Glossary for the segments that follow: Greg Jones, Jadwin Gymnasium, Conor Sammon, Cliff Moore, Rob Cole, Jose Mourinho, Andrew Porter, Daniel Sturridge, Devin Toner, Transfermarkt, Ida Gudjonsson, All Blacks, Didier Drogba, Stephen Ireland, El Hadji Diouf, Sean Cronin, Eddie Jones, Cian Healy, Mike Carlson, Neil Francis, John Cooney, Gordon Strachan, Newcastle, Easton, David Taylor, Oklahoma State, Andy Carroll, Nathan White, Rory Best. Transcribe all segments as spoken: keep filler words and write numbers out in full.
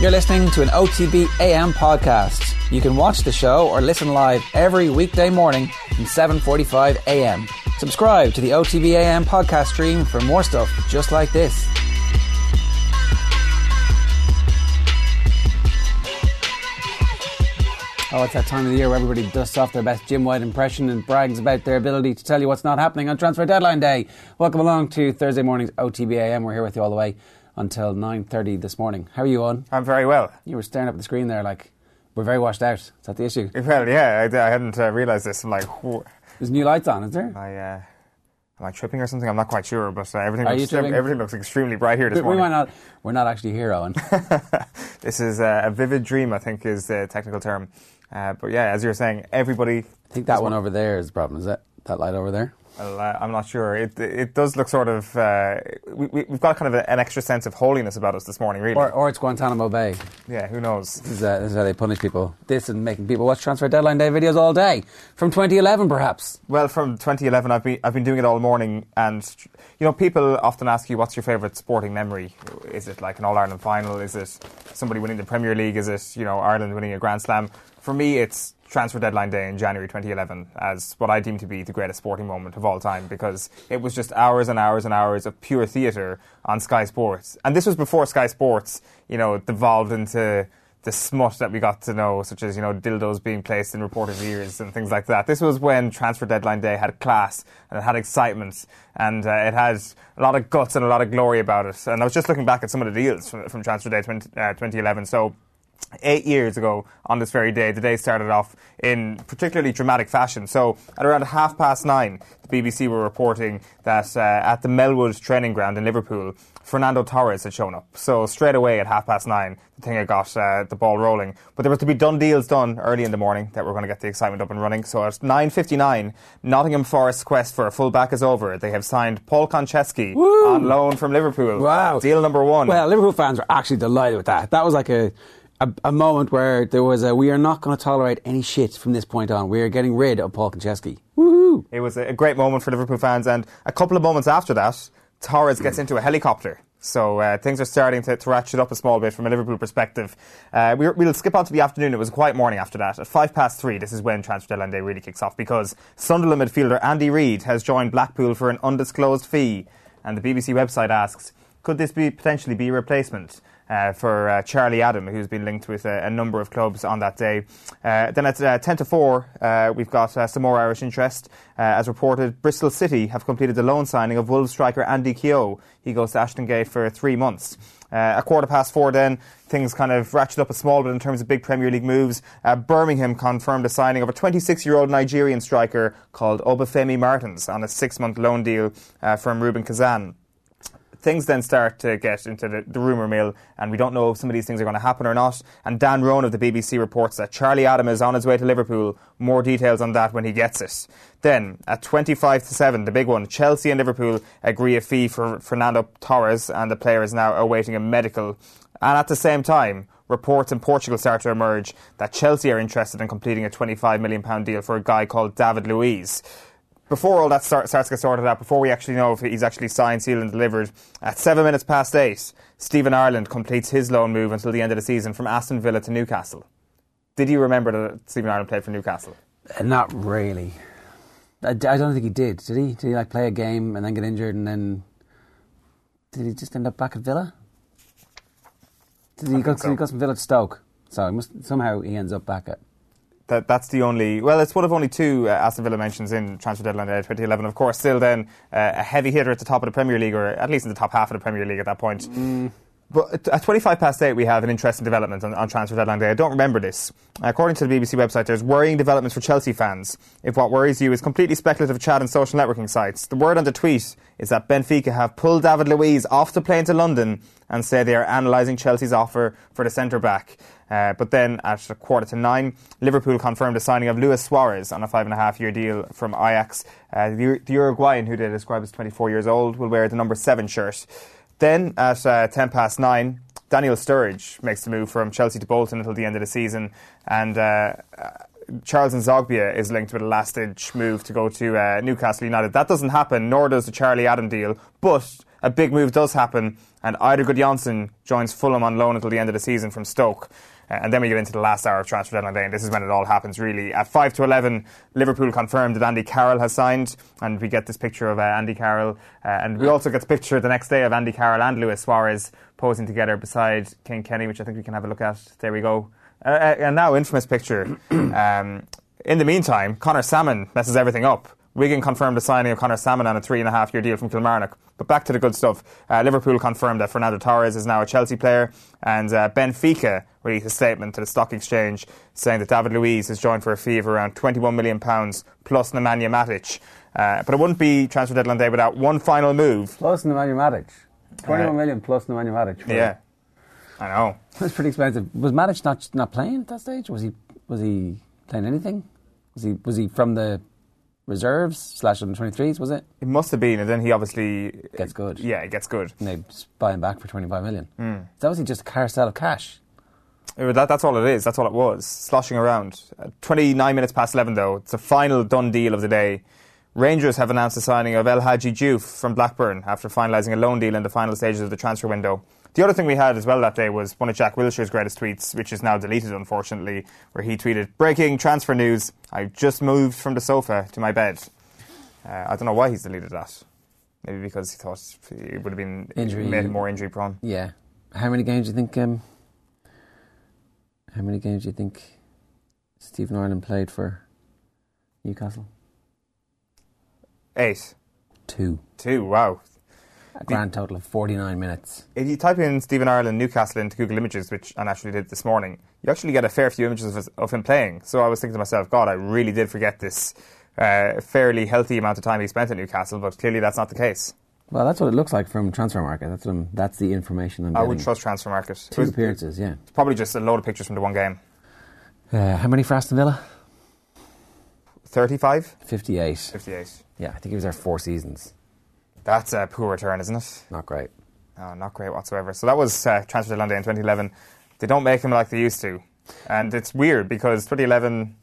You're listening to an O T B A M podcast. You can watch the show or listen live every weekday morning from seven forty-five a m. Subscribe to the O T B A M podcast stream for more stuff just like this. Oh, it's that time of the year where everybody dusts off their best Jim White impression and brags about their ability to tell you what's not happening on Transfer Deadline Day. Welcome along to Thursday morning's O T B A M. We're here with you all the way until nine thirty this morning. How are you, on? I'm very well. You were staring up at the screen there like, we're very washed out. Is that the issue? Well, yeah, I, I hadn't uh, realised this. I'm like, whoa. There's new lights on, is there? I, uh... Am I tripping or something? I'm not quite sure, but uh, everything, looks, everything looks extremely bright here this we, morning. We might not, we're not actually here, Owen. This is uh, a vivid dream, I think, is the technical term. Uh, but yeah, as you were saying, everybody... I think that one over there is the problem, is that? That light over there? Well, uh, I'm not sure. It it does look sort of... Uh, we, we've got kind of an extra sense of holiness about us this morning, really. Or, or it's Guantanamo Bay. Yeah, who knows? This is, uh, this is how they punish people. This and making people watch Transfer Deadline Day videos all day. From twenty eleven, perhaps. Well, from twenty eleven, I've been, I've been doing it all morning. And, you know, people often ask you, what's your favourite sporting memory? Is it like an All-Ireland final? Is it somebody winning the Premier League? Is it, you know, Ireland winning a Grand Slam? For me, it's Transfer Deadline Day in January twenty eleven as what I deem to be the greatest sporting moment of all time, because it was just hours and hours and hours of pure theatre on Sky Sports. And this was before Sky Sports, you know, devolved into the smut that we got to know, such as, you know, dildos being placed in reporters' ears and things like that. This was when Transfer Deadline Day had class and it had excitement and uh, it had a lot of guts and a lot of glory about it. And I was just looking back at some of the deals from, from Transfer Day twenty, uh, twenty eleven. So Eight years ago, on this very day, the day started off in particularly dramatic fashion. So, at around half past nine, the B B C were reporting that uh, at the Melwood training ground in Liverpool, Fernando Torres had shown up. So, straight away at half past nine, the thing had got uh, the ball rolling. But there was to be done deals done early in the morning that were going to get the excitement up and running. So, at nine fifty-nine, Nottingham Forest's quest for a full-back is over. They have signed Paul Konchesky Woo! on loan from Liverpool. Wow. Deal number one. Well, Liverpool fans were actually delighted with that. That was like a... A, a moment where there was a, we are not going to tolerate any shit from this point on. We are getting rid of Paul Konchesky. Woohoo! It was a great moment for Liverpool fans, and a couple of moments after that, Torres gets into a helicopter. So uh, things are starting to, to ratchet up a small bit from a Liverpool perspective. Uh, we, we'll skip on to the afternoon. It was a quiet morning after that. At five past three, this is when Transfer Deadline Day really kicks off, because Sunderland midfielder Andy Reid has joined Blackpool for an undisclosed fee. And the B B C website asks, could this be potentially be a replacement Uh, for uh, Charlie Adam, who's been linked with uh, a number of clubs on that day. Uh, then at uh, ten to four, uh, we've got uh, some more Irish interest. Uh, as reported, Bristol City have completed the loan signing of Wolves striker Andy Carroll. He goes to Ashton Gate for three months. Uh, a quarter past four then, things kind of ratchet up a small bit in terms of big Premier League moves. Uh, Birmingham confirmed the signing of a twenty-six-year-old Nigerian striker called Obafemi Martins on a six-month loan deal uh, from Rubin Kazan. Things then start to get into the, the rumour mill, and we don't know if some of these things are going to happen or not. And Dan Roan of the B B C reports that Charlie Adam is on his way to Liverpool. More details on that when he gets it. Then, at twenty-five to seven, the big one, Chelsea and Liverpool agree a fee for Fernando Torres, and the player is now awaiting a medical. And at the same time, reports in Portugal start to emerge that Chelsea are interested in completing a twenty-five million pounds deal for a guy called David Luiz. Before all that start, starts to get sorted out, before we actually know if he's actually signed, sealed and delivered, at seven minutes past eight, Stephen Ireland completes his loan move until the end of the season from Aston Villa to Newcastle. Did you remember that Stephen Ireland played for Newcastle? Not really. I, I don't think he did. Did he? Did he like play a game and then get injured and then... Did he just end up back at Villa? Did he, go, so. He got from Villa to Stoke. So he must, somehow he ends up back at... That That's the only... Well, it's one of only two uh, Aston Villa mentions in Transfer Deadline Day twenty eleven. Of course, still then uh, a heavy hitter at the top of the Premier League, or at least in the top half of the Premier League at that point. Mm. But at twenty-five past eight, we have an interesting development on, on Transfer Deadline Day. I don't remember this. According to the B B C website, there's worrying developments for Chelsea fans. If what worries you is completely speculative chat on social networking sites, the word on the tweet is that Benfica have pulled David Luiz off the plane to London and say they are analysing Chelsea's offer for the centre-back. Uh, but then at a quarter to nine, Liverpool confirmed the signing of Luis Suarez on a five and a half year deal from Ajax. Uh, the, the Uruguayan, who they describe as twenty-four years old, will wear the number seven shirt. Then at uh, ten past nine, Daniel Sturridge makes the move from Chelsea to Bolton until the end of the season. And uh, Charles Nzogbia is linked with a last-ditch move to go to uh, Newcastle United. That doesn't happen, nor does the Charlie Adam deal. But a big move does happen, and Ida Gudjonsson joins Fulham on loan until the end of the season from Stoke. And then we get into the last hour of Transfer Deadline Day, and this is when it all happens, really. At five to eleven, Liverpool confirmed that Andy Carroll has signed, and we get this picture of uh, Andy Carroll. Uh, and we also get the picture the next day of Andy Carroll and Luis Suarez posing together beside King Kenny, which I think we can have a look at. There we go. Uh, a now infamous picture. um, in the meantime, Conor Sammon messes everything up. Wigan confirmed the signing of Conor Sammon on a three and a half year deal from Kilmarnock. But back to the good stuff. Uh, Liverpool confirmed that Fernando Torres is now a Chelsea player, and uh, Benfica released a statement to the stock exchange saying that David Luiz has joined for a fee of around twenty-one million pounds plus Nemanja Matic. Uh, but it wouldn't be Transfer Deadline Day without one final move. Plus Nemanja Matic. twenty-one uh, million plus Nemanja Matic. Really? Yeah, I know. That's pretty expensive. Was Matic not not playing at that stage? Was he was he playing anything? Was he was he from the reserves slash under twenty-threes, was it? It must have been, and then he obviously gets good. Yeah, it gets good. And they buy him back for twenty-five million. Mm. It's obviously just a carousel of cash. It, that, that's all it is. That's all it was. Sloshing around. Uh, twenty-nine minutes past eleven, though. It's a final done deal of the day. Rangers have announced the signing of El Hadji Diouf from Blackburn after finalising a loan deal in the final stages of the transfer window. The other thing we had as well that day was one of Jack Wilshere's greatest tweets, which is now deleted, unfortunately, where he tweeted, "Breaking transfer news, I've just moved from the sofa to my bed." Uh, I don't know why he's deleted that. Maybe because he thought it would have been injury, made him more injury prone. Yeah. How many games do you think? Um, how many games do you think Stephen Ireland played for Newcastle? Eight. Two. Two. Wow. A grand total of forty-nine minutes. If you type in Stephen Ireland Newcastle into Google Images, which I actually did this morning, you actually get a fair few images of, of him playing. So I was thinking to myself, God, I really did forget this uh, fairly healthy amount of time he spent at Newcastle, but clearly that's not the case. Well, that's what it looks like from Transfermarkt. That's um, that's the information I'm I getting. I would trust Transfermarkt. Two was, appearances, yeah. It's probably just a load of pictures from the one game. Uh, how many for Aston Villa? thirty-five? fifty-eight. fifty-eight. Yeah, I think he was there four seasons. That's a poor return, isn't it? Not great. No, not great whatsoever. So that was uh, Transfer Deadline Day in twenty eleven. They don't make them like they used to. And it's weird because twenty eleven,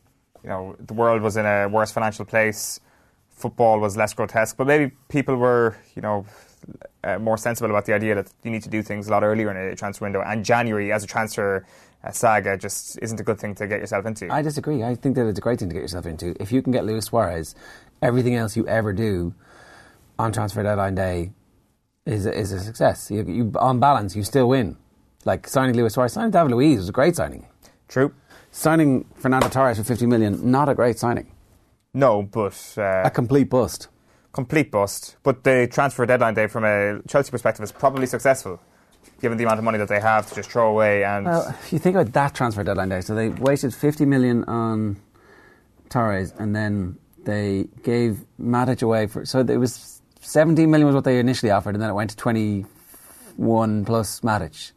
you know, the world was in a worse financial place. Football was less grotesque. But maybe people were, you know, uh, more sensible about the idea that you need to do things a lot earlier in a transfer window. And January as a transfer uh, saga just isn't a good thing to get yourself into. I disagree. I think that it's a great thing to get yourself into. If you can get Luis Suarez, everything else you ever do on transfer deadline day is a, is a success. You, you, on balance, you still win. Like signing Luis Suarez, signing David Luiz was a great signing. True. Signing Fernando Torres for fifty million, not a great signing. No, but uh, a complete bust. Complete bust. But the transfer deadline day, from a Chelsea perspective, is probably successful, given the amount of money that they have to just throw away. And well, if you think about that transfer deadline day, so they wasted fifty million on Torres, and then they gave Matic away for. So it was. seventeen million was what they initially offered, and then it went to twenty-one plus Matic.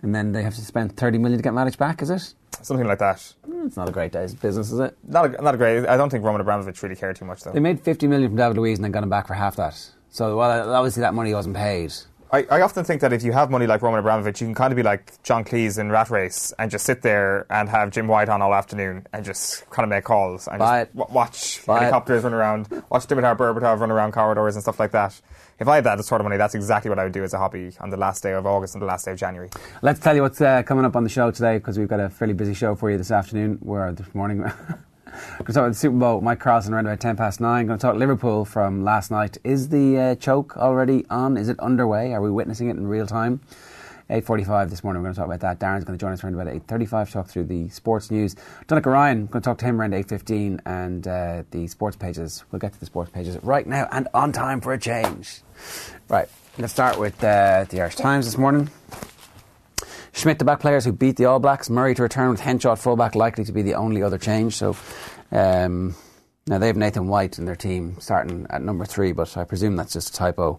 And then they have to spend thirty million to get Matic back, is it? Something like that. It's not a great day's business, is it? Not a, not a great... I don't think Roman Abramovich really cared too much, though. They made fifty million from David Luiz and then got him back for half that. So, well, obviously that money wasn't paid. I, I often think that if you have money like Roman Abramovich, you can kind of be like John Cleese in Rat Race and just sit there and have Jim White on all afternoon and just kind of make calls and Buy just w- watch Buy helicopters it. Run around, watch Dimitar Berbatov run around corridors and stuff like that. If I had that sort of money, that's exactly what I would do as a hobby on the last day of August and the last day of January. Let's tell you what's uh, coming up on the show today, because we've got a fairly busy show for you this afternoon, or this morning. We're going to talk about the Super Bowl. Mike Carlson around about ten past nine. Going to talk Liverpool from last night. Is the uh, choke already on? Is it underway? Are we witnessing it in real time? eight forty-five this morning, we're going to talk about that. Darren's going to join us around about eight thirty-five to talk through the sports news. Donnacha Ryan, going to talk to him around eight fifteen, and uh, the sports pages. We'll get to the sports pages right now, and on time for a change. Right, let's start with uh, the Irish Times this morning. Schmidt to back players who beat the All Blacks. Murray to return with Henshaw at fullback, likely to be the only other change. So um, now they have Nathan White in their team starting at number three, but I presume that's just a typo.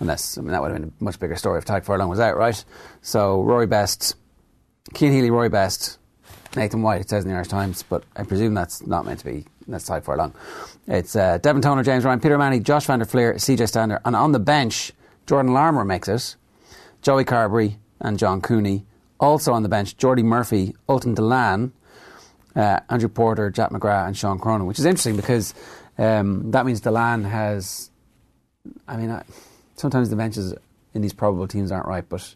Unless, I mean, that would have been a much bigger story if Tadhg Furlong was out, right? So Rory Best, Cian Healy, Rory Best, Nathan White, it says in the Irish Times, but I presume that's not meant to be. That's Tadhg Furlong. It's uh, Devin Toner, James Ryan, Peter Manny, Josh van der Flier, C J Stander, and on the bench, Jordan Larmour makes it. Joey Carbery and John Cooney. Also on the bench, Jordy Murphy, Ultan Dillane, uh, Andrew Porter, Jack McGrath and Sean Cronin, which is interesting because um, that means Dillane has, I mean, I, sometimes the benches in these probable teams aren't right, but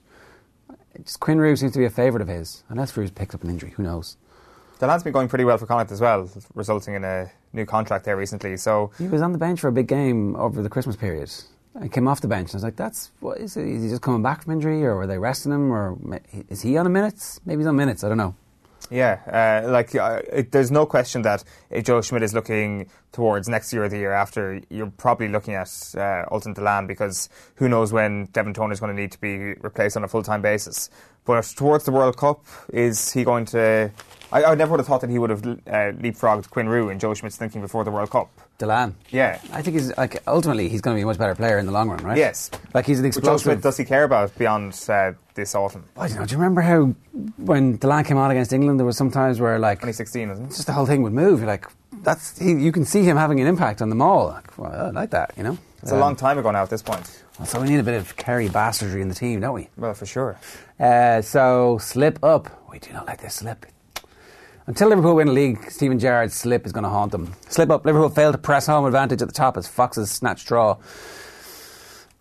Quinn Roux seems to be a favourite of his, unless Roux picks up an injury, who knows. The lad's been going pretty well for Connacht as well, resulting in a new contract there recently. So he was on the bench for a big game over the Christmas period and came off the bench, and I was like, that's what is, it? Is he just coming back from injury, or were they resting him, or is he on a minutes? Maybe he's on minutes, I don't know. Yeah, uh, like uh, it, there's no question that if Joe Schmidt is looking towards next year or the year after, you're probably looking at uh, Ultan Dillane, because who knows when Devin Toner is going to need to be replaced on a full-time basis. But towards the World Cup, is he going to... I, I never would have thought that he would have uh, leapfrogged Quinn Roux in Joe Schmidt's thinking before the World Cup. Dillane? Yeah. I think he's like ultimately he's going to be a much better player in the long run, right? Yes. Like he's an explosive... But Joe Schmidt, does he care about beyond uh, this autumn? I don't know. Do you remember how when Dillane came on against England, there was some times where like... twenty sixteen, wasn't it? Just the whole thing would move. You're like, that's he, you can see him having an impact on them all. Like, well, I like that, you know? It's um, a long time ago now at this point. Well, so we need a bit of Kerry bastardry in the team, don't we? Well, for sure. Uh, so, slip up. We do not like this slip. Until Liverpool win the league, Steven Gerrard's slip is going to haunt them. Slip up. Liverpool failed to press home advantage at the top as Foxes snatched draw.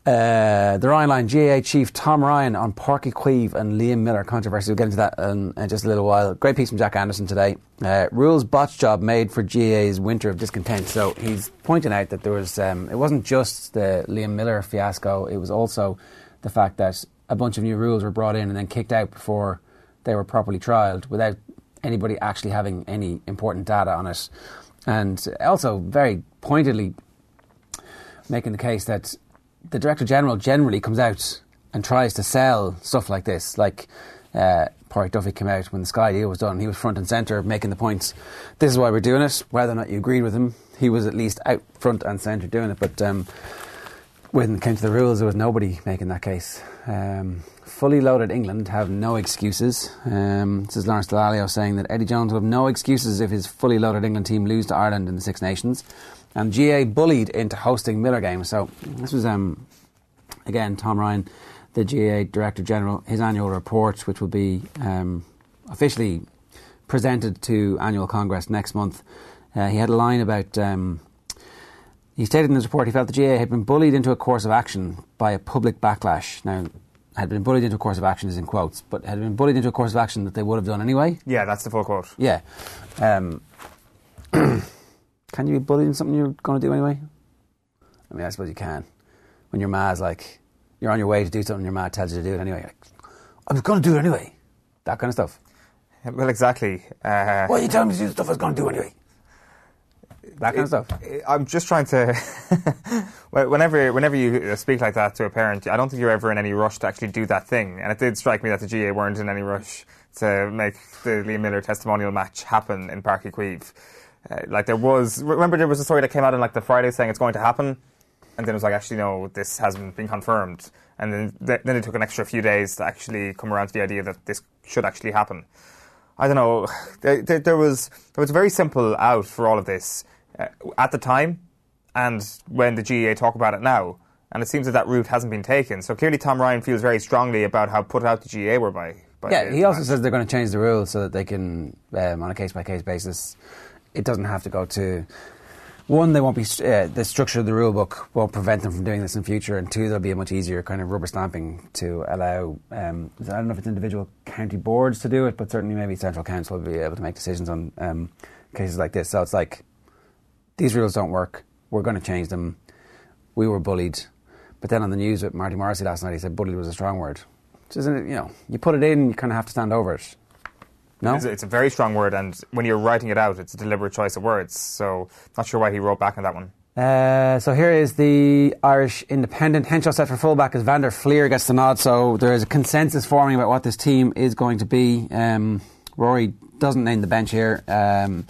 Uh, the Ryan line, G A A chief Tom Ryan on Porky Queeve and Liam Miller controversy. We'll get into that in, in just a little while. Great piece from Jack Anderson today. Uh, rules botch job made for G A A's winter of discontent. So he's pointing out that there was, um, it wasn't just the Liam Miller fiasco. It was also the fact that a bunch of new rules were brought in and then kicked out before they were properly trialled without anybody actually having any important data on it. And also very pointedly making the case that the Director General generally comes out and tries to sell stuff like this. Like uh, Patrick Duffy came out when the Sky deal was done. He was front and centre making the points. This is why we're doing it. Whether or not you agreed with him, he was at least out front and centre doing it. But um, when it came to the rules, there was nobody making that case. Um, fully loaded England have no excuses. Um, this is Lawrence Delalio saying that Eddie Jones will have no excuses if his fully loaded England team lose to Ireland in the Six Nations. And G A A bullied into hosting Miller game. So this was, um, again, Tom Ryan, the G A A Director General, his annual report, which will be um, officially presented to Annual Congress next month. Uh, he had a line about, um, he stated in his report, he felt the G A A had been bullied into a course of action by a public backlash. Now, had been bullied into a course of action is in quotes, but had been bullied into a course of action that they would have done anyway. Yeah, that's the full quote. Yeah. Um Can you be bullied in something you're going to do anyway? I mean, I suppose you can. When your ma's like, you're on your way to do something, your ma tells you to do it anyway. You're like, I was going to do it anyway. That kind of stuff. Well, exactly. Uh, Why are you telling me to do stuff I was going to do anyway? That kind it, of stuff. It, I'm just trying to... whenever whenever you speak like that to a parent, I don't think you're ever in any rush to actually do that thing. And it did strike me that the G A A weren't in any rush to make the Liam Miller testimonial match happen in Parky Queeve. Uh, like there was, remember there was a story that came out on like the Friday saying it's going to happen, and then it was like, actually no, this hasn't been confirmed, and then th- then it took an extra few days to actually come around to the idea that this should actually happen. I don't know. There, there, there was there was a very simple out for all of this uh, at the time, and when the G A A talk about it now, and it seems that that route hasn't been taken. So clearly, Tom Ryan feels very strongly about how put out the G A A were by. by yeah, he also match. says they're going to change the rules so that they can, um, on a case by case basis. It doesn't have to go to... One, they won't be uh, the structure of the rule book won't prevent them from doing this in future, and two, there'll be a much easier kind of rubber stamping to allow... Um, I don't know if it's individual county boards to do it, but certainly maybe Central Council will be able to make decisions on um, cases like this. So it's like, these rules don't work, we're going to change them, we were bullied. But then on the news with Marty Morrissey last night, he said bullied was a strong word. Which isn't, you know, you put it in, you kind of have to stand over it. No? It's a very strong word, and when you're writing it out, it's a deliberate choice of words. So, not sure why he wrote back on that one. Uh, so here is the Irish Independent. Henshaw set for fullback as Van der Flier gets the nod. So there is a consensus forming about what this team is going to be. Um, Rory doesn't name the bench here. Um,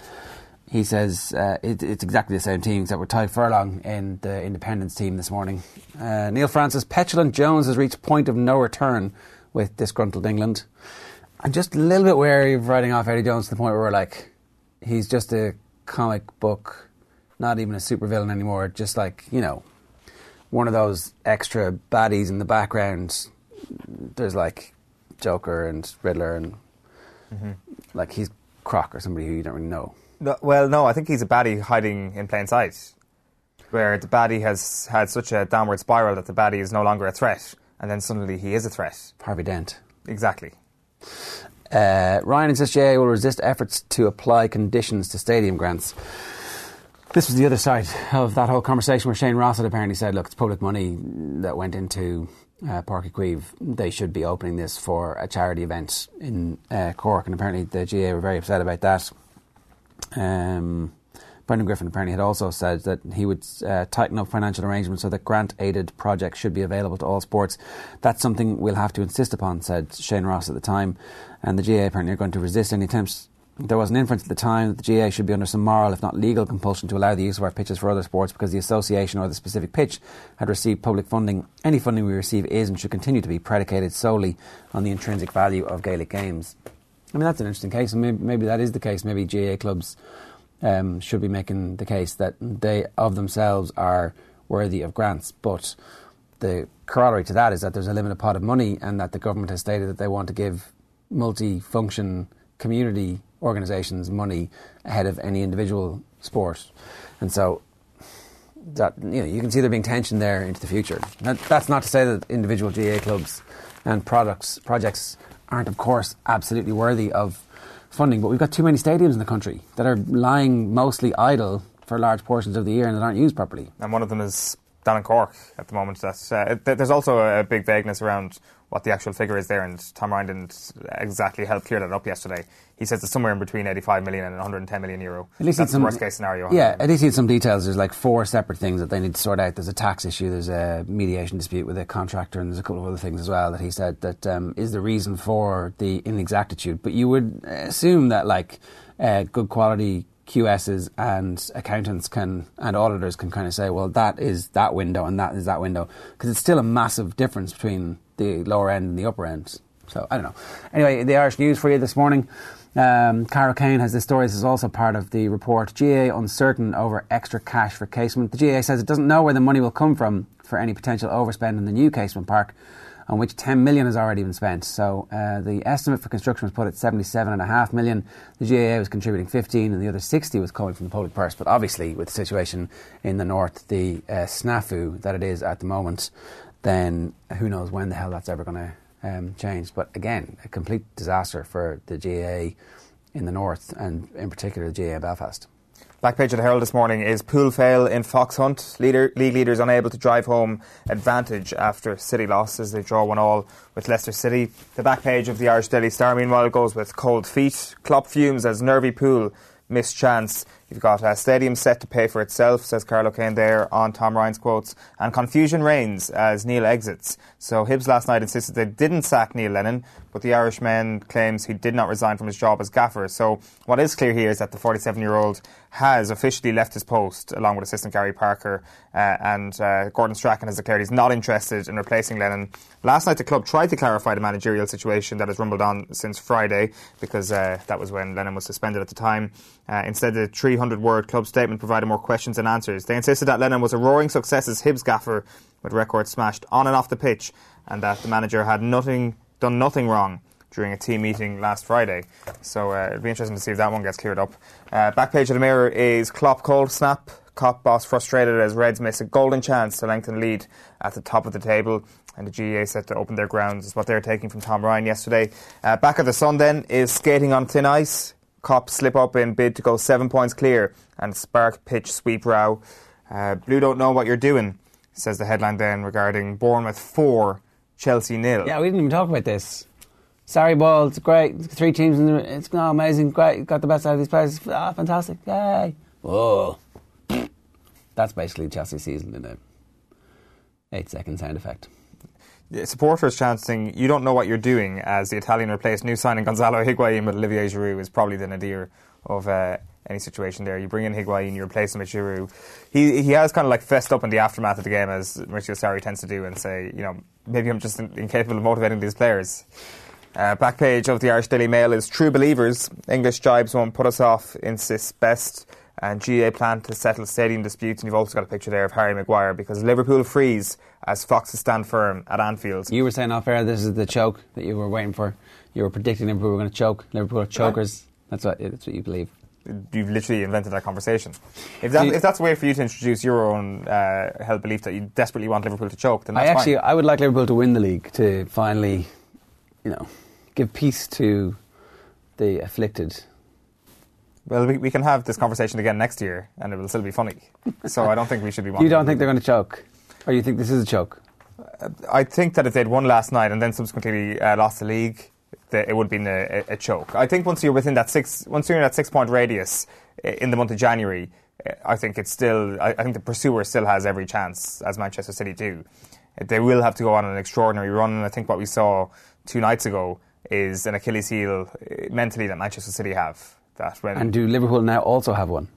he says uh, it, it's exactly the same team except with Tadhg Furlong in the Independence team this morning. Uh, Neil Francis, petulant Jones has reached point of no return with disgruntled England. I'm just a little bit wary of writing off Eddie Jones to the point where we're like, he's just a comic book, not even a supervillain anymore, just like, you know, one of those extra baddies in the background. There's like Joker and Riddler and mm-hmm. like he's Croc or somebody who you don't really know. No, well, no, I think he's a baddie hiding in plain sight. where the baddie has had such a downward spiral that the baddie is no longer a threat, and then suddenly he is a threat. Harvey Dent. Exactly. Uh, Ryan insists J A will resist efforts to apply conditions to stadium grants. This was the other side of that whole conversation where Shane Ross had apparently said, look, it's public money that went into uh, Páirc Uí Chaoimh. They should be opening this for a charity event in uh, Cork, and apparently the G A were very upset about that. Um, Brendan Griffin apparently had also said that he would uh, tighten up financial arrangements so that grant-aided projects should be available to all sports. That's something we'll have to insist upon, said Shane Ross at the time, and the G A apparently are going to resist any attempts. There was an inference at the time that the G A should be under some moral, if not legal, compulsion to allow the use of our pitches for other sports because the association or the specific pitch had received public funding. Any funding we receive is and should continue to be predicated solely on the intrinsic value of Gaelic games. I mean, that's an interesting case, and maybe, maybe that is the case. Maybe G A clubs um, should be making the case that they of themselves are worthy of grants, but the corollary to that is that there's a limited pot of money and that the government has stated that they want to give multi-function community organisations money ahead of any individual sport, and so that, you know, you can see there being tension there into the future. That, that's not to say that individual G A A clubs and products projects aren't, of course, absolutely worthy of funding, but we've got too many stadiums in the country that are lying mostly idle for large portions of the year and that aren't used properly. And one of them is down in Cork at the moment. That uh, th- there's also a big vagueness around what the actual figure is there, and Tom Ryan didn't exactly help clear that up yesterday. He says it's somewhere in between eighty-five million and one hundred ten million euro. At least that's some, the worst case scenario. Yeah, at least he had some details. There's like four separate things that they need to sort out. There's a tax issue, there's a mediation dispute with a contractor, and there's a couple of other things as well that he said that um, is the reason for the inexactitude. But you would assume that like uh, good quality Q S's and accountants can and auditors can kind of say, well, that is that window and that is that window, because it's still a massive difference between the lower end and the upper end. So I don't know. Anyway, the Irish News for you this morning. Um, Cara Kane has this story. This is also part of the report. G A A uncertain over extra cash for Casement. The G A A says it doesn't know where the money will come from for any potential overspend in the new Casement Park, on which ten million dollars has already been spent. So uh, the estimate for construction was put at seventy-seven point five million dollars. The G A A was contributing fifteen million dollars and the other sixty million dollars was coming from the public purse. But obviously, with the situation in the north, the uh, snafu that it is at the moment, then who knows when the hell that's ever going to um, change. But again, a complete disaster for the G A A in the north, and in particular the G A A Belfast. Back page of the Herald this morning is pool fail in Foxhunt. Leader, league leaders unable to drive home advantage after City loss as they draw one all with Leicester City. The back page of the Irish Daily Star, meanwhile, goes with cold feet. Klopp fumes as nervy pool missed chance. You've got a stadium set to pay for itself, says Carlo Kane there on Tom Ryan's quotes. And confusion reigns as Neil exits. So Hibs last night insisted they didn't sack Neil Lennon, but the Irishman claims he did not resign from his job as gaffer. So what is clear here is that the forty-seven-year-old has officially left his post, along with assistant Gary Parker, uh, and uh, Gordon Strachan has declared he's not interested in replacing Lennon. Last night the club tried to clarify the managerial situation that has rumbled on since Friday, because uh, that was when Lennon was suspended at the time. Uh, instead, the three hundred word club statement provided more questions than answers. They insisted that Lennon was a roaring success as Hibs gaffer, with records smashed on and off the pitch, and that the manager had nothing done nothing wrong during a team meeting last Friday. So uh, it'll be interesting to see if that one gets cleared up. Uh, back page of the Mirror is Klopp cold snap. Klopp boss frustrated as Reds miss a golden chance to lengthen lead at the top of the table. And the G A A set to open their grounds is what they're taking from Tom Ryan yesterday. Uh, back at the Sun then is skating on thin ice. Cops slip up in bid to go seven points clear and spark pitch sweep row. Uh, Blue don't know what you're doing, says the headline then regarding Bournemouth four, Chelsea nil. Yeah, we didn't even talk about this. Sorry, ball, it's great. Three teams in the... It's oh, amazing, great. Got the best out of these players. Ah, oh, fantastic. Yay. Whoa. That's basically Chelsea season in a eight-second sound effect. Supporters chanting, you don't know what you're doing, as the Italian replaced new signing Gonzalo Higuain with Olivier Giroud is probably the nadir of... Uh, any situation there. You bring in Higuain, you replace him with Giroud. He he has kind of like fessed up in the aftermath of the game, as Mauricio Sarri tends to do, and say, you know, maybe I'm just in, incapable of motivating these players. Uh, back page of the Irish Daily Mail is True Believers. English jibes won't put us off, insists Best. And G A A plan to settle stadium disputes. And you've also got a picture there of Harry Maguire, because Liverpool freeze as Foxes stand firm at Anfield. You were saying off air, this is the choke that you were waiting for. You were predicting Liverpool were going to choke. Liverpool are chokers. That's what, that's what you believe. you've literally invented that conversation. If, that, you, if that's a way for you to introduce your own uh, held belief that you desperately want Liverpool to choke, then that's I actually, fine. I would like Liverpool to win the league to finally, you know, give peace to the afflicted. Well, we, we can have this conversation again next year and it will still be funny. So I don't think we should be wanting. You don't think they're going to choke? Or you think this is a choke? I think that if they'd won last night and then subsequently uh, lost the league, that it would have been a, a choke. I think once you're within that six, once you're in that six-point radius in the month of January, I think it's still. I, I think the pursuer still has every chance, as Manchester City do. They will have to go on an extraordinary run, and I think what we saw two nights ago is an Achilles heel mentally that Manchester City have. That when and do Liverpool now also have one?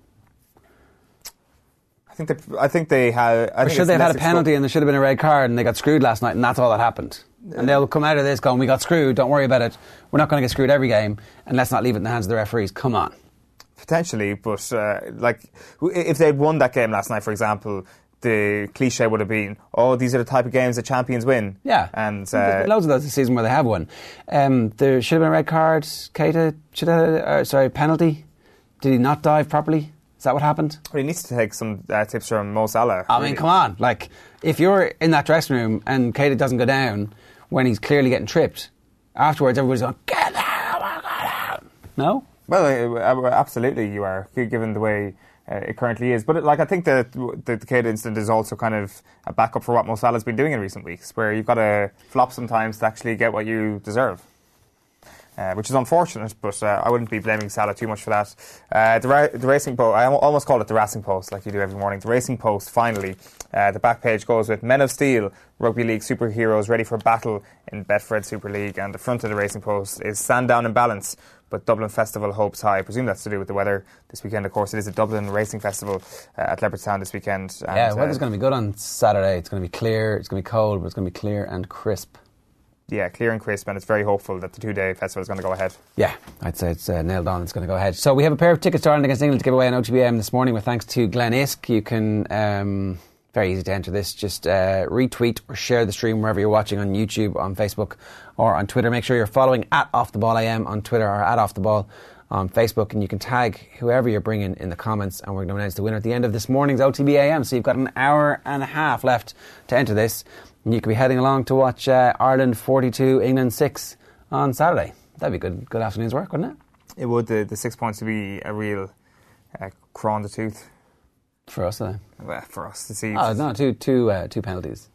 I think they. I think they have. I think should they have had a penalty expo- and there should have been a red card and they got screwed last night and that's all that happened. And they'll come out of this going, we got screwed, don't worry about it. We're not going to get screwed every game, and let's not leave it in the hands of the referees. Come on. Potentially, but uh, like if they'd won that game last night, for example, the cliche would have been, oh, these are the type of games that champions win. Yeah. And uh, there's been loads of those this season where they have won. Um, there should have been a red card. Keita should have, uh, sorry, penalty. Did he not dive properly? Is that what happened? Well, he needs to take some uh, tips from Mo Salah. I really. mean, come on. Like, if you're in that dressing room and Keita doesn't go down when he's clearly getting tripped, afterwards everybody's going, get out, get out. No? Well, absolutely you are, given the way uh, it currently is. But it, like, I think that the, the Keita incident is also kind of a backup for what Mo Salah's been doing in recent weeks, where you've got to flop sometimes to actually get what you deserve. Uh, which is unfortunate, but uh, I wouldn't be blaming Salah too much for that. Uh, the, ra- the Racing Post, I almost call it the Racing Post, like you do every morning. The Racing Post, finally, uh, the back page goes with Men of Steel, Rugby League superheroes ready for battle in Betfred Super League. And the front of the Racing Post is Sandown in balance, but Dublin Festival hopes high. I presume that's to do with the weather this weekend, of course. It is a Dublin Racing Festival uh, at Leopardstown this weekend. And, yeah, the weather's uh, going to be good on Saturday. It's going to be clear, it's going to be cold, but it's going to be clear and crisp. Yeah, clear and crisp, and it's very hopeful that the two-day festival is going to go ahead. Yeah, I'd say it's uh, nailed on, it's going to go ahead. So we have a pair of tickets to Ireland against England to give away on O T B A M this morning with thanks to Glen Isk. You can, um, very easy to enter this, just uh, retweet or share the stream wherever you're watching, on YouTube, on Facebook or on Twitter. Make sure you're following at OffTheBallAM on Twitter or at OffTheBall on Facebook, and you can tag whoever you're bringing in the comments, and we're going to announce the winner at the end of this morning's O T B A M. So you've got an hour and a half left to enter this. And you could be heading along to watch uh, Ireland forty-two, England six on Saturday. That'd be good good afternoon's work, wouldn't it? It would. The, the six points would be a real uh, craw in the tooth. For us, though. Well, for us to see. Oh, no, two, two, uh, two penalties.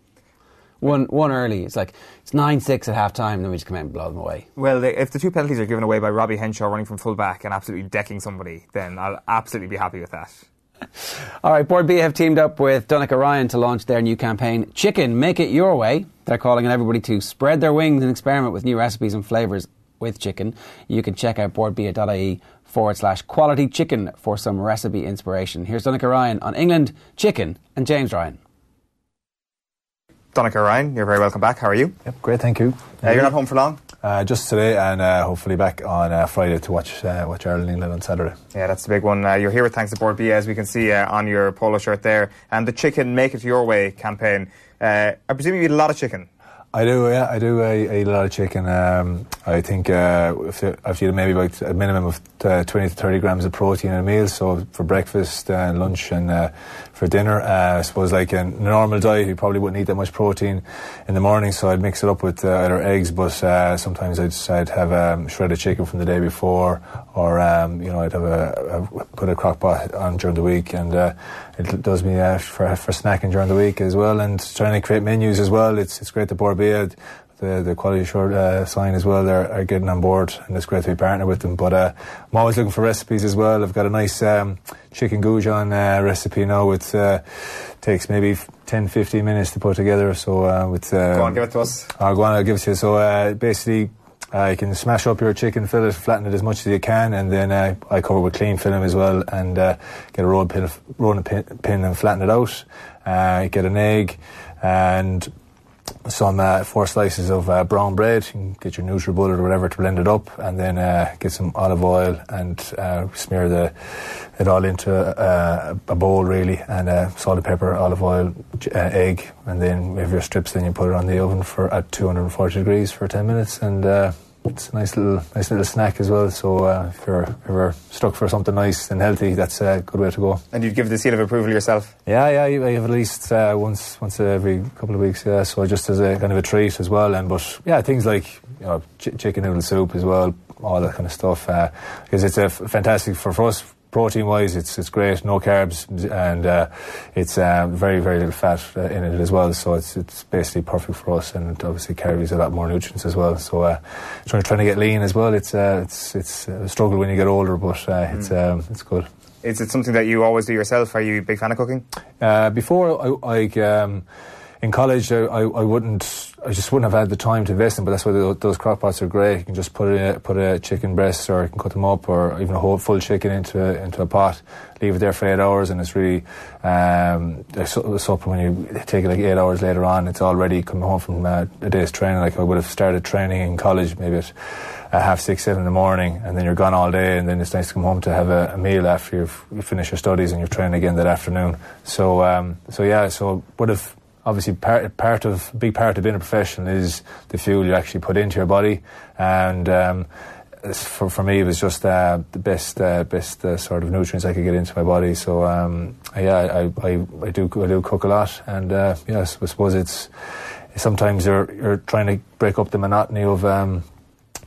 One one early. It's like, it's nine six at half-time, then we just come out and blow them away. Well, they, if the two penalties are given away by Robbie Henshaw running from full-back and absolutely decking somebody, then I'll absolutely be happy with that. All right, Board B have teamed up with Dunica Ryan to launch their new campaign, Chicken, Make It Your Way. They're calling on everybody to spread their wings and experiment with new recipes and flavours with chicken. You can check out boardbia.ie forward slash quality chicken for some recipe inspiration. Here's Dunica Ryan on England, chicken, and James Ryan. Dunica Ryan, you're very welcome back. How are you? Yep, great, thank you. Uh, you're not home for long? Uh, just today, and uh, hopefully back on uh, Friday to watch uh, watch Ireland England on Saturday. Yeah, that's the big one. Uh, you're here with thanks to Board B, as we can see uh, on your polo shirt there, and the Chicken Make It Your Way campaign. Uh, I presume you eat a lot of chicken. I do, yeah, I do. I, I eat a lot of chicken. Um, I think uh, I've eaten maybe about a minimum of uh, twenty to thirty grams of protein in a meal. So for breakfast and lunch and uh, for dinner, uh, I suppose like in a normal diet, you probably wouldn't eat that much protein in the morning. So I'd mix it up with uh, either eggs, but uh, sometimes I'd, I'd have um, shredded chicken from the day before, or um, you know, I'd have a, a put a crock pot on during the week, and uh, it does me uh, for for snacking during the week as well. And trying to create menus as well. It's it's great to Board B. The, the quality assured uh, sign as well, they're are getting on board, and it's great to be partnered with them. But uh, I'm always looking for recipes as well. I've got a nice um, chicken goujon uh, recipe now. It uh, takes maybe ten to fifteen minutes to put together. So uh, with uh, go on, give it to us. I'll go on, I'll give it to you. So uh, basically, uh, you can smash up your chicken fillet, flatten it as much as you can, and then uh, I cover with clean film as well, and uh, get a rolling pin, rolling pin, pin and flatten it out. Uh, get an egg and some uh, four slices of uh, brown bread. You can get your NutriBullet or whatever to blend it up, and then uh, get some olive oil and uh, smear the it all into uh, a bowl really, and uh, salt and pepper, olive oil, uh, egg, and then if your strips, then you put it on the oven for at two hundred forty degrees for ten minutes, and uh, it's a nice little nice little snack as well. So uh, if you're ever stuck for something nice and healthy, that's a good way to go. And you'd give the seal of approval yourself? Yeah, yeah, I have at least uh, once once every couple of weeks. Yeah, so just as a kind of a treat as well. And but yeah, things like you know ch chicken noodle soup as well, all that kind of stuff. Uh, because it's a f fantastic for, for us. Protein wise, it's it's great, no carbs, and uh, it's uh, very very little fat uh, in it as well. So it's it's basically perfect for us, and it obviously carries a lot more nutrients as well. So uh, trying trying to get lean as well, it's uh, it's it's a struggle when you get older, but uh, it's um, it's good. Is it something that you always do yourself? Are you a big fan of cooking? Uh, before I. I um, In college, I, I, I wouldn't, I just wouldn't have had the time to invest in. But that's why the, those crock pots are great. You can just put a put a chicken breast, or you can cut them up, or even a whole full chicken into a, into a pot. Leave it there for eight hours, and it's really um, so, so when you take it like eight hours later on, it's already come home from uh, a day's training. Like I would have started training in college, maybe at uh, half six, seven in the morning, and then you're gone all day, and then it's nice to come home to have a, a meal after you've you finished your studies and you're training again that afternoon. So um, so yeah, so would have. Obviously, part, part of big part of being a professional is the fuel you actually put into your body, and um, for for me, it was just uh, the best uh, best uh, sort of nutrients I could get into my body. So um, yeah, I, I I do I do cook a lot, and uh, yeah, I suppose it's sometimes you're you're trying to break up the monotony of. Um,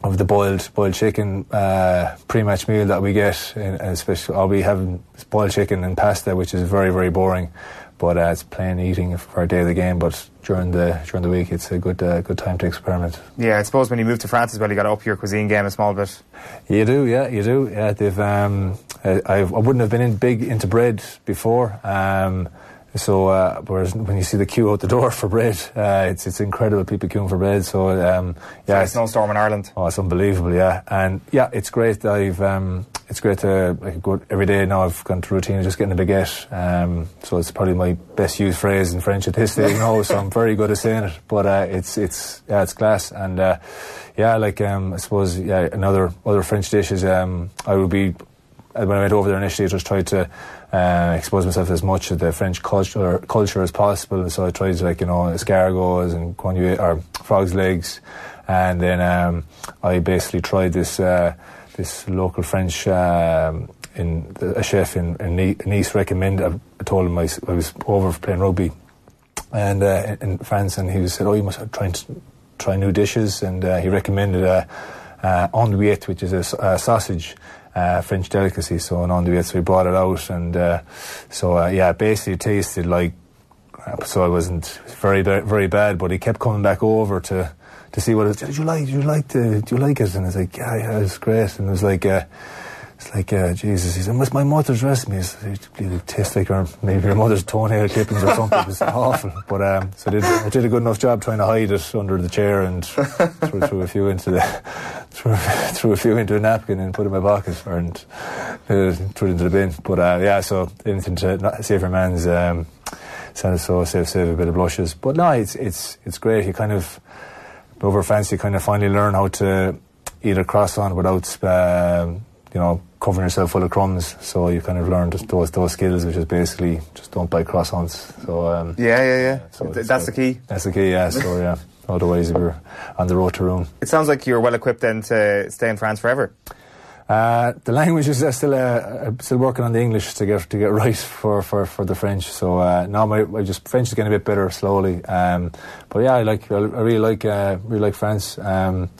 Of the boiled boiled chicken uh, pre-match meal that we get, and especially I'll be having boiled chicken and pasta, which is very very boring, but uh, it's plain eating for a day of the game. But during the during the week, it's a good uh, good time to experiment. Yeah, I suppose when you move to France as well, you got to up your cuisine game a small bit. You do, yeah, you do. Yeah, they've. Um, I, I wouldn't have been in big into bread before. Um, So, uh, whereas when you see the queue out the door for bread, uh, it's it's incredible people queuing for bread. So, um, yeah, it's a snowstorm in Ireland. Oh, it's unbelievable, yeah, and yeah, it's great. I've um, it's great to like, go every day now. I've gone to routine of just getting a baguette. Um, so it's probably my best used phrase in French at this stage now. So I'm very good at saying it, but uh, it's it's yeah, it's class. And uh, yeah, like um, I suppose yeah, another other French dishes. Um, I would be. When I went over there initially, I just tried to uh, expose myself as much of the French culture culture as possible. So I tried to, like, you know, escargots and guignol, or frog's legs, and then um, I basically tried this uh, this local French um, in a chef in, in Nice recommended. I told him I, I was over for playing rugby, and uh, in France, and he said, "Oh, you must have tried to try new dishes," and uh, he recommended a uh, andouillette, which is a, a sausage. Uh, French delicacy, so an andouillette, so we brought it out, and uh, so uh, yeah, basically tasted like crap. So I wasn't very very bad, but he kept coming back over to to see what it was. Did you like? Did you like the? Do you like it? And I was like, yeah, yeah, it's great. And it was like, uh, it's like uh, Jesus. He said, "What's my mother's recipe?" It tastes like her, maybe your mother's toenail clippings or something. It was awful. But um, so I did, I did a good enough job trying to hide it under the chair and threw, threw a few into the. Threw a few into a napkin and put it in my pocket, and uh, threw it into the bin. But uh, yeah, so anything to save your man's um, salad sauce, save save a bit of blushes. But no, it's it's it's great. You kind of over fancy, you kind of finally learn how to eat a croissant without uh, you know covering yourself full of crumbs. So you kind of learn those those skills, which is basically just don't buy croissants. So um, yeah, yeah, yeah. So that's like, the key. That's the key. Yeah. So yeah. Otherwise, we're on the road to Rome. It sounds like you're well equipped then to stay in France forever. Uh, the language is still uh, still working on the English to get to get right for, for, for the French. So uh, now my, my just French is getting a bit better slowly. Um, but yeah, I like I really like uh, really like France. Um,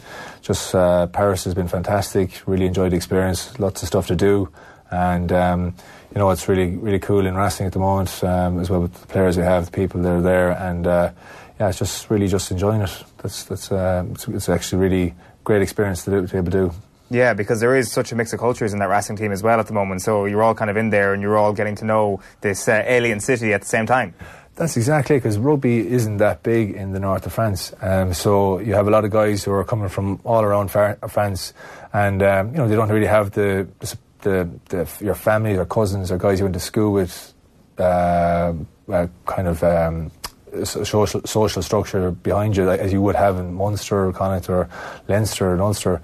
just uh, Paris has been fantastic. Really enjoyed the experience. Lots of stuff to do, and um, you know it's really really cool and interesting at the moment um, as well with the players we have, the people that are there, and. Uh, Yeah, it's just really just enjoying it. That's that's uh, it's, it's actually really great experience to, do, to be able to do. Yeah, because there is such a mix of cultures in that wrestling team as well at the moment. So you're all kind of in there, and you're all getting to know this uh, alien city at the same time. That's exactly it, because rugby isn't that big in the north of France. Um, so you have a lot of guys who are coming from all around France, and um, you know they don't really have the the, the your family or cousins or guys you went to school with, uh, uh, kind of. Um, Social, social structure behind you, like, as you would have in Munster or Connacht or Leinster and Ulster.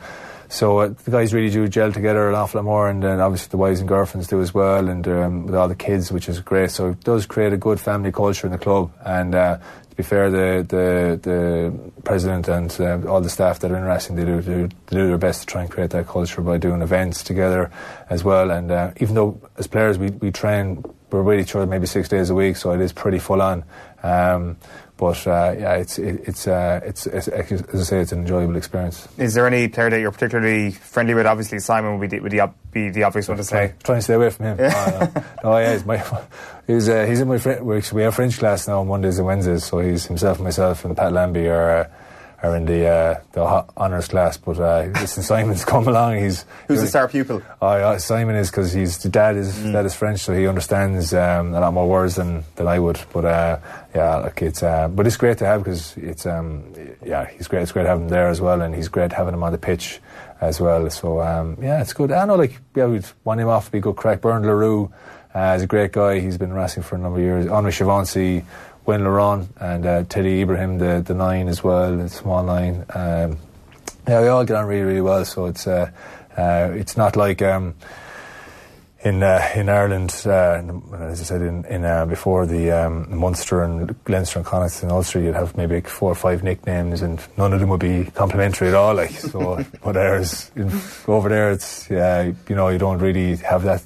So uh, the guys really do gel together an awful lot more, and then obviously the wives and girlfriends do as well, and um, with all the kids, which is great. So it does create a good family culture in the club, and uh, to be fair, the the, the president and uh, all the staff that are in racing, they do, do they do their best to try and create that culture by doing events together as well. And uh, even though as players we, we train, we're with each other maybe six days a week, so it is pretty full on. Um, but uh, yeah, it's it, it's, uh, it's it's as I say, it's an enjoyable experience. Is there any player that you're particularly friendly with? Obviously, Simon would be the, would be the obvious one to say. Trying, trying to stay away from him. Yeah. Oh, no. no, yeah, he's my he's uh, he's in my friend. We have French class now on Mondays and Wednesdays, so he's himself, and myself, and Pat Lambie are. Uh, Are in the uh, the honours class, but uh, listen, Simon's come along. He's who's the star pupil. Oh, uh, Simon is, because his dad is mm. dad is French, so he understands um, a lot more words than, than I would. But uh, yeah, like it's uh, but it's great to have, because it's um, yeah, he's great. It's great having him there as well, and he's great having him on the pitch as well. So um, yeah, it's good. I know, like yeah, we'd want him off to be a good crack. Bernard Leroux uh, is a great guy. He's been racing for a number of years. Henri Chavancy, Wayne Laurent, and uh, Teddy Ibrahim, the, the nine as well, the small nine. Um, yeah, we all get on really, really well. So it's uh, uh, it's not like um, in uh, in Ireland, uh, as I said, in, in uh, before the um, Munster and Leinster and Connacht and Ulster, you'd have maybe like four or five nicknames, and none of them would be complimentary at all. Like so, but ours, in, over there, it's yeah, you know, you don't really have that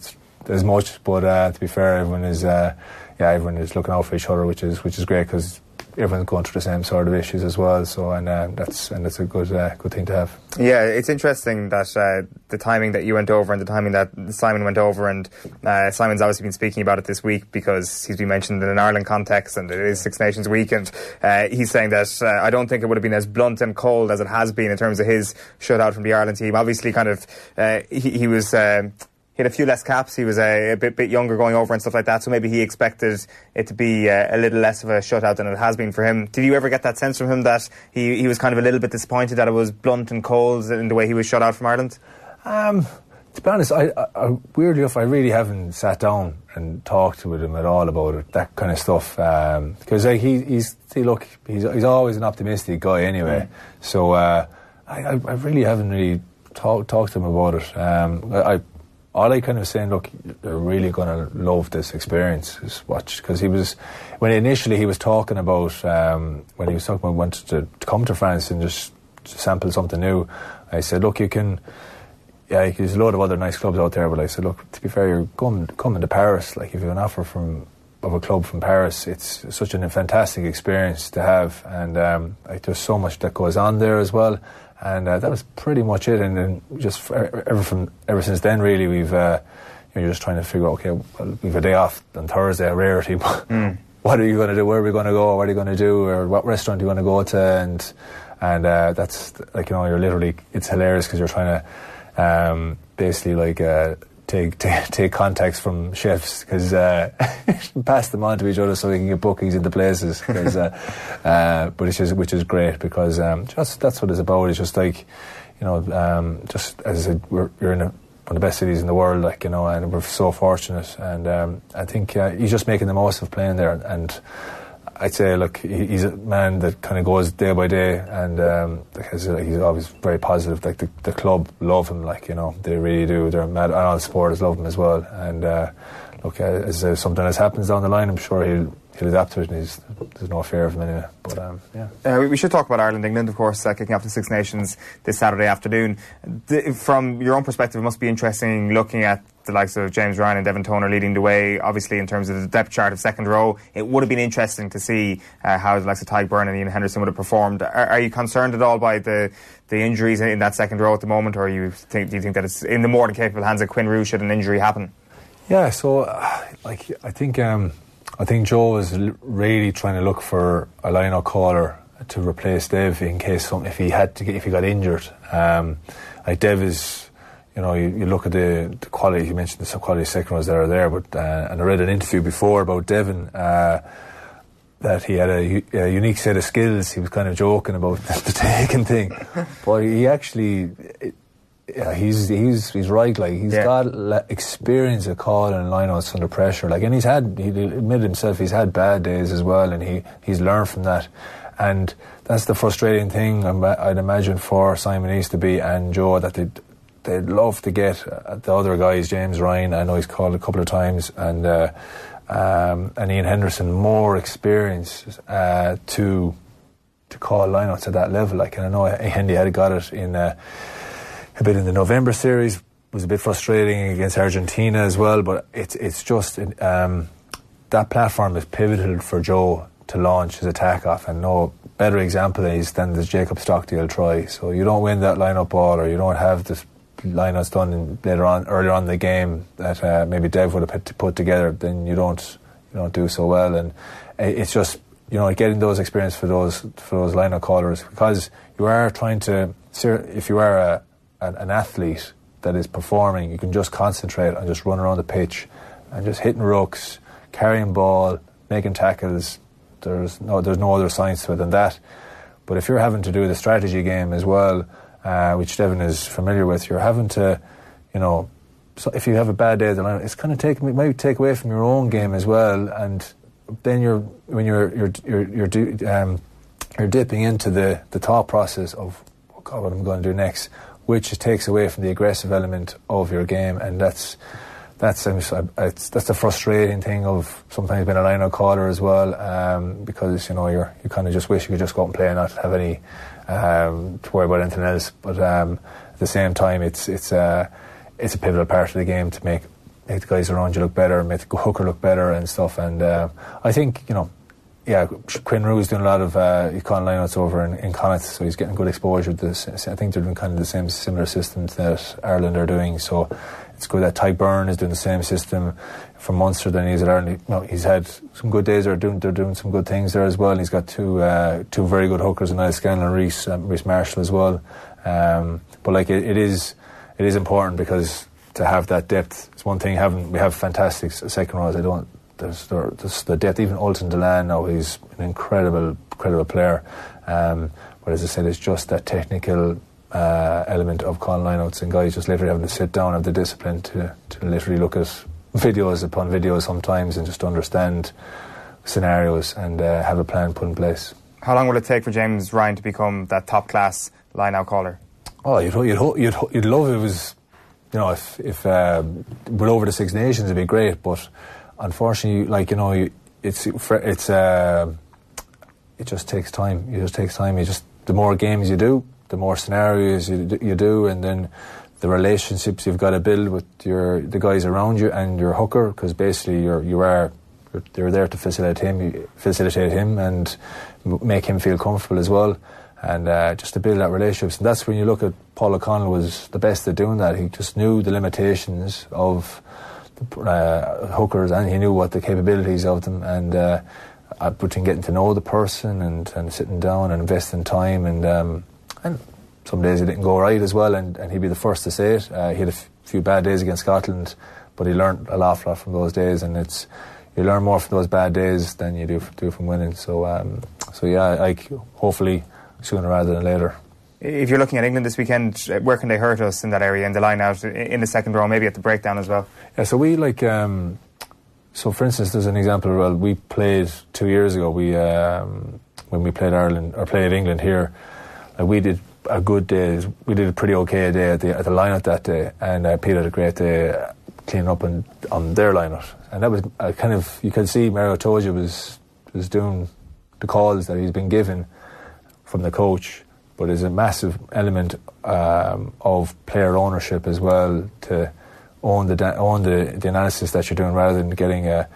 as much. But uh, to be fair, everyone is. Uh, Yeah, everyone is looking out for each other, which is which is great, because everyone's going through the same sort of issues as well. So, and uh, that's and that's a good uh, good thing to have. Yeah, it's interesting that uh, the timing that you went over and the timing that Simon went over, and uh, Simon's obviously been speaking about it this week because he's been mentioned in an Ireland context, and it is Six Nations Week, and uh, he's saying that uh, I don't think it would have been as blunt and cold as it has been in terms of his shutout from the Ireland team. Obviously, kind of uh, he, he was. Uh, He had a few less caps. He was a, a bit bit younger going over and stuff like that. So maybe he expected it to be a, a little less of a shutout than it has been for him. Did you ever get that sense from him that he, he was kind of a little bit disappointed that it was blunt and cold in the way he was shut out from Ireland? Um, to be honest, I, I, I, weirdly enough, I really haven't sat down and talked with him at all about it, that kind of stuff. Because um, like he, he's see, look, he's he's always an optimistic guy anyway. Mm. So uh, I, I really haven't really talked talked to him about it. Um, I. I All I kind of saying, look, they're really going to love this experience. Is watch, because he was when initially he was talking about um, when he was talking about wanted to, to come to France and just sample something new. I said, look, you can. Yeah, there's a lot of other nice clubs out there, but I said, look, to be fair, you're going coming to Paris. Like, if you have an offer from of a club from Paris, it's such a fantastic experience to have, and um, like, there's so much that goes on there as well. And uh, that was pretty much it, and then just ever from ever since then, really, we've uh, you know, you're just trying to figure out, okay, well, we've a day off on Thursday, a rarity. Mm. What are you going to do? Where are we going to go? What are you going to do? Or what restaurant do you want to go to? And and uh, that's like, you know, you're literally, it's hilarious, because you're trying to um, basically like. Uh, Take, take take contacts from chefs, because uh, pass them on to each other so we can get bookings into places. Cause, uh, uh, but it's just, which is great, because um, just that's what it's about. It's just like, you know, um, just as I said, we're you're in a, one of the best cities in the world, like, you know, and we're so fortunate. And um, I think uh, he's just making the most of playing there. And I'd say, look, he, he's a man that kind of goes day by day, and um, he's always very positive. Like, the, the club love him, like, you know, they really do. They're mad, and all the supporters love him as well. And uh, look, as uh, something else happens down the line, I'm sure he'll he'll adapt to it, and he's, there's no fear of him anyway. But um, yeah, uh, we should talk about Ireland, England, of course, uh, kicking off the Six Nations this Saturday afternoon. The, from your own perspective, it must be interesting looking at the likes of James Ryan and Devin Toner leading the way, obviously, in terms of the depth chart of second row. It would have been interesting to see uh, how the likes of Tadhg Furlong and Ian Henderson would have performed. Are, are you concerned at all by the, the injuries in that second row at the moment, or you think, do you think that it's in the more than capable hands of Quinn Roux should an injury happen? Yeah, so uh, like I think um, I think Joe is really trying to look for a line-out caller to replace Dev in case something, if he had to get, if he got injured. Um, like Dev is. You know, you, you look at the, the quality. You mentioned the quality second rows that are there, but uh, and I read an interview before about Devin uh, that he had a, a unique set of skills. He was kind of joking about the taking thing, but he actually, it, yeah, he's he's he's right. Like, he's yeah. got experience of calling and lineouts under pressure. Like, and he's had, he admitted himself, he's had bad days as well, and he he's learned from that. And that's the frustrating thing, I'd imagine, for Simon Easterby and Joe, that they. They'd love to get the other guys, James Ryan, I know he's called a couple of times, and uh, um, and Ian Henderson more experience uh, to to call lineups at that level. Like, and I know Hendy had got it in uh, a bit in the November series. It was a bit frustrating against Argentina as well. But it's it's just um, that platform is pivotal for Joe to launch his attack off, and no better example is than the Jacob Stockdale try. So you don't win that lineup ball, or you don't have this lineups done in later on, earlier on in the game that uh, maybe Dev would have put together, then you don't you don't do so well. And it's just, you know, getting those experience for those for those lineup callers, because you are trying to, if you are a, an athlete that is performing, you can just concentrate on just running around the pitch and just hitting rooks, carrying ball, making tackles. There's no there's no other science to it than that. But if you're having to do the strategy game as well, Uh, which Devin is familiar with, you're having to, you know, so if you have a bad day at the line, it's kind of take it might take away from your own game as well, and then you're when you're you're you're you're, do, um, you're dipping into the, the thought process of oh God, what am I going to do next, which takes away from the aggressive element of your game, and that's that's it's, that's the frustrating thing of sometimes being a line-out caller as well, um, because you know you're you kind of just wish you could just go out and play and not have any. Um, to worry about anything else, but um, at the same time, it's it's a uh, it's a pivotal part of the game to make make the guys around you look better, make the hooker look better and stuff. And uh, I think you know, yeah, Quinn Rue is doing a lot of uh, econ lineouts over in, in Connacht, so he's getting good exposure to this. I think they're doing kind of the same similar systems that Ireland are doing. So it's good that Ty Byrne is doing the same system for Munster than he's at Ireland. No, he's had some good days. They're doing, they're doing some good things there as well. And he's got two uh, two very good hookers in Niall Scanlon and Reece, um, Reece Marshall as well. Um, but like it, it is, it is important because to have that depth. It's one thing having we have fantastic second rows. I don't. There's, there, there's the depth. Even Ultan Dillane now, he's an incredible, incredible player. Um, but as I said, it's just that technical. Uh, element of calling lineouts and guys just literally having to sit down, have the discipline to to literally look at videos upon videos sometimes and just understand scenarios and uh, have a plan put in place. How long will it take for James Ryan to become that top class lineout caller? Oh, you'd you'd you'd you'd love it was, you know, if if uh, we're over the Six Nations it'd be great, but unfortunately, like you know, you, it's it's uh, it just takes time. It just takes time. You just the more games you do. The more scenarios you you do, and then the relationships you've got to build with your the guys around you and your hooker, because basically you're you are you're, you're there to facilitate him, you facilitate him, and make him feel comfortable as well, and uh, just to build that relationships. And that's when you look at Paul O'Connell was the best at doing that. He just knew the limitations of the, uh, hookers, and he knew what the capabilities of them, and uh, between getting to know the person and, and sitting down and investing time and. Um, And some days it didn't go right as well, and, and he'd be the first to say it. Uh, he had a f- few bad days against Scotland, but he learned a lot, lot from those days, and it's you learn more from those bad days than you do, do from winning. So, um, so yeah, like hopefully sooner rather than later. If you're looking at England this weekend, where can they hurt us in that area, in the line-out, in the second row, maybe at the breakdown as well? Yeah, so we like... Um, so, for instance, there's an example, well, we played two years ago, We um, when we played Ireland, or played England here, we did a good day. We did a pretty okay day at the at the lineout that day, and uh, Peter had a great day cleaning up on, on their lineout. And that was uh, kind of you could see Mario Toja was was doing the calls that he's been given from the coach, but there's a massive element um, of player ownership as well to own the own the, the analysis that you're doing rather than getting a.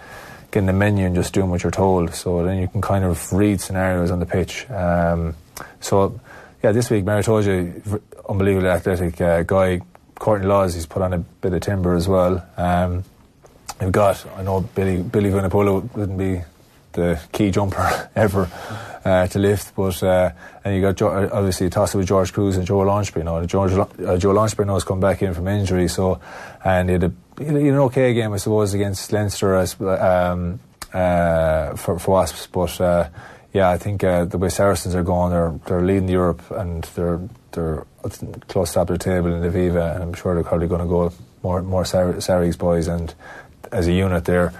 getting the menu and just doing what you're told. So then you can kind of read scenarios on the pitch. Um, so, yeah, this week, Murray told you, unbelievably athletic uh, guy. Courtney Laws, he's put on a bit of timber as well. Um, we've got, I know Billy Billy Vunipola wouldn't be the key jumper ever uh, to lift, but uh, and you got jo- obviously a toss with George Cruz and Joe Launchbury. Now George uh, Joe Launchbury now has come back in from injury, so and he had a You know, an okay game, I suppose, against Leinster um, uh, for, for Wasps. But uh, yeah, I think uh, the way Saracens are going, they're they're leading Europe and they're they're close top of the table in the Aviva, and I'm sure they're probably going to go more more Sar- Sarries boys. And as a unit, their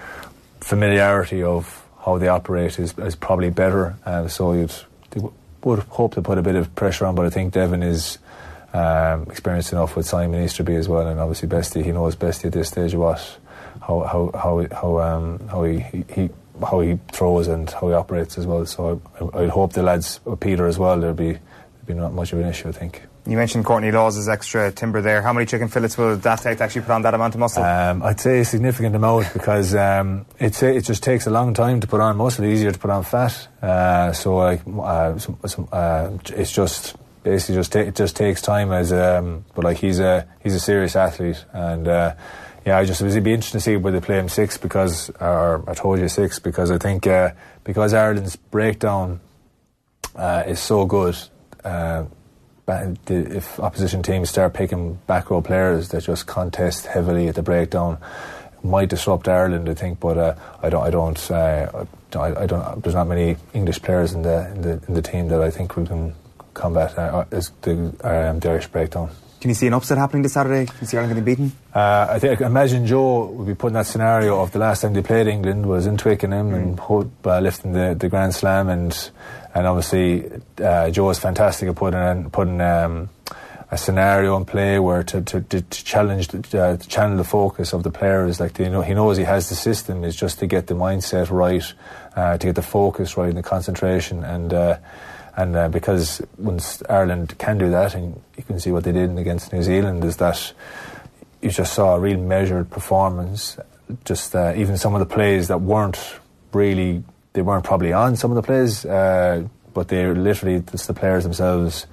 familiarity of how they operate is is probably better. Uh, so you'd they w- would hope to put a bit of pressure on, but I think Devin is. Um, experienced enough with Simon Easterby as well, and obviously Bestie, he knows Bestie at this stage what how how how how um how he, he, he how he throws and how he operates as well. So I, I hope the lads, Peter as well, there'll be be not much of an issue, I think. You mentioned Courtney Lawes' extra timber there. How many chicken fillets will that take to actually put on that amount of muscle? Um, I'd say a significant amount, because um, it, it just takes a long time to put on muscle, easier to put on fat. Uh, so I, uh, some, some, uh, it's just basically just ta it just takes time. As um, but like he's a he's a serious athlete, and uh, yeah, I just it'd be interesting to see whether they play him six because, or I told you six because I think uh, because Ireland's breakdown uh, is so good. Uh, If opposition teams start picking back row players that just contest heavily at the breakdown, it might disrupt Ireland, I think. But uh, I don't, I don't, uh, I don't. There's not many English players in the in the, in the team that I think we can combat uh, as the, um, the Irish breakdown. Can you see an upset happening this Saturday? Can you see Ireland getting beaten? Uh, I think I imagine Joe would be putting that scenario of the last time they played England was in Twickenham mm. and put, uh, lifting the, the Grand Slam, and and obviously uh, Joe is fantastic at putting putting um, a scenario in play where to to, to challenge the, uh, to channel the focus of the players. Like they know, he knows he has the system. It's just to get the mindset right, uh, to get the focus right, and the concentration and. Uh, And uh, because once Ireland can do that, and you can see what they did against New Zealand, is that you just saw a real measured performance. Just uh, even some of the plays that weren't really, they weren't probably on some of the plays, uh, but they literally, just the players themselves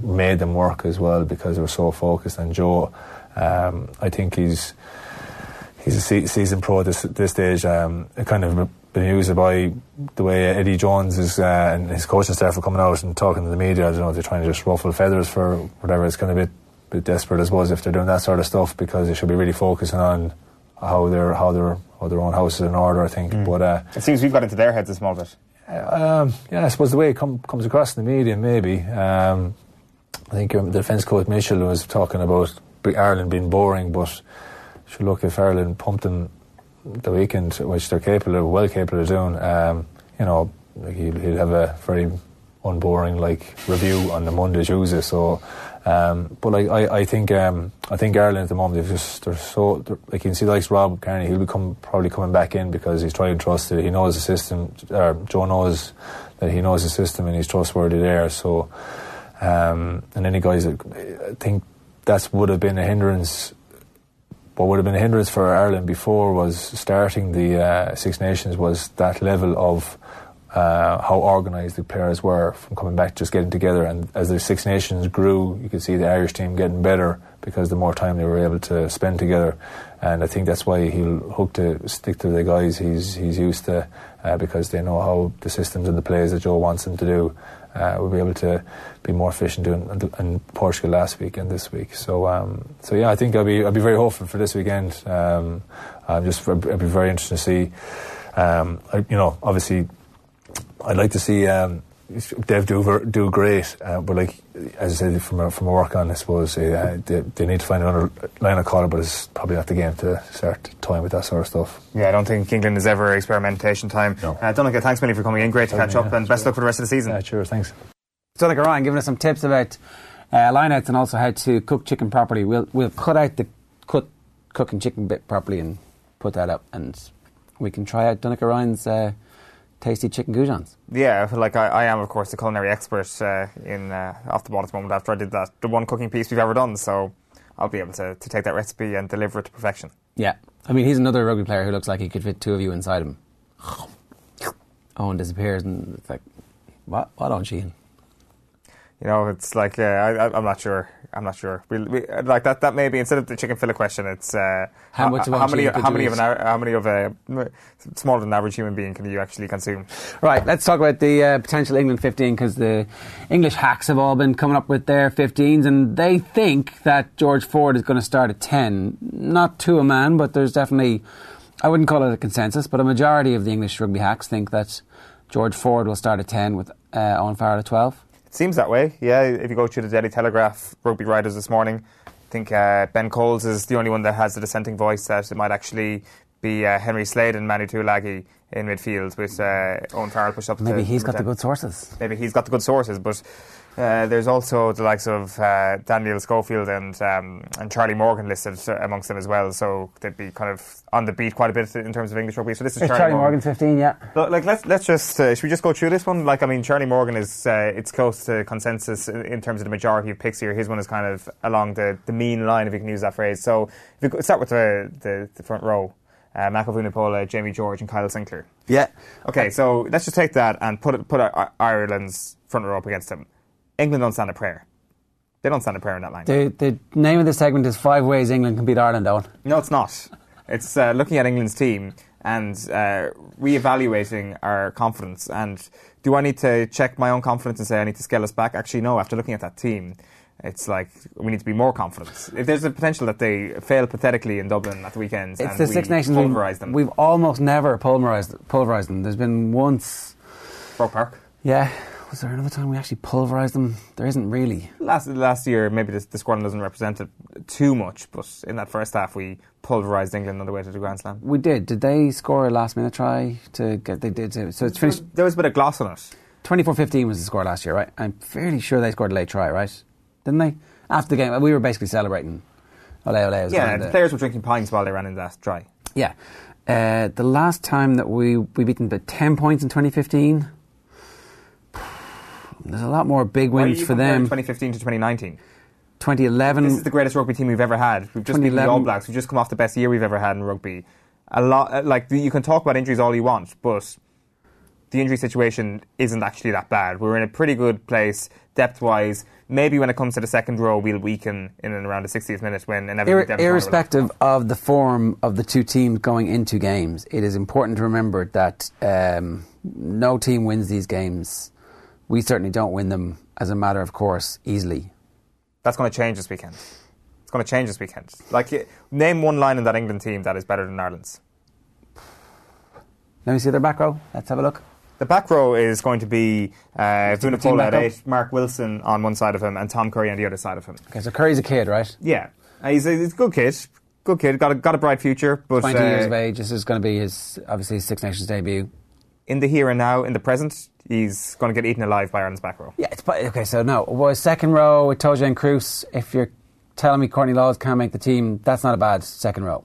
made them work as well because they were so focused. And Joe, um, I think he's he's a se seasoned pro at this, this stage, um, kind of amused by the way Eddie Jones is, uh, and his coaching staff are coming out and talking to the media. I don't know if they're trying to just ruffle feathers for whatever. It's kind of a bit, bit desperate, I suppose, if they're doing that sort of stuff, because they should be really focusing on how their how their how their own house is in order, I think. Mm. But uh, it seems we've got into their heads a small bit. Um, yeah, I suppose the way it com comes across in the media, maybe. Um, I think the defence coach Mitchell was talking about Ireland being boring, but should look, if Ireland pumped them the weekend, which they're capable of, well capable of doing, um, you know, like he'll, he'll have a very unboring like review on the Monday, Tuesday. So, um, but like I, I think, um, I think Ireland at the moment, they've just they're so they're, like you can see, like Rob Kearney, he'll become probably coming back in because he's tried and trusted. He knows the system. Or Joe knows that he knows the system and he's trustworthy there. So, um, and any guys, I think that's would have been a hindrance. What would have been a hindrance for Ireland before was starting the uh, Six Nations was that level of uh, how organised the players were from coming back, just getting together. And as the Six Nations grew, you could see the Irish team getting better because the more time they were able to spend together. And I think that's why he'll hook to stick to the guys he's he's used to, uh, because they know how the systems and the plays that Joe wants them to do. Uh, we'll be able to be more efficient in, in Portugal last week and this week. So, um, so yeah, I think I'll be I'll be very hopeful for this weekend. Um, I'm just it'll be very interesting to see. Um, I, you know, obviously, I'd like to see um, Dev do do great, uh, but like as I said, from a, from a work on, I suppose uh, they, they need to find another line of colour. But it's probably not the game to start toying with that sort of stuff. Yeah, I don't think England is ever experimentation time. No. Uh, Donnacha, thanks many for coming in. Great to catch yeah, up, and best sure. luck for the rest of the season. Yeah, sure, thanks. Donnacha Ryan giving us some tips about uh, lineouts and also how to cook chicken properly. We'll we'll cut out the cut cooking chicken bit properly and put that up, and we can try out Donnacha Ryan's. Uh, Tasty chicken goujons. Yeah, like I, I am, of course, a culinary expert uh, in uh, off the ball at the moment. After I did that, the one cooking piece we've ever done, so I'll be able to, to take that recipe and deliver it to perfection. Yeah, I mean, he's another rugby player who looks like he could fit two of you inside him. Oh, and disappears, and it's like, what? What on Sheehan? You know, it's like uh, I, I'm not sure. I'm not sure. We, we, like that. That may be, instead of the chicken fillet question, it's uh, how, much how, how many, how many, an, how many of a smaller than average human being can you actually consume? Right. Let's talk about the uh, potential England fifteen, because the English hacks have all been coming up with their fifteens, and they think that George Ford is going to start at ten, not to a man, but there's definitely, I wouldn't call it a consensus, but a majority of the English rugby hacks think that George Ford will start at ten with uh, Owen Farrell at twelve. Seems that way, yeah. If you go to the Daily Telegraph rugby writers this morning, I think uh, Ben Coles is the only one that has the dissenting voice that it might actually be uh, Henry Slade and Manu Tuilagi in midfield with uh, Owen Farrell pushed up. Maybe to, he's got ten. The good sources. Maybe he's got the good sources, but Uh, there's also the likes of uh, Daniel Schofield and um, and Charlie Morgan listed amongst them as well, so they'd be kind of on the beat quite a bit in terms of English rugby. So this is Charlie, Charlie Morgan. Morgan, fifteen, yeah. But, like, let's let's just uh, should we just go through this one? Like, I mean, Charlie Morgan is uh, it's close to consensus in, in terms of the majority of picks here. His one is kind of along the, the mean line, if you can use that phrase. So if we start with the the, the front row. Uh, Mako Vunipola, Jamie George and Kyle Sinclair. Yeah. Okay, so let's just take that and put it, put our, Ireland's front row up against them. England don't stand a prayer. They don't stand a prayer in that line. The, the name of this segment is Five Ways England Can Beat Ireland, Owen. No, it's not. It's uh, looking at England's team and uh, re-evaluating our confidence. And do I need to check my own confidence and say I need to scale us back? Actually, no, after looking at that team... It's like, we need to be more confident. If there's a potential that they fail pathetically in Dublin at the weekend and the we Six Nations pulverise them. We've almost never pulverised pulverised them. There's been once... Broke Park. Yeah. Was there another time we actually pulverised them? There isn't really. Last last year, maybe this, the squad doesn't represent it too much, but in that first half we pulverised England on the way to the Grand Slam. We did. Did they score a last-minute try? to get? They did. So it's finished... There was a bit of gloss on it. twenty-four fifteen was the score last year, right? I'm fairly sure they scored a late try, right? Didn't they? After the game, we were basically celebrating. Ole, ole. Was yeah, the to... players were drinking pints while they ran in that dry. Yeah. Uh, the last time that we, we beat them by ten points in twenty fifteen, there's a lot more big wins for them. twenty fifteen to twenty nineteen? twenty eleven. This is the greatest rugby team we've ever had. We've just beat the All Blacks. We've just come off the best year we've ever had in rugby. A lot, like, you can talk about injuries all you want, but... the injury situation isn't actually that bad. We're in a pretty good place, depth-wise. Maybe when it comes to the second row, we'll weaken in and around the sixtieth minute when... Ir- irrespective of the form of the two teams going into games, it is important to remember that um, no team wins these games. We certainly don't win them, as a matter of course, easily. That's going to change this weekend. It's going to change this weekend. Like, name one line in that England team that is better than Ireland's. Let me see their back row. Let's have a look. The back row is going to be uh, Vunipola at eight, Mark Wilson on one side of him, and Tom Curry on the other side of him. Okay, so Curry's a kid, right? Yeah, uh, he's, a, he's a good kid, good kid. Got a got a bright future. But twenty uh, years of age. This is going to be his obviously his Six Nations debut. In the here and now, in the present, he's going to get eaten alive by Ireland's back row. Yeah, it's okay. So no, well, second row with Toja and Cruz. If you're telling me Courtney Laws can't make the team, that's not a bad second row.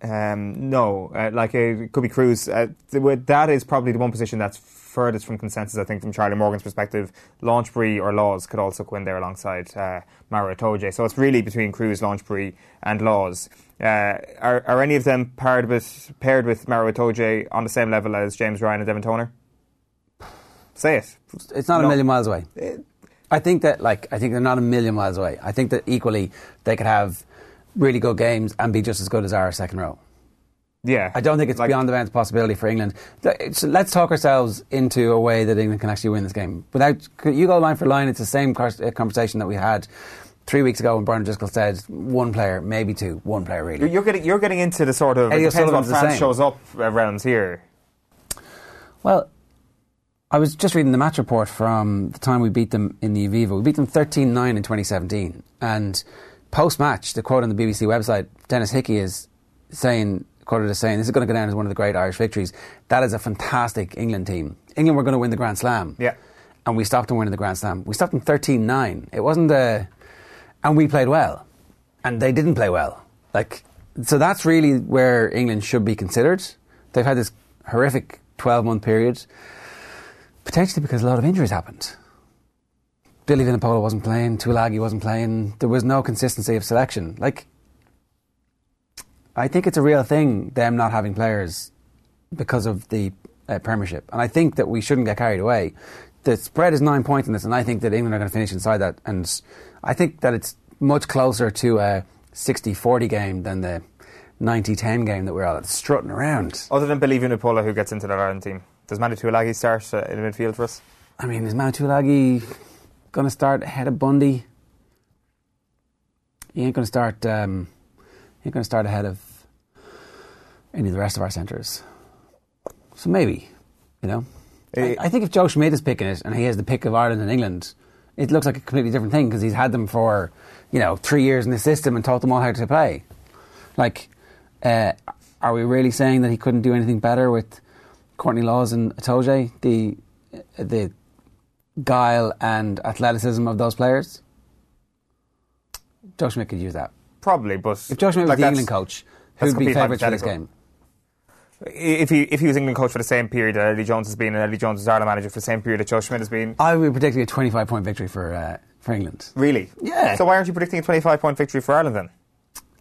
Um, no, uh, like uh, it could be Cruz. Uh, th- that is probably the one position that's furthest from consensus, I think, from Charlie Morgan's perspective. Launchbury or Laws could also go in there alongside uh, Mara Toje. So it's really between Cruz, Launchbury and Laws. Uh, are, are any of them paired with, paired with Mara Toje on the same level as James Ryan and Devin Toner? Say it. It's not no. a million miles away. It, I think that, like, I think they're not a million miles away. I think that equally they could have really good games and be just as good as our second row. Yeah. I don't think it's like, beyond the bounds of possibility for England. Let's talk ourselves into a way that England can actually win this game. Without, you go line for line, it's the same conversation that we had three weeks ago when Brian Driscoll said one player, maybe two, one player really. You're getting, you're getting into the sort of, it depends on France shows up rounds here. Well, I was just reading the match report from the time we beat them in the Aviva. We beat them thirteen nine in twenty seventeen and... post-match, the quote on the B B C website, Dennis Hickey is saying, quoted as saying, this is going to go down as one of the great Irish victories. That is a fantastic England team. England were going to win the Grand Slam. Yeah. And we stopped them winning the Grand Slam. We stopped them thirteen nine. It wasn't a... And we played well. And they didn't play well. Like, so that's really where England should be considered. They've had this horrific twelve-month period, potentially because a lot of injuries happened. Billy Vunipola wasn't playing, Tulagi wasn't playing, there was no consistency of selection. Like, I think it's a real thing, them not having players because of the uh, Premiership. And I think that we shouldn't get carried away. The spread is nine points in this, and I think that England are going to finish inside that. And I think that it's much closer to a sixty forty game than the ninety ten game that we're all strutting around. Other than Billy Vunipola, who gets into that Ireland team, does Manu Tulagi start uh, in the midfield for us? I mean, is Manu Tulagi... going to start ahead of Bundy? He ain't going to start. Um, he ain't going to start ahead of any of the rest of our centres. So maybe, you know, I, I think if Joe Schmidt is picking it and he has the pick of Ireland and England, it looks like a completely different thing because he's had them for, you know, three years in the system and taught them all how to play. Like, uh, are we really saying that he couldn't do anything better with Courtney Laws and Itoje? The the guile and athleticism of those players, Josh Schmidt could use that. Probably, but... If Josh Schmidt like was the England coach, who'd be favourites for this game? If he if he was England coach for the same period that Eddie Jones has been, and Eddie Jones was Ireland manager for the same period that Josh Schmidt has been... I would be predicting a twenty-five point victory for uh, for England. Really? Yeah. So why aren't you predicting a twenty-five point victory for Ireland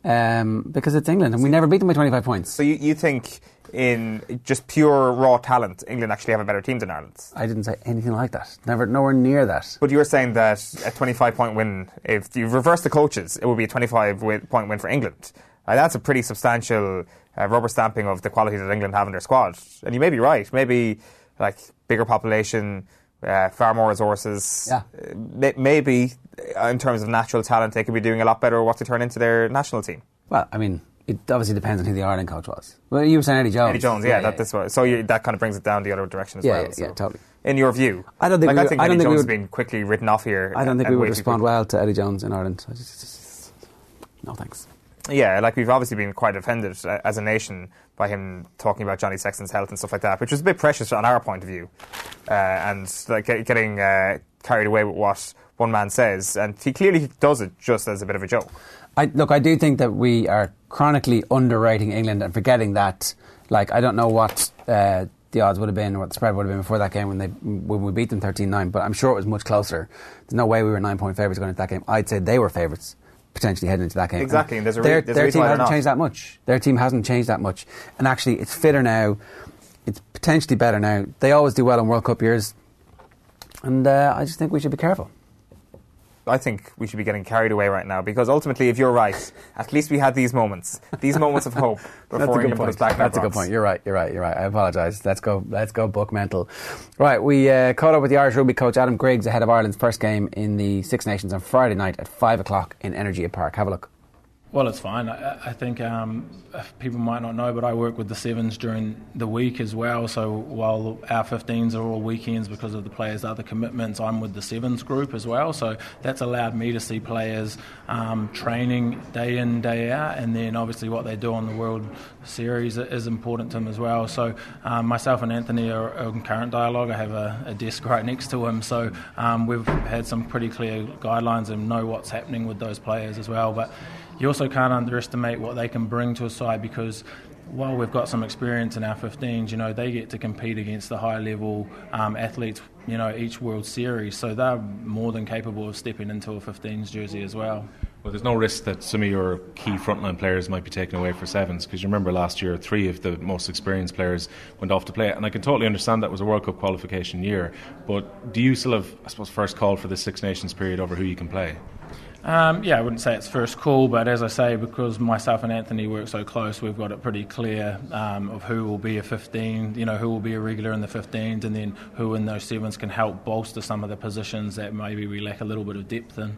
then? Um, because it's England, and we never beat them by twenty-five points. So you, you think... in just pure raw talent, England actually have a better team than Ireland. I didn't say anything like that. Never, nowhere near that. But you were saying that a twenty-five point win, if you reverse the coaches, it would be a twenty-five point win for England. Uh, that's a pretty substantial uh, rubber stamping of the quality that England have in their squad. And you may be right. Maybe like bigger population, uh, far more resources. Yeah. Uh, maybe in terms of natural talent, they could be doing a lot better with what they turn into their national team. Well, I mean... it obviously depends on who the Ireland coach was. Well, you were saying Eddie Jones. Eddie Jones, yeah, yeah, that, yeah. That's what, so you, that kind of brings it down the other direction as yeah, well. Yeah, so. yeah, totally. In your view, I don't think like, we, I think I Eddie think Jones we would, has been quickly written off here. I don't think we would respond well to Eddie Jones in Ireland. I just, just, no thanks. Yeah, like we've obviously been quite offended uh, as a nation by him talking about Johnny Sexton's health and stuff like that, which was a bit precious on our point of view, uh, and like getting uh, carried away with what one man says, and he clearly does it just as a bit of a joke. I, look, I do think that we are chronically underrating England and forgetting that. Like, I don't know what uh, the odds would have been or what the spread would have been before that game when they when we beat them thirteen nine, but I'm sure it was much closer. There's no way we were nine-point favourites going into that game. I'd say they were favourites potentially heading into that game. Exactly. And there's a re- their there's their a team hasn't changed that much. Their team hasn't changed that much. And actually, it's fitter now. It's potentially better now. They always do well in World Cup years. And uh, I just think we should be careful. I think we should be getting carried away right now, because ultimately, if you're right, at least we had these moments, these moments of hope before England put us back. That's a good point. You're right. You're right. You're right. I apologise. Let's go. Let's go. Book mental. Right. We uh, caught up with the Irish rugby coach Adam Griggs ahead of Ireland's first game in the Six Nations on Friday night at five o'clock in Energia Park. Have a look. Well, it's fine. I, I think um, people might not know, but I work with the sevens during the week as well. So while our fifteens are all weekends because of the players' other commitments, I'm with the sevens group as well. So that's allowed me to see players um, training day in, day out. And then obviously what they do on the World Series is important to them as well. So um, myself and Anthony are in current dialogue. I have a, a desk right next to him. So um, we've had some pretty clear guidelines and know what's happening with those players as well. But you also can't underestimate what they can bring to a side, because while we've got some experience in our fifteens, you know, they get to compete against the high-level um, athletes, you know, each World Series. So they're more than capable of stepping into a fifteens jersey as well. Well, there's no risk that some of your key frontline players might be taken away for sevens, because you remember last year three of the most experienced players went off to play, and I can totally understand that was a World Cup qualification year. But do you still have, I suppose, first call for the Six Nations period over who you can play? Um, yeah, I wouldn't say it's first call, but as I say, because myself and Anthony work so close, we've got it pretty clear um, of who will be a fifteen, you know, who will be a regular in the fifteens, and then who in those sevens can help bolster some of the positions that maybe we lack a little bit of depth in.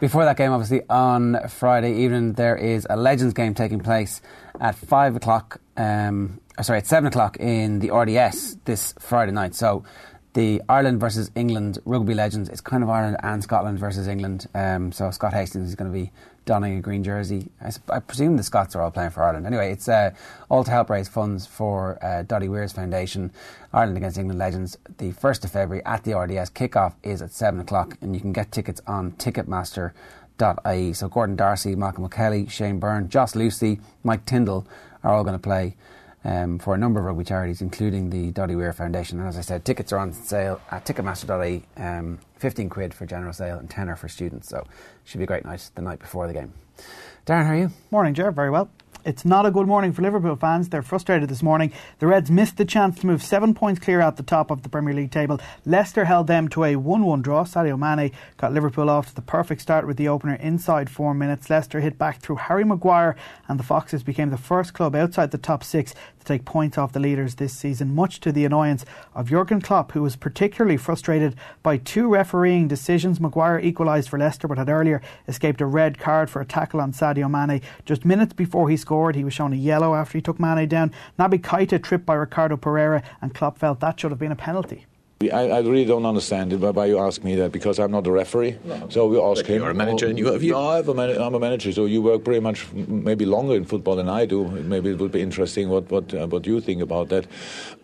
Before that game, obviously, on Friday evening, there is a Legends game taking place at five o'clock, um, sorry, at seven o'clock in the R D S this Friday night. So the Ireland versus England Rugby Legends. It's kind of Ireland and Scotland versus England. Um, so Scott Hastings is going to be donning a green jersey. I, I presume the Scots are all playing for Ireland. Anyway, it's uh, all to help raise funds for uh, Doddy Weir's Foundation. Ireland against England Legends, the first of February at the R D S. Kickoff is at seven o'clock, and you can get tickets on ticketmaster dot I E. So Gordon Darcy, Malcolm O'Kelly, Shane Byrne, Joss Lucy, Mike Tyndall are all going to play Um, for a number of rugby charities, including the Doddy Weir Foundation. And as I said, tickets are on sale at ticketmaster dot I E, um, fifteen quid for general sale and tenner for students. So should be a great night the night before the game. Darren, how are you? Morning, Ger. Very well. It's not a good morning for Liverpool fans. They're frustrated this morning. The Reds missed the chance to move seven points clear out the top of the Premier League table. Leicester held them to a one one draw. Sadio Mane got Liverpool off to the perfect start with the opener inside four minutes. Leicester hit back through Harry Maguire, and the Foxes became the first club outside the top six to take points off the leaders this season, much to the annoyance of Jurgen Klopp, who was particularly frustrated by two refereeing decisions. Maguire equalised for Leicester, but had earlier escaped a red card for a tackle on Sadio Mane. Just minutes before he scored, he was shown a yellow after he took Mane down. Naby Keita tripped by Ricardo Pereira, and Klopp felt that should have been a penalty. I, I really don't understand it, why you ask me that, because I'm not a referee. No. So we ask him. You're a manager, oh, and you have you. No, I have a man- I'm a manager, so you work pretty much maybe longer in football than I do. Maybe it would be interesting what what uh, what you think about that.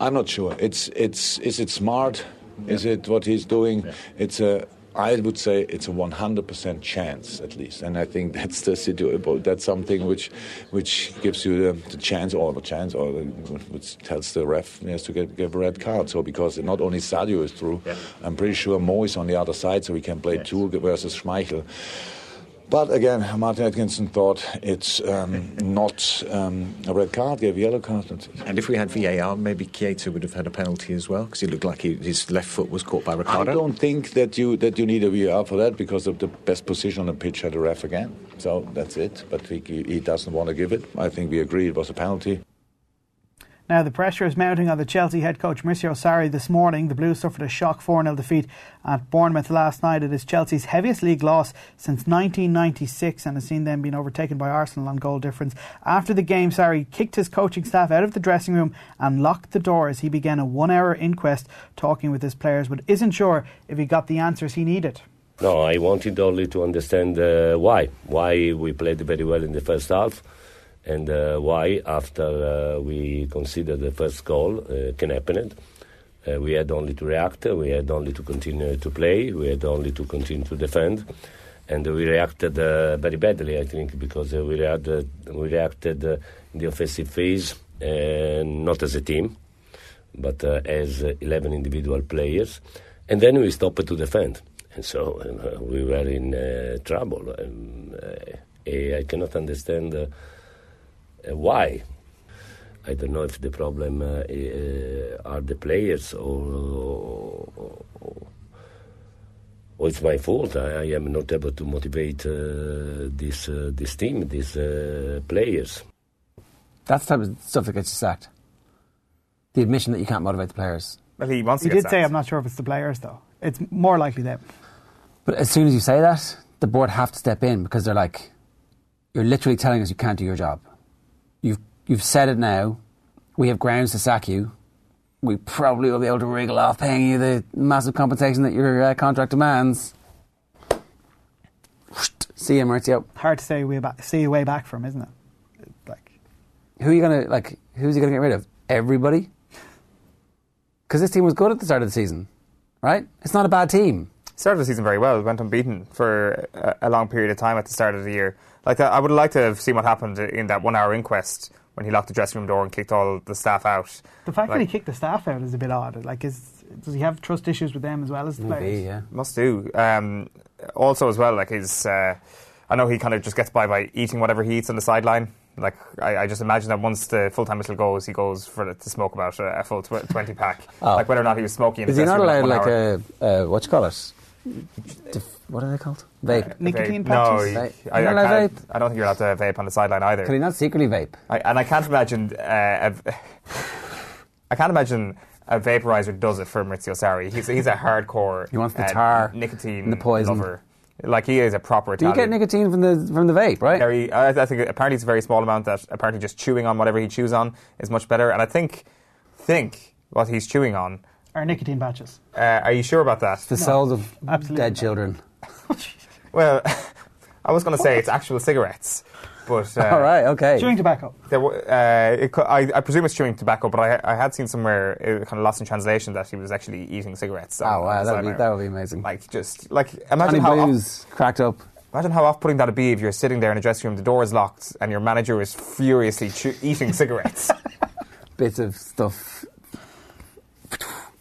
I'm not sure. It's it's is it smart? Is it what he's doing? Yeah. It's a, I would say it's a one hundred percent chance at least, and I think that's the situation. That's something which, which gives you the, the chance or the chance or the, which tells the ref he has to get give a red card. So because not only Sadio is through, yeah. I'm pretty sure Mo is on the other side, so we can play yes. two versus Schmeichel. But again, Martin Atkinson thought it's um, not um, a red card, gave a yellow card. And if we had V A R, maybe Keita would have had a penalty as well, because he looked like he, his left foot was caught by Ricardo. I don't think that you that you need a V A R for that, because of the best position on the pitch had a ref again. So that's it. But he, he doesn't want to give it. I think we agree it was a penalty. Now, the pressure is mounting on the Chelsea head coach Mauricio Sarri this morning. The Blues suffered a shock four nil defeat at Bournemouth last night. It is Chelsea's heaviest league loss since nineteen ninety-six and has seen them being overtaken by Arsenal on goal difference. After the game, Sarri kicked his coaching staff out of the dressing room and locked the doors. He began a one-hour inquest talking with his players, but isn't sure if he got the answers he needed. No, I wanted only to understand uh, why. Why we played very well in the first half. And uh, why, after uh, we conceded the first goal, uh, can happen. Uh, we had only to react, we had only to continue to play, we had only to continue to defend. And we reacted uh, very badly, I think, because uh, we, had, uh, we reacted uh, in the offensive phase, uh, not as a team, but uh, as uh, eleven individual players. And then we stopped to defend. And so uh, we were in uh, trouble. Um, uh, I cannot understand... Uh, Uh, why? I don't know if the problem uh, uh, are the players or, or, or, or it's my fault. I, I am not able to motivate uh, this uh, this team, these uh, players. That's the type of stuff that gets you sacked. The admission that you can't motivate the players. Well, he wants to get sacked. He did say, I'm not sure if it's the players, though. It's more likely them. But as soon as you say that, the board have to step in, because they're like, you're literally telling us you can't do your job. You've you've said it now. We have grounds to sack you. We probably will be able to wriggle off paying you the massive compensation that your uh, contract demands. See you, Maurizio. Hard to say way back, see your way back from, isn't it? Like, who are you gonna like? Who's he gonna get rid of? Everybody. Because this team was good at the start of the season, right? It's not a bad team. Started the season very well. We went unbeaten for a, a long period of time at the start of the year. Like, I would like to have seen what happened in that one-hour inquest when he locked the dressing room door and kicked all the staff out. The fact like, that he kicked the staff out is a bit odd. Like, is, does he have trust issues with them as well as the players? Maybe, yeah. Must do. Um, also, as well, like his, uh, I know he kind of just gets by by eating whatever he eats on the sideline. Like, I, I just imagine that once the full-time whistle goes, he goes for to smoke about a, a full tw- twenty pack. Oh. Like, whether or not he was smoking. Is he not allowed like a uh, what you call it? What are they called? Vape. Uh, Nicotine vape. Patches? No, vape. I, I, I, vape? I don't think you're allowed to vape on the sideline either. Can he not secretly vape? I, and I can't imagine... Uh, a, I can't imagine a vaporizer does it for Maurizio Sarri. He's, he's a hardcore... He wants the tar uh, nicotine and the poison. Lover. Like, he is a proper Italian. Do you get nicotine from the from the vape, right? Very, I, I think apparently it's a very small amount that apparently just chewing on whatever he chews on is much better. And I think think what he's chewing on... Are nicotine patches. Uh, are you sure about that? It's the no, souls of dead not. children. Well, I was going to say it's actual cigarettes, but uh, all right, okay. Chewing tobacco. There, uh, it, I, I presume it's chewing tobacco, but I, I had seen somewhere it kind of lost in translation that he was actually eating cigarettes. Oh wow, that would be that would be amazing. Like just like imagine Johnny how Blues off, cracked up. Imagine how off-putting that'd be if you're sitting there in a dressing room, the door is locked, and your manager is furiously chew- eating cigarettes. Bits of stuff.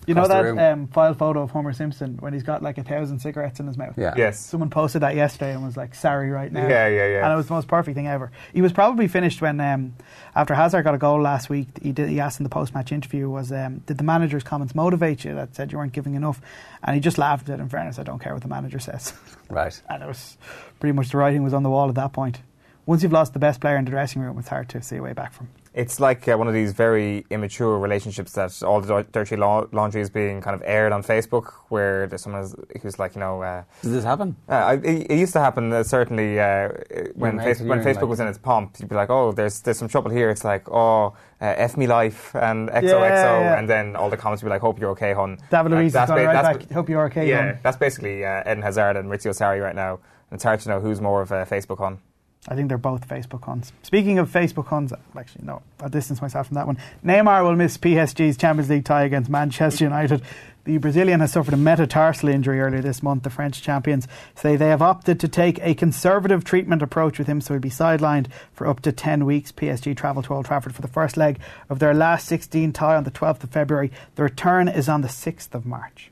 You know that um, file photo of Homer Simpson when he's got like a thousand cigarettes in his mouth? Yeah. Yes. Someone posted that yesterday and was like, Sarri right now. Yeah, yeah, yeah. And it was the most perfect thing ever. He was probably finished when, um, after Hazard got a goal last week, he, did, he asked in the post-match interview, was, um, did the manager's comments motivate you that said you weren't giving enough? And he just laughed at it. In fairness, I don't care what the manager says. Right. And it was pretty much the writing was on the wall at that point. Once you've lost the best player in the dressing room, it's hard to see a way back from. It's like uh, one of these very immature relationships that all the dirty laundry is being kind of aired on Facebook, where there's someone who's like, you know... Uh, Does this happen? Uh, it, it used to happen, uh, certainly, uh, when face- when Facebook like was in its pomp. You'd be like, oh, there's there's some trouble here. It's like, oh, uh, F me life, and X O X O, yeah, yeah. And then all the comments would be like, hope you're okay, hon. David Luiz is going right back, hope you're okay, yeah, hon. That's basically uh, Eden Hazard and Maurizio Sarri right now. And it's hard to know who's more of a Facebook hon. I think they're both Facebook cons. Speaking of Facebook cons, actually, no, I'll distance myself from that one. Neymar will miss P S G's Champions League tie against Manchester United. The Brazilian has suffered a metatarsal injury earlier this month. The French champions say they have opted to take a conservative treatment approach with him, so he'll be sidelined for up to ten weeks. P S G travel to Old Trafford for the first leg of their last sixteen tie on the twelfth of February. The return is on the sixth of March.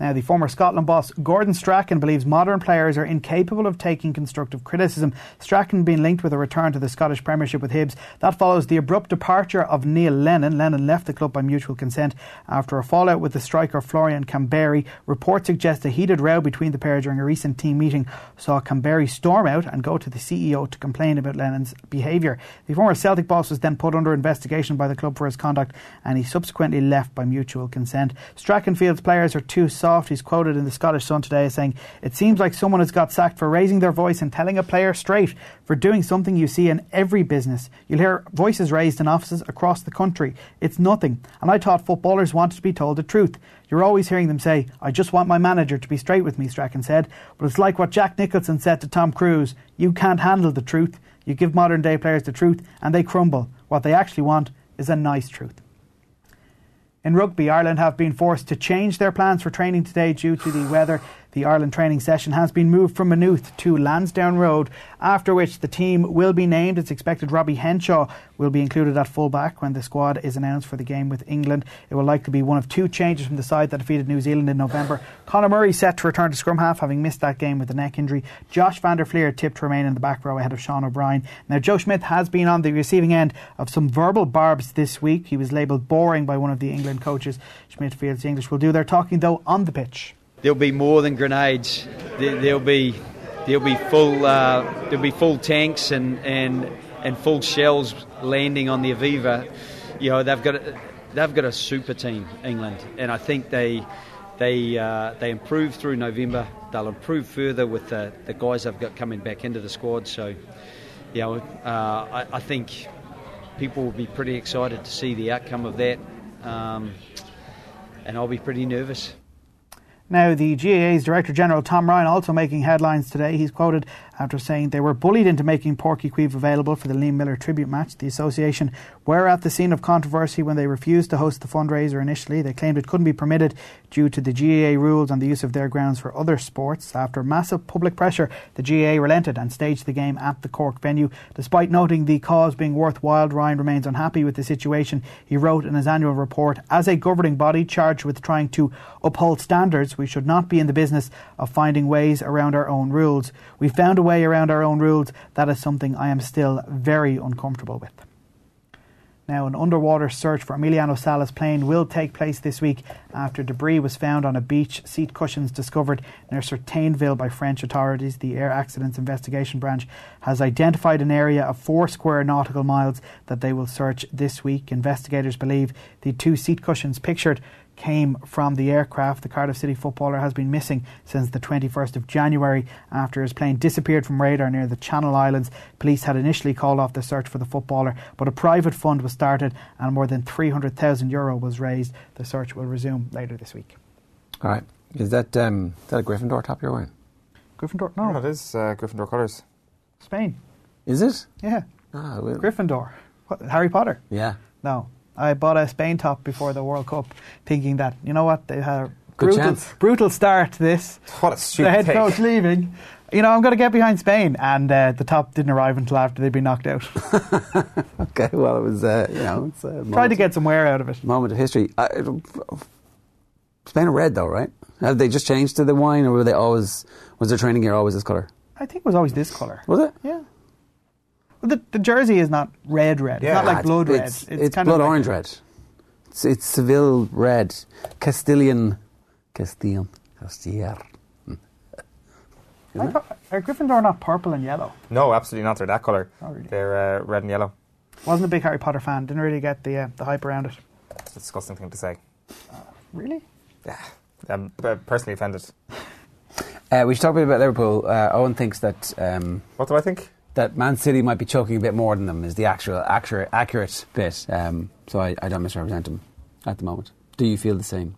Now, the former Scotland boss Gordon Strachan believes modern players are incapable of taking constructive criticism. Strachan being linked with a return to the Scottish Premiership with Hibs. That follows the abrupt departure of Neil Lennon. Lennon left the club by mutual consent after a fallout with the striker Florian Kamberi. Reports suggest a heated row between the pair during a recent team meeting saw Kamberi storm out and go to the C E O to complain about Lennon's behaviour. The former Celtic boss was then put under investigation by the club for his conduct, and he subsequently left by mutual consent. Strachan feels players are too soft. He's quoted in the Scottish Sun today as saying, "It seems like someone has got sacked for raising their voice and telling a player straight, for doing something you see in every business. You'll hear voices raised in offices across the country. It's nothing. And I thought footballers wanted to be told the truth. You're always hearing them say, 'I just want my manager to be straight with me,'" Strachan said. "But it's like what Jack Nicholson said to Tom Cruise. You can't handle the truth. You give modern day players the truth and they crumble. What they actually want is a nice truth." In rugby, Ireland have been forced to change their plans for training today due to the weather. The Ireland training session has been moved from Maynooth to Lansdowne Road, after which the team will be named. It's expected Robbie Henshaw will be included at full-back when the squad is announced for the game with England. It will likely be one of two changes from the side that defeated New Zealand in November. Conor Murray set to return to scrum half, having missed that game with a neck injury. Josh van der Flier tipped to remain in the back row ahead of Sean O'Brien. Now, Joe Schmidt has been on the receiving end of some verbal barbs this week. He was labelled boring by one of the England coaches. Schmidt feels the English will do their talking, though, on the pitch. There'll be more than grenades. There'll be, there'll be full, uh, there'll be full tanks and, and and full shells landing on the Aviva. You know, they've got a, they've got a super team, England, and I think they they uh, they improve through November. They'll improve further with the, the guys they've got coming back into the squad. So, you know, uh, I, I think people will be pretty excited to see the outcome of that, um, and I'll be pretty nervous. Now, the G A A's Director General Tom Ryan also making headlines today. He's quoted after saying they were bullied into making Porky Cueve available for the Liam Miller tribute match. The association were at the scene of controversy when they refused to host the fundraiser initially. They claimed it couldn't be permitted due to the G A A rules on the use of their grounds for other sports. After massive public pressure, the G A A relented and staged the game at the Cork venue. Despite noting the cause being worthwhile, Ryan remains unhappy with the situation. He wrote in his annual report, "As a governing body charged with trying to uphold standards, we should not be in the business of finding ways around our own rules. We found a way around our own rules. That is something I am still very uncomfortable with." Now, an underwater search for Emiliano Sala's plane will take place this week after debris was found on a beach. Seat cushions discovered near Certainville by French authorities. The Air Accidents Investigation Branch has identified an area of four square nautical miles that they will search this week. Investigators believe the two seat cushions pictured came from the aircraft. The Cardiff City footballer has been missing since the twenty-first of January after his plane disappeared from radar near the Channel Islands. Police had initially called off the search for the footballer, but a private fund was started and more than three hundred thousand euro was raised. The search will resume later this week. All right. Is that, um, is that a Gryffindor top you're wearing? Gryffindor? No. No, it is uh, Gryffindor colours. Spain. Is it? Yeah. Ah, well. Gryffindor. What, Harry Potter? Yeah. No. I bought a Spain top before the World Cup thinking that, you know what, they had a brutal, brutal start to this. What a stupid take. The head coach leaving. You know, I'm going to get behind Spain. And uh, the top didn't arrive until after they'd been knocked out. Okay, well, it was, uh, you know. It's a tried to get some wear out of it. Moment of history. Uh, Spain are red, though, right? Have they just changed to the wine, or were they always, was their training gear always this colour? I think it was always this colour. Was it? Yeah. The, the jersey is not red red. It's yeah, not like blood red. It's, it's, it's kind blood of like orange red. It's, it's Seville red. Castilian. Castilian. Castilian. Are Gryffindor not purple and yellow? No, absolutely not. They're that colour. Oh, really? They're uh, red and yellow. Wasn't a big Harry Potter fan. Didn't really get the uh, the hype around it. It's a disgusting thing to say. Uh, really? Yeah. I'm personally offended. Uh, we should talk a bit about Liverpool. Uh, Owen thinks that... Um, what do I think? That Man City might be choking a bit more than them is the actual accurate, accurate bit. Um, so I, I don't misrepresent them at the moment. Do you feel the same?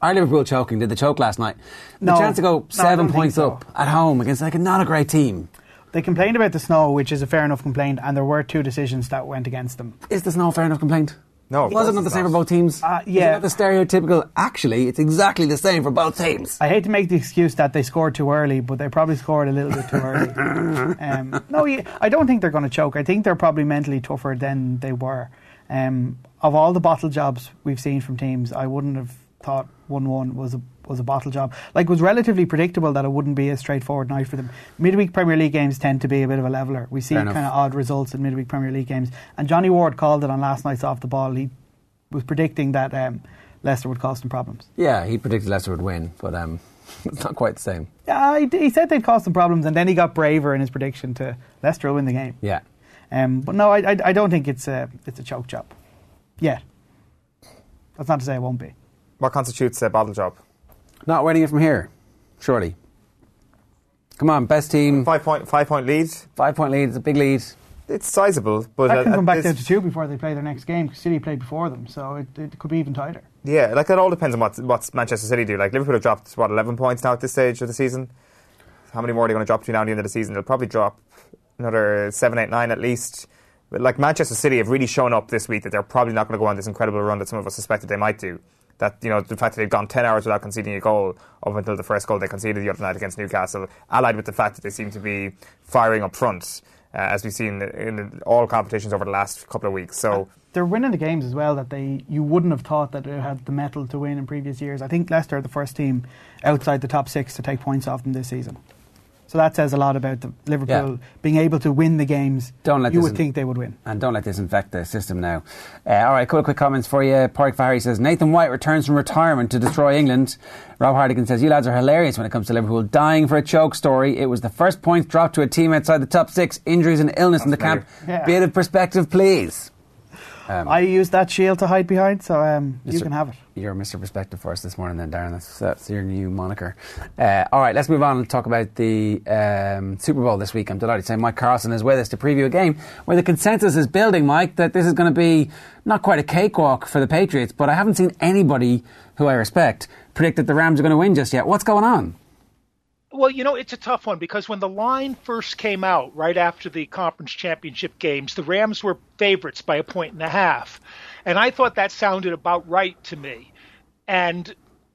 Are Liverpool choking? Did they choke last night? No, the chance to go seven no, points so. up at home against like not a great team. They complained about the snow, which is a fair enough complaint, and there were two decisions that went against them. Is the snow a fair enough complaint? No, of wasn't it the same not. for both teams? Uh, yeah. Isn't the stereotypical, actually, it's exactly the same for both teams. I hate to make the excuse that they scored too early, but they probably scored a little bit too early. um, no, I don't think they're going to choke. I think they're probably mentally tougher than they were. Um, of all the bottle jobs we've seen from teams, I wouldn't have thought one one was a was a bottle job. Like, it was relatively predictable that it wouldn't be a straightforward night for them. Midweek Premier League games tend to be a bit of a leveler. We see kind of odd results in midweek Premier League games. And Johnny Ward called it on last night's Off the Ball. He was predicting that um, Leicester would cause them problems. Yeah, he predicted Leicester would win, but um, it's not quite the same. Yeah, he, he said they'd cause them problems, and then he got braver in his prediction to Leicester will win the game. Yeah. Um, but no, I, I, I don't think it's a, it's a choke job. Yet. That's not to say it won't be. What constitutes a bottle job? Not winning it from here, surely. Come on, best team. Five point, five point lead. Five point lead, it's a big lead. It's sizable, but that can uh, come back down to two before they play their next game. Because City played before them, so it, it could be even tighter. Yeah, like it all depends on what what Manchester City do. Like Liverpool have dropped what eleven points now at this stage of the season. How many more are they going to drop to now at the end of the season? They'll probably drop another seven, eight, nine at least. But like Manchester City have really shown up this week that they're probably not going to go on this incredible run that some of us suspected they might do. That, you know, the fact that they've gone ten hours without conceding a goal up until the first goal they conceded the other night against Newcastle, allied with the fact that they seem to be firing up front, uh, as we've seen in all competitions over the last couple of weeks. So they're winning the games as well that they you wouldn't have thought that they had the mettle to win in previous years. I think Leicester are the first team outside the top six to take points off them this season. So that says a lot about the Liverpool yeah. being able to win the games don't let you would in- think they would win. And don't let this infect the system now. Uh, all right, a couple of quick comments for you. Park Fahry says, Nathan White returns from retirement to destroy England. Rob Hardigan says, you lads are hilarious when it comes to Liverpool dying for a choke story. It was the first point dropped to a team outside the top six. Injuries and illness That's in the familiar. camp. Yeah. Bit of perspective, please. Um, I used that shield to hide behind, so um, you can have it. You're Mister Perspective for us this morning then, Darren. That's, that's your new moniker. Uh, all right, let's move on and talk about the um, Super Bowl this week. I'm delighted to say Mike Carlson is with us to preview a game where the consensus is building, Mike, that this is going to be not quite a cakewalk for the Patriots, but I haven't seen anybody who I respect predict that the Rams are going to win just yet. What's going on? Well, you know, it's a tough one because when the line first came out right after the conference championship games, the Rams were favorites by a point and a half. And I thought that sounded about right to me. And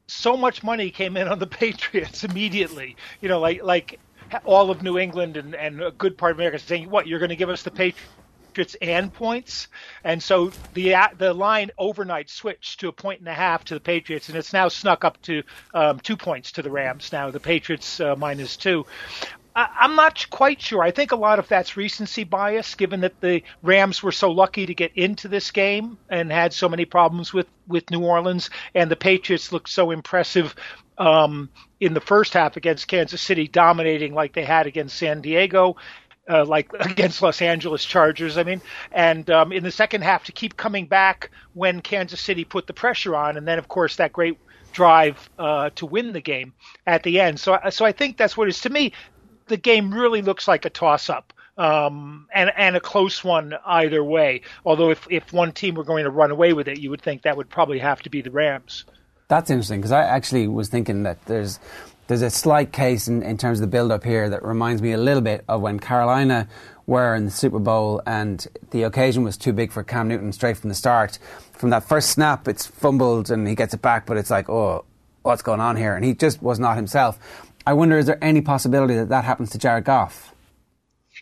so much money came in on the Patriots immediately, you know, like like all of New England and, and a good part of America saying, what, you're going to give us the Patriots and points? And so the the line overnight switched to a point and a half to the Patriots, and it's now snuck up to um, two points to the Rams now, the Patriots uh, minus two. I, I'm not quite sure. I think a lot of that's recency bias, given that the Rams were so lucky to get into this game and had so many problems with, with New Orleans, and the Patriots looked so impressive um, in the first half against Kansas City, dominating like they had against San Diego. Uh, like against Los Angeles Chargers, I mean, and um, in the second half to keep coming back when Kansas City put the pressure on, and then of course that great drive uh, to win the game at the end. So, so I think that's what it is. To me, the game really looks like a toss-up um, and and a close one either way. Although if if one team were going to run away with it, you would think that would probably have to be the Rams. That's interesting because I actually was thinking that there's. There's a slight case in, in terms of the build-up here that reminds me a little bit of when Carolina were in the Super Bowl and the occasion was too big for Cam Newton straight from the start. From that first snap, it's fumbled and he gets it back, but it's like, oh, what's going on here? And he just was not himself. I wonder, is there any possibility that that happens to Jared Goff?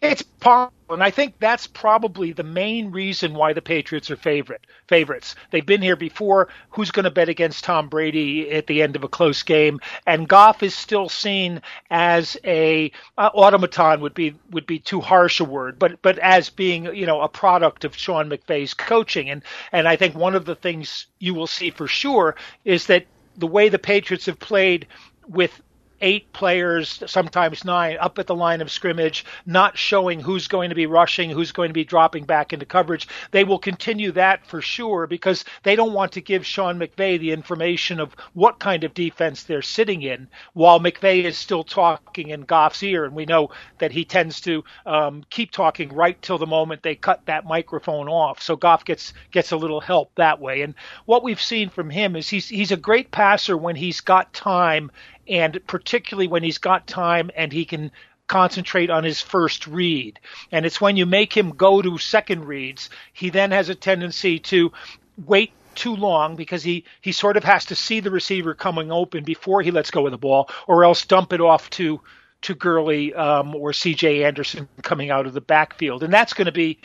It's possible, and I think that's probably the main reason why the Patriots are favorite favorites. They've been here before. Who's going to bet against Tom Brady at the end of a close game? And Goff is still seen as a uh, automaton would be would be too harsh a word, but but as being, you know, a product of Sean McVay's coaching. And and I think one of the things you will see for sure is that the way the Patriots have played with eight players, sometimes nine, up at the line of scrimmage, not showing who's going to be rushing, who's going to be dropping back into coverage. They will continue that for sure because they don't want to give Sean McVay the information of what kind of defense they're sitting in while McVay is still talking in Goff's ear. And we know that he tends to um, keep talking right till the moment they cut that microphone off. So Goff gets gets a little help that way. And what we've seen from him is he's he's a great passer when he's got time, and particularly when he's got time and he can concentrate on his first read. And it's when you make him go to second reads, he then has a tendency to wait too long because he, he sort of has to see the receiver coming open before he lets go of the ball, or else dump it off to to Gurley um, or C J Anderson coming out of the backfield. And that's going to be,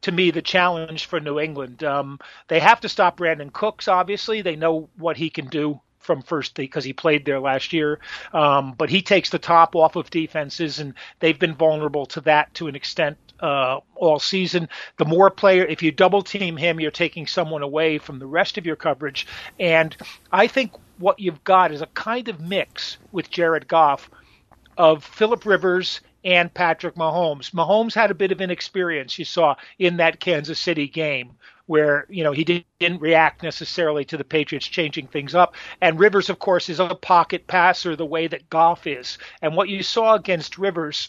to me, the challenge for New England. Um, they have to stop Brandon Cooks, obviously. They know what he can do from first because he played there last year. Um, but he takes the top off of defenses, and they've been vulnerable to that to an extent uh, all season. The more player, if you double team him, you're taking someone away from the rest of your coverage. And I think what you've got is a kind of mix with Jared Goff of Phillip Rivers and Patrick Mahomes. Mahomes had a bit of inexperience, you saw in that Kansas City game, where, you know, he didn't react necessarily to the Patriots changing things up. And Rivers, of course, is a pocket passer the way that Goff is. And what you saw against Rivers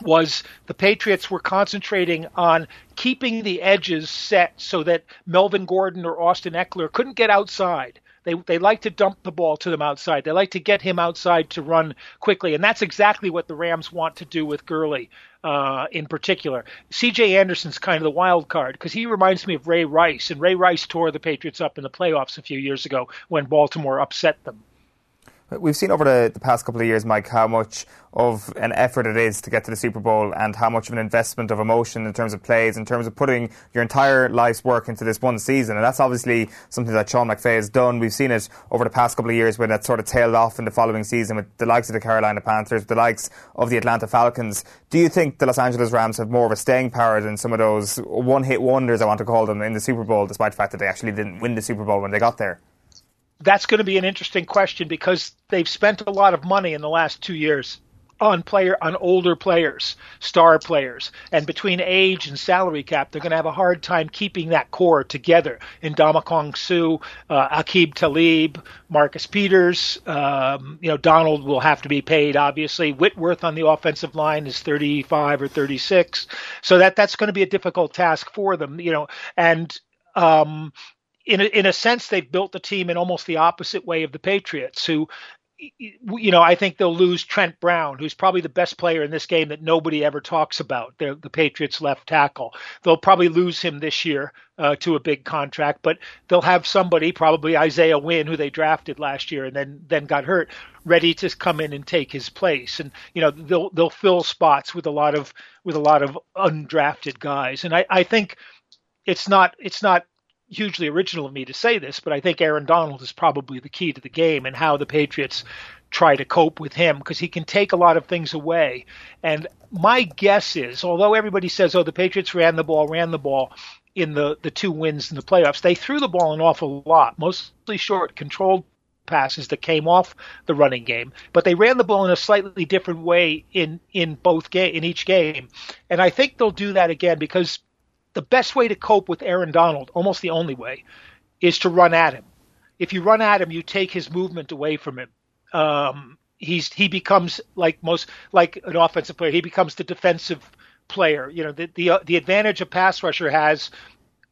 was the Patriots were concentrating on keeping the edges set so that Melvin Gordon or Austin Eckler couldn't get outside. They they like to dump the ball to them outside. They like to get him outside to run quickly. And that's exactly what the Rams want to do with Gurley uh, in particular. C J Anderson's kind of the wild card because he reminds me of Ray Rice. And Ray Rice tore the Patriots up in the playoffs a few years ago when Baltimore upset them. We've seen over the, the past couple of years, Mike, how much of an effort it is to get to the Super Bowl and how much of an investment of emotion in terms of plays, in terms of putting your entire life's work into this one season. And that's obviously something that Sean McVay has done. We've seen it over the past couple of years when that sort of tailed off in the following season with the likes of the Carolina Panthers, with the likes of the Atlanta Falcons. Do you think the Los Angeles Rams have more of a staying power than some of those one-hit wonders, I want to call them, in the Super Bowl, despite the fact that they actually didn't win the Super Bowl when they got there? That's going to be an interesting question because they've spent a lot of money in the last two years on player on older players, star players. And between age and salary cap, they're going to have a hard time keeping that core together. Ndamukong Suh, uh, Aqib Talib, Marcus Peters, um, you know, Donald will have to be paid, obviously. Whitworth on the offensive line is thirty-five or thirty-six. So that that's going to be a difficult task for them, you know, and um In a, in a sense, they've built the team in almost the opposite way of the Patriots, who, you know, I think they'll lose Trent Brown, who's probably the best player in this game that nobody ever talks about. They're the Patriots' left tackle. They'll probably lose him this year uh, to a big contract, but they'll have somebody, probably Isaiah Wynn, who they drafted last year and then then got hurt, ready to come in and take his place. And, you know, they'll they'll fill spots with a lot of with a lot of undrafted guys. And I, I think it's not it's not. hugely original of me to say this, but I think Aaron Donald is probably the key to the game and how the Patriots try to cope with him, because he can take a lot of things away. And my guess is, although everybody says, oh, the Patriots ran the ball, ran the ball in the, the two wins in the playoffs, they threw the ball an awful lot, mostly short, controlled passes that came off the running game, but they ran the ball in a slightly different way in, in both ga- in each game. And I think they'll do that again, because the best way to cope with Aaron Donald, almost the only way, is to run at him. If you run at him, you take his movement away from him. Um, he's he becomes like most like an offensive player. He becomes the defensive player. You know, the the, uh, the advantage a pass rusher has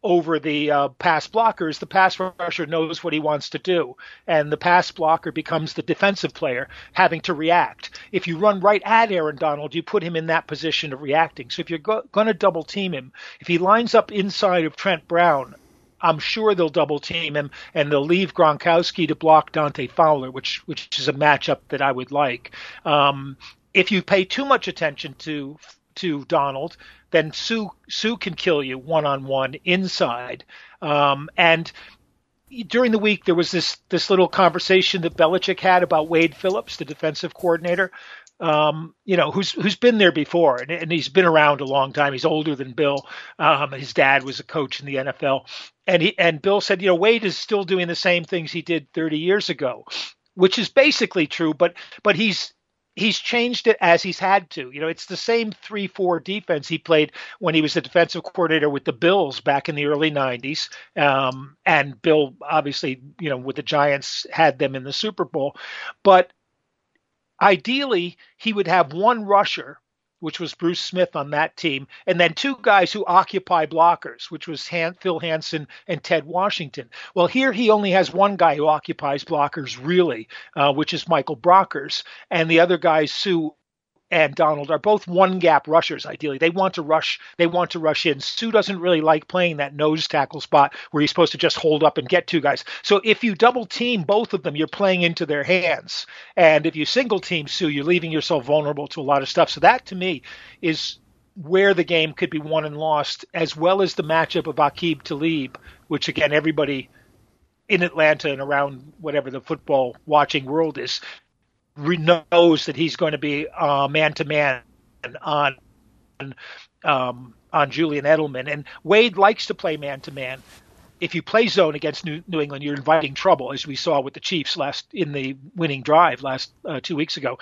over the uh, pass blocker is the pass rusher knows what he wants to do, and the pass blocker becomes the defensive player having to react. If you run right at Aaron Donald, you put him in that position of reacting. So if you're go- going to double team him, if he lines up inside of Trent Brown, I'm sure they'll double team him, and they'll leave Gronkowski to block Dante Fowler, which which is a matchup that I would like. Um, if you pay too much attention to to Donald, then Sue Sue can kill you one-on-one inside. Um, and during the week, there was this this little conversation that Belichick had about Wade Phillips, the defensive coordinator, um, you know, who's who's been there before, and, and he's been around a long time. He's older than Bill. Um, his dad was a coach in the N F L. And he, and Bill said, you know, Wade is still doing the same things he did thirty years ago, which is basically true, but but he's He's changed it as he's had to. You know, it's the same three four defense he played when he was the defensive coordinator with the Bills back in the early nineties. Um, and Bill, obviously, you know, with the Giants, had them in the Super Bowl. But ideally, he would have one rusher, which was Bruce Smith on that team, and then two guys who occupy blockers, which was Han- Phil Hansen and Ted Washington. Well, here he only has one guy who occupies blockers, really, uh, which is Michael Brockers, and the other guy is Sue and Donald are both one gap rushers. Ideally, they want to rush. They want to rush in. Sue doesn't really like playing that nose tackle spot where you're supposed to just hold up and get two guys. So if you double team both of them, you're playing into their hands. And if you single team Sue, you're leaving yourself vulnerable to a lot of stuff. So that to me is where the game could be won and lost, as well as the matchup of Aqib Talib, which again, everybody in Atlanta and around whatever the football watching world is knows that he's going to be uh, man-to-man on um, on Julian Edelman. And Wade likes to play man-to-man. If you play zone against New, New England, you're inviting trouble, as we saw with the Chiefs last in the winning drive last uh, two weeks ago.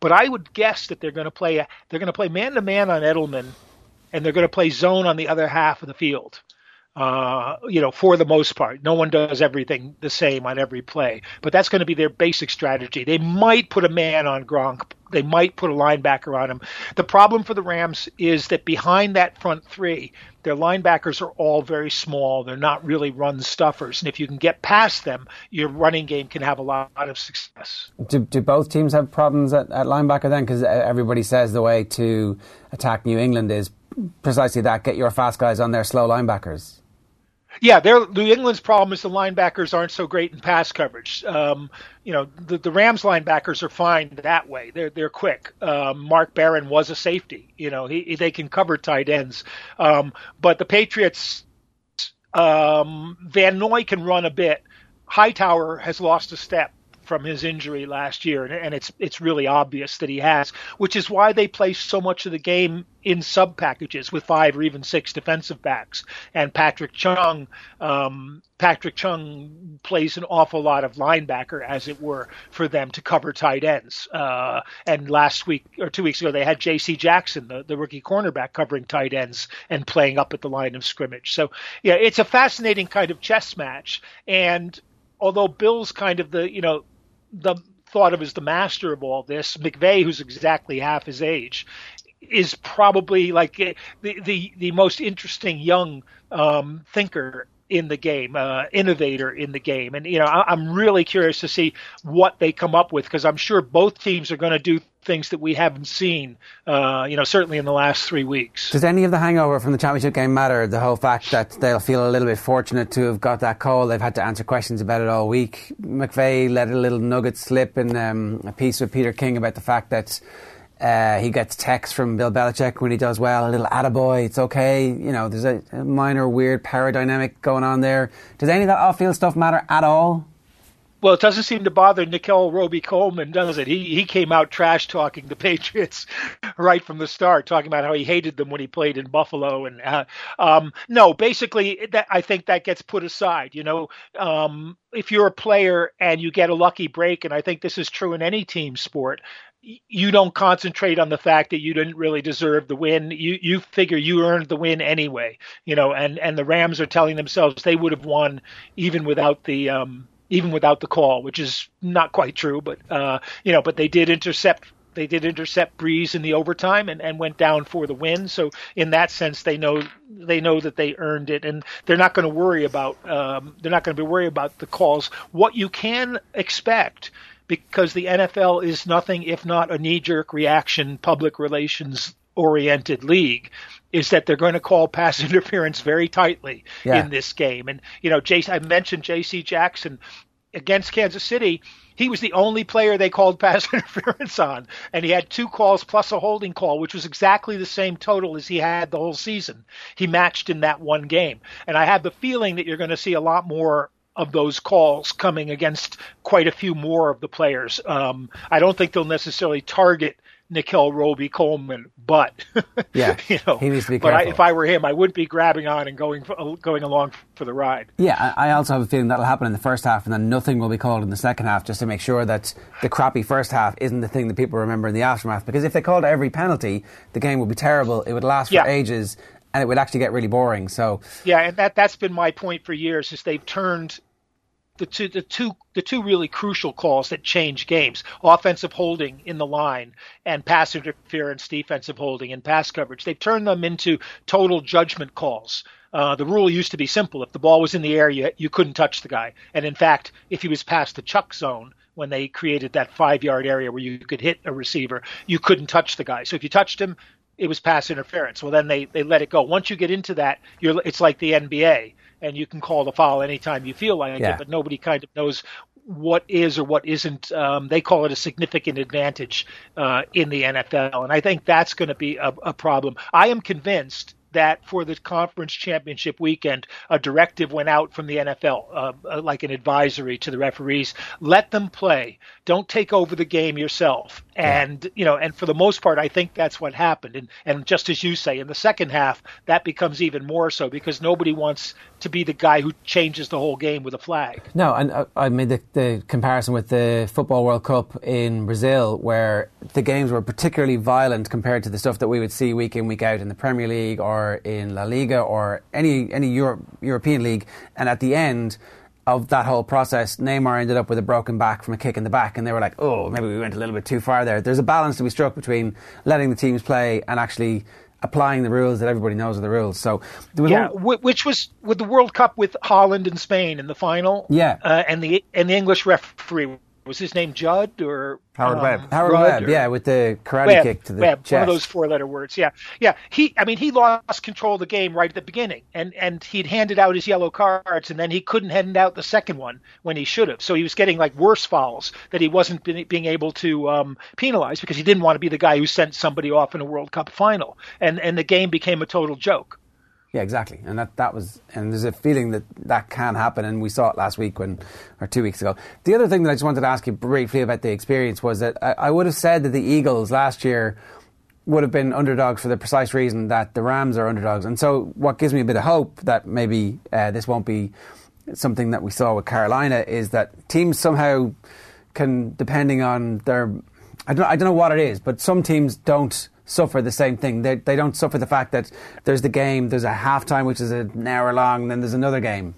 But I would guess that they're going to play they're going to play man-to-man on Edelman, and they're going to play zone on the other half of the field. Uh, you know, for the most part, no one does everything the same on every play, but that's going to be their basic strategy. They might put a man on Gronk. They might put a linebacker on him. The problem for the Rams is that behind that front three, their linebackers are all very small. They're not really run stuffers. And if you can get past them, your running game can have a lot of success. Do, do both teams have problems at, at linebacker then? Because everybody says the way to attack New England is precisely that. Get your fast guys on their slow linebackers. Yeah, New England's problem is the linebackers aren't so great in pass coverage. Um, you know, the, the Rams linebackers are fine that way. They're they're quick. Um, Mark Barron was a safety. You know, he, they can cover tight ends. Um, but the Patriots, um, Van Noy can run a bit. Hightower has lost a step from his injury last year, and, and it's it's really obvious that he has, which is why they play so much of the game in sub packages with five or even six defensive backs. And Patrick Chung, um, Patrick Chung plays an awful lot of linebacker, as it were, for them to cover tight ends. Uh, and last week or two weeks ago, they had J C Jackson, the, the rookie cornerback, covering tight ends and playing up at the line of scrimmage. So yeah, it's a fascinating kind of chess match. And although Bill's kind of the, you know, the thought of as the master of all this, McVay, who's exactly half his age, is probably like the the, the most interesting young um, thinker in the game, uh, innovator in the game. And, you know, I, I'm really curious to see what they come up with, because I'm sure both teams are going to do things that we haven't seen, uh, you know, certainly in the last three weeks. Does any of the hangover from the championship game matter? The whole fact that they'll feel a little bit fortunate to have got that call. They've had to answer questions about it all week. McVay let a little nugget slip in um, a piece with Peter King about the fact that Uh, he gets texts from Bill Belichick when he does well, a little attaboy, it's okay. You know, there's a, a minor weird power dynamic going on there. Does any of that off-field stuff matter at all? Well, it doesn't seem to bother Nickel Roby Coleman, does it? He he came out trash-talking the Patriots right from the start, talking about how he hated them when he played in Buffalo. And uh, um, no, basically, that, I think that gets put aside. You know, um, if you're a player and you get a lucky break, and I think this is true in any team sport, you don't concentrate on the fact that you didn't really deserve the win. You you figure you earned the win anyway, you know, and, and the Rams are telling themselves they would have won even without the um, even without the call, which is not quite true. But, uh, you know, but they did intercept. They did intercept Breeze in the overtime and, and went down for the win. So in that sense, they know they know that they earned it, and they're not going to worry about um, they're not going to be worried about the calls. What you can expect, because the N F L is nothing if not a knee-jerk reaction, public relations-oriented league, is that they're going to call pass interference very tightly yeah. in this game. And, you know, J- I mentioned J C Jackson against Kansas City. He was the only player they called pass interference on, and he had two calls plus a holding call, which was exactly the same total as he had the whole season. He matched in that one game. And I have the feeling that you're going to see a lot more of those calls coming against quite a few more of the players. Um, I don't think they'll necessarily target Nickel Roby Coleman, but yeah, you know, he needs to be careful. But I, if I were him, I would be grabbing on and going going along for the ride. Yeah, I also have a feeling that'll happen in the first half, and then nothing will be called in the second half, just to make sure that the crappy first half isn't the thing that people remember in the aftermath. Because if they called every penalty, the game would be terrible. It would last for yeah. ages. And it would actually get really boring. So yeah, and that that's been my point for years, is they've turned the two the two the two really crucial calls that change games: offensive holding in the line and pass interference, defensive holding and pass coverage. They've turned them into total judgment calls. Uh, the rule used to be simple: if the ball was in the air, you, you couldn't touch the guy. And in fact, if he was past the chuck zone, when they created that five-yard area where you could hit a receiver, you couldn't touch the guy. So if you touched him, it was pass interference. Well, then they, they let it go. Once you get into that, you're it's like the N B A, and you can call the foul anytime you feel like yeah. it, but nobody kind of knows what is or what isn't. Um, they call it a significant advantage uh, in the N F L, and I think that's going to be a, a problem. I am convinced that for the conference championship weekend, a directive went out from the N F L, uh, like an advisory to the referees. Let them play. Don't take over the game yourself. And, you know, and for the most part, I think that's what happened. And, and just as you say, in the second half, that becomes even more so because nobody wants to be the guy who changes the whole game with a flag. No, and I, I made the, the comparison with the Football World Cup in Brazil, where the games were particularly violent compared to the stuff that we would see week in, week out in the Premier League or in La Liga or any any Euro- European league, and at the end of that whole process, Neymar ended up with a broken back from a kick in the back, and they were like, oh, maybe we went a little bit too far there. There's a balance to be struck between letting the teams play and actually applying the rules that everybody knows are the rules. So there was yeah, one... which was with the World Cup with Holland and Spain in the final. Yeah, uh, and the and the English referee. Was his name Judd or Howard um, Webb? Howard Rudd Webb, yeah, with the karate Webb, kick to the Webb, chest. One of those four-letter words, yeah, yeah. He, I mean, he lost control of the game right at the beginning, and and he'd handed out his yellow cards, and then he couldn't hand out the second one when he should have. So he was getting like worse fouls that he wasn't been, being able to um, penalize because he didn't want to be the guy who sent somebody off in a World Cup final, and and the game became a total joke. Yeah, exactly. And that, that was, and there's a feeling that that can happen. And we saw it last week when, or two weeks ago. The other thing that I just wanted to ask you briefly about the experience was that I, I would have said that the Eagles last year would have been underdogs for the precise reason that the Rams are underdogs. And so what gives me a bit of hope that maybe uh, this won't be something that we saw with Carolina is that teams somehow can, depending on their, I don't, I don't know what it is, but some teams don't suffer the same thing. They they don't suffer the fact that there's the game, there's a halftime, which is an hour long, and then there's another game.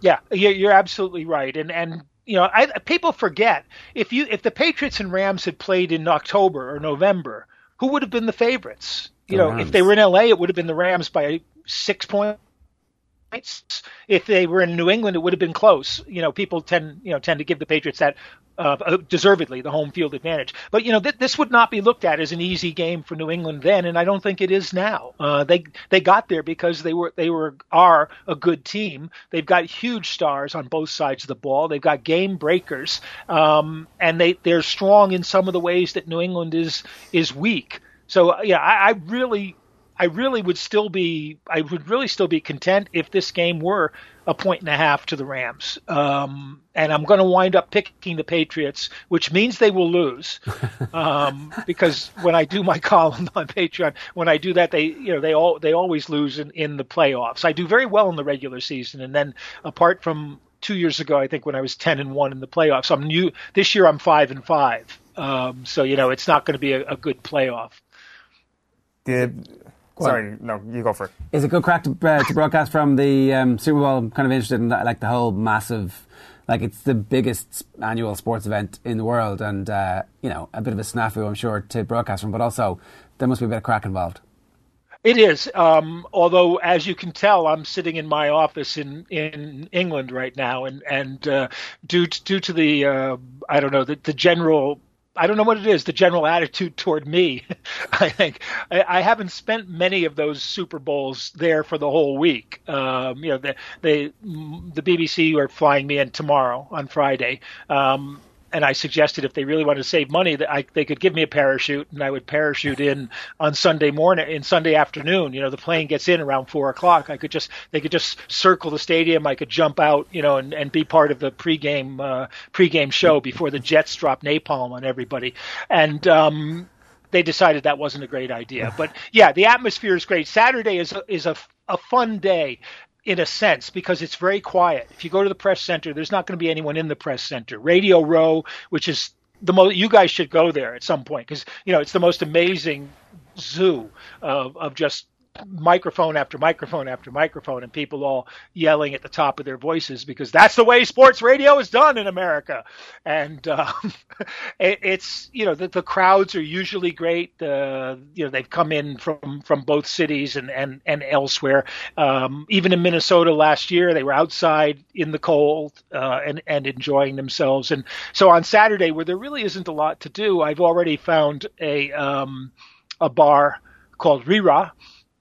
Yeah, you're absolutely right. And, and you know, I, people forget, if you if the Patriots and Rams had played in October or November, who would have been the favorites? You the know, Rams. If they were in L A, it would have been the Rams by six points. If they were in New England, it would have been close. You know, people tend, you know, tend to give the Patriots that uh, deservedly the home field advantage. But you know, th- this would not be looked at as an easy game for New England then, and I don't think it is now. Uh, they they got there because they were they were are a good team. They've got huge stars on both sides of the ball. They've got game breakers, um, and they they're strong in some of the ways that New England is is weak. So yeah, I, I really. I really would still be I would really still be content if this game were a point and a half to the Rams. Um, and I'm going to wind up picking the Patriots, which means they will lose. Um, because when I do my column on Patreon, when I do that, they you know they all they always lose in, in the playoffs. I do very well in the regular season, and then apart from two years ago, I think when I was ten and one in the playoffs, I'm new this year. I'm five and five. Um, so you know it's not going to be a, a good playoff. Did. Sorry, no, you go for it. Is it good crack to, uh, to broadcast from the um, Super Bowl? I'm kind of interested in that, like the whole massive, like it's the biggest annual sports event in the world, and uh, you know, a bit of a snafu, I'm sure, to broadcast from. But also, there must be a bit of crack involved. It is, um, although as you can tell, I'm sitting in my office in, in England right now, and and uh, due to, due to the uh, I don't know the, the general. I don't know what it is, the general attitude toward me, I think. I, I haven't spent many of those Super Bowls there for the whole week. Um, you know, the, the, the B B C are flying me in tomorrow on Friday. Um, and I suggested if they really wanted to save money, that I, they could give me a parachute and I would parachute in on Sunday morning, in Sunday afternoon. You know, the plane gets in around four o'clock. I could just, they could just circle the stadium. I could jump out, you know, and, and be part of the pregame, uh, pregame show before the Jets drop napalm on everybody. And, um, they decided that wasn't a great idea. But yeah, the atmosphere is great. Saturday is a, is a, a fun day. In a sense, because it's very quiet. If you go to the press center, there's not going to be anyone in the press center. Radio Row, which is the most, you guys should go there at some point because, you know, it's the most amazing zoo of, of just microphone after microphone after microphone and people all yelling at the top of their voices because that's the way sports radio is done in America. And um, it, it's, you know, the, the crowds are usually great. The, you know, they've come in from, from both cities and, and, and elsewhere. Um, even in Minnesota last year, they were outside in the cold uh, and, and enjoying themselves. And so on Saturday, where there really isn't a lot to do, I've already found a, um, a bar called Rira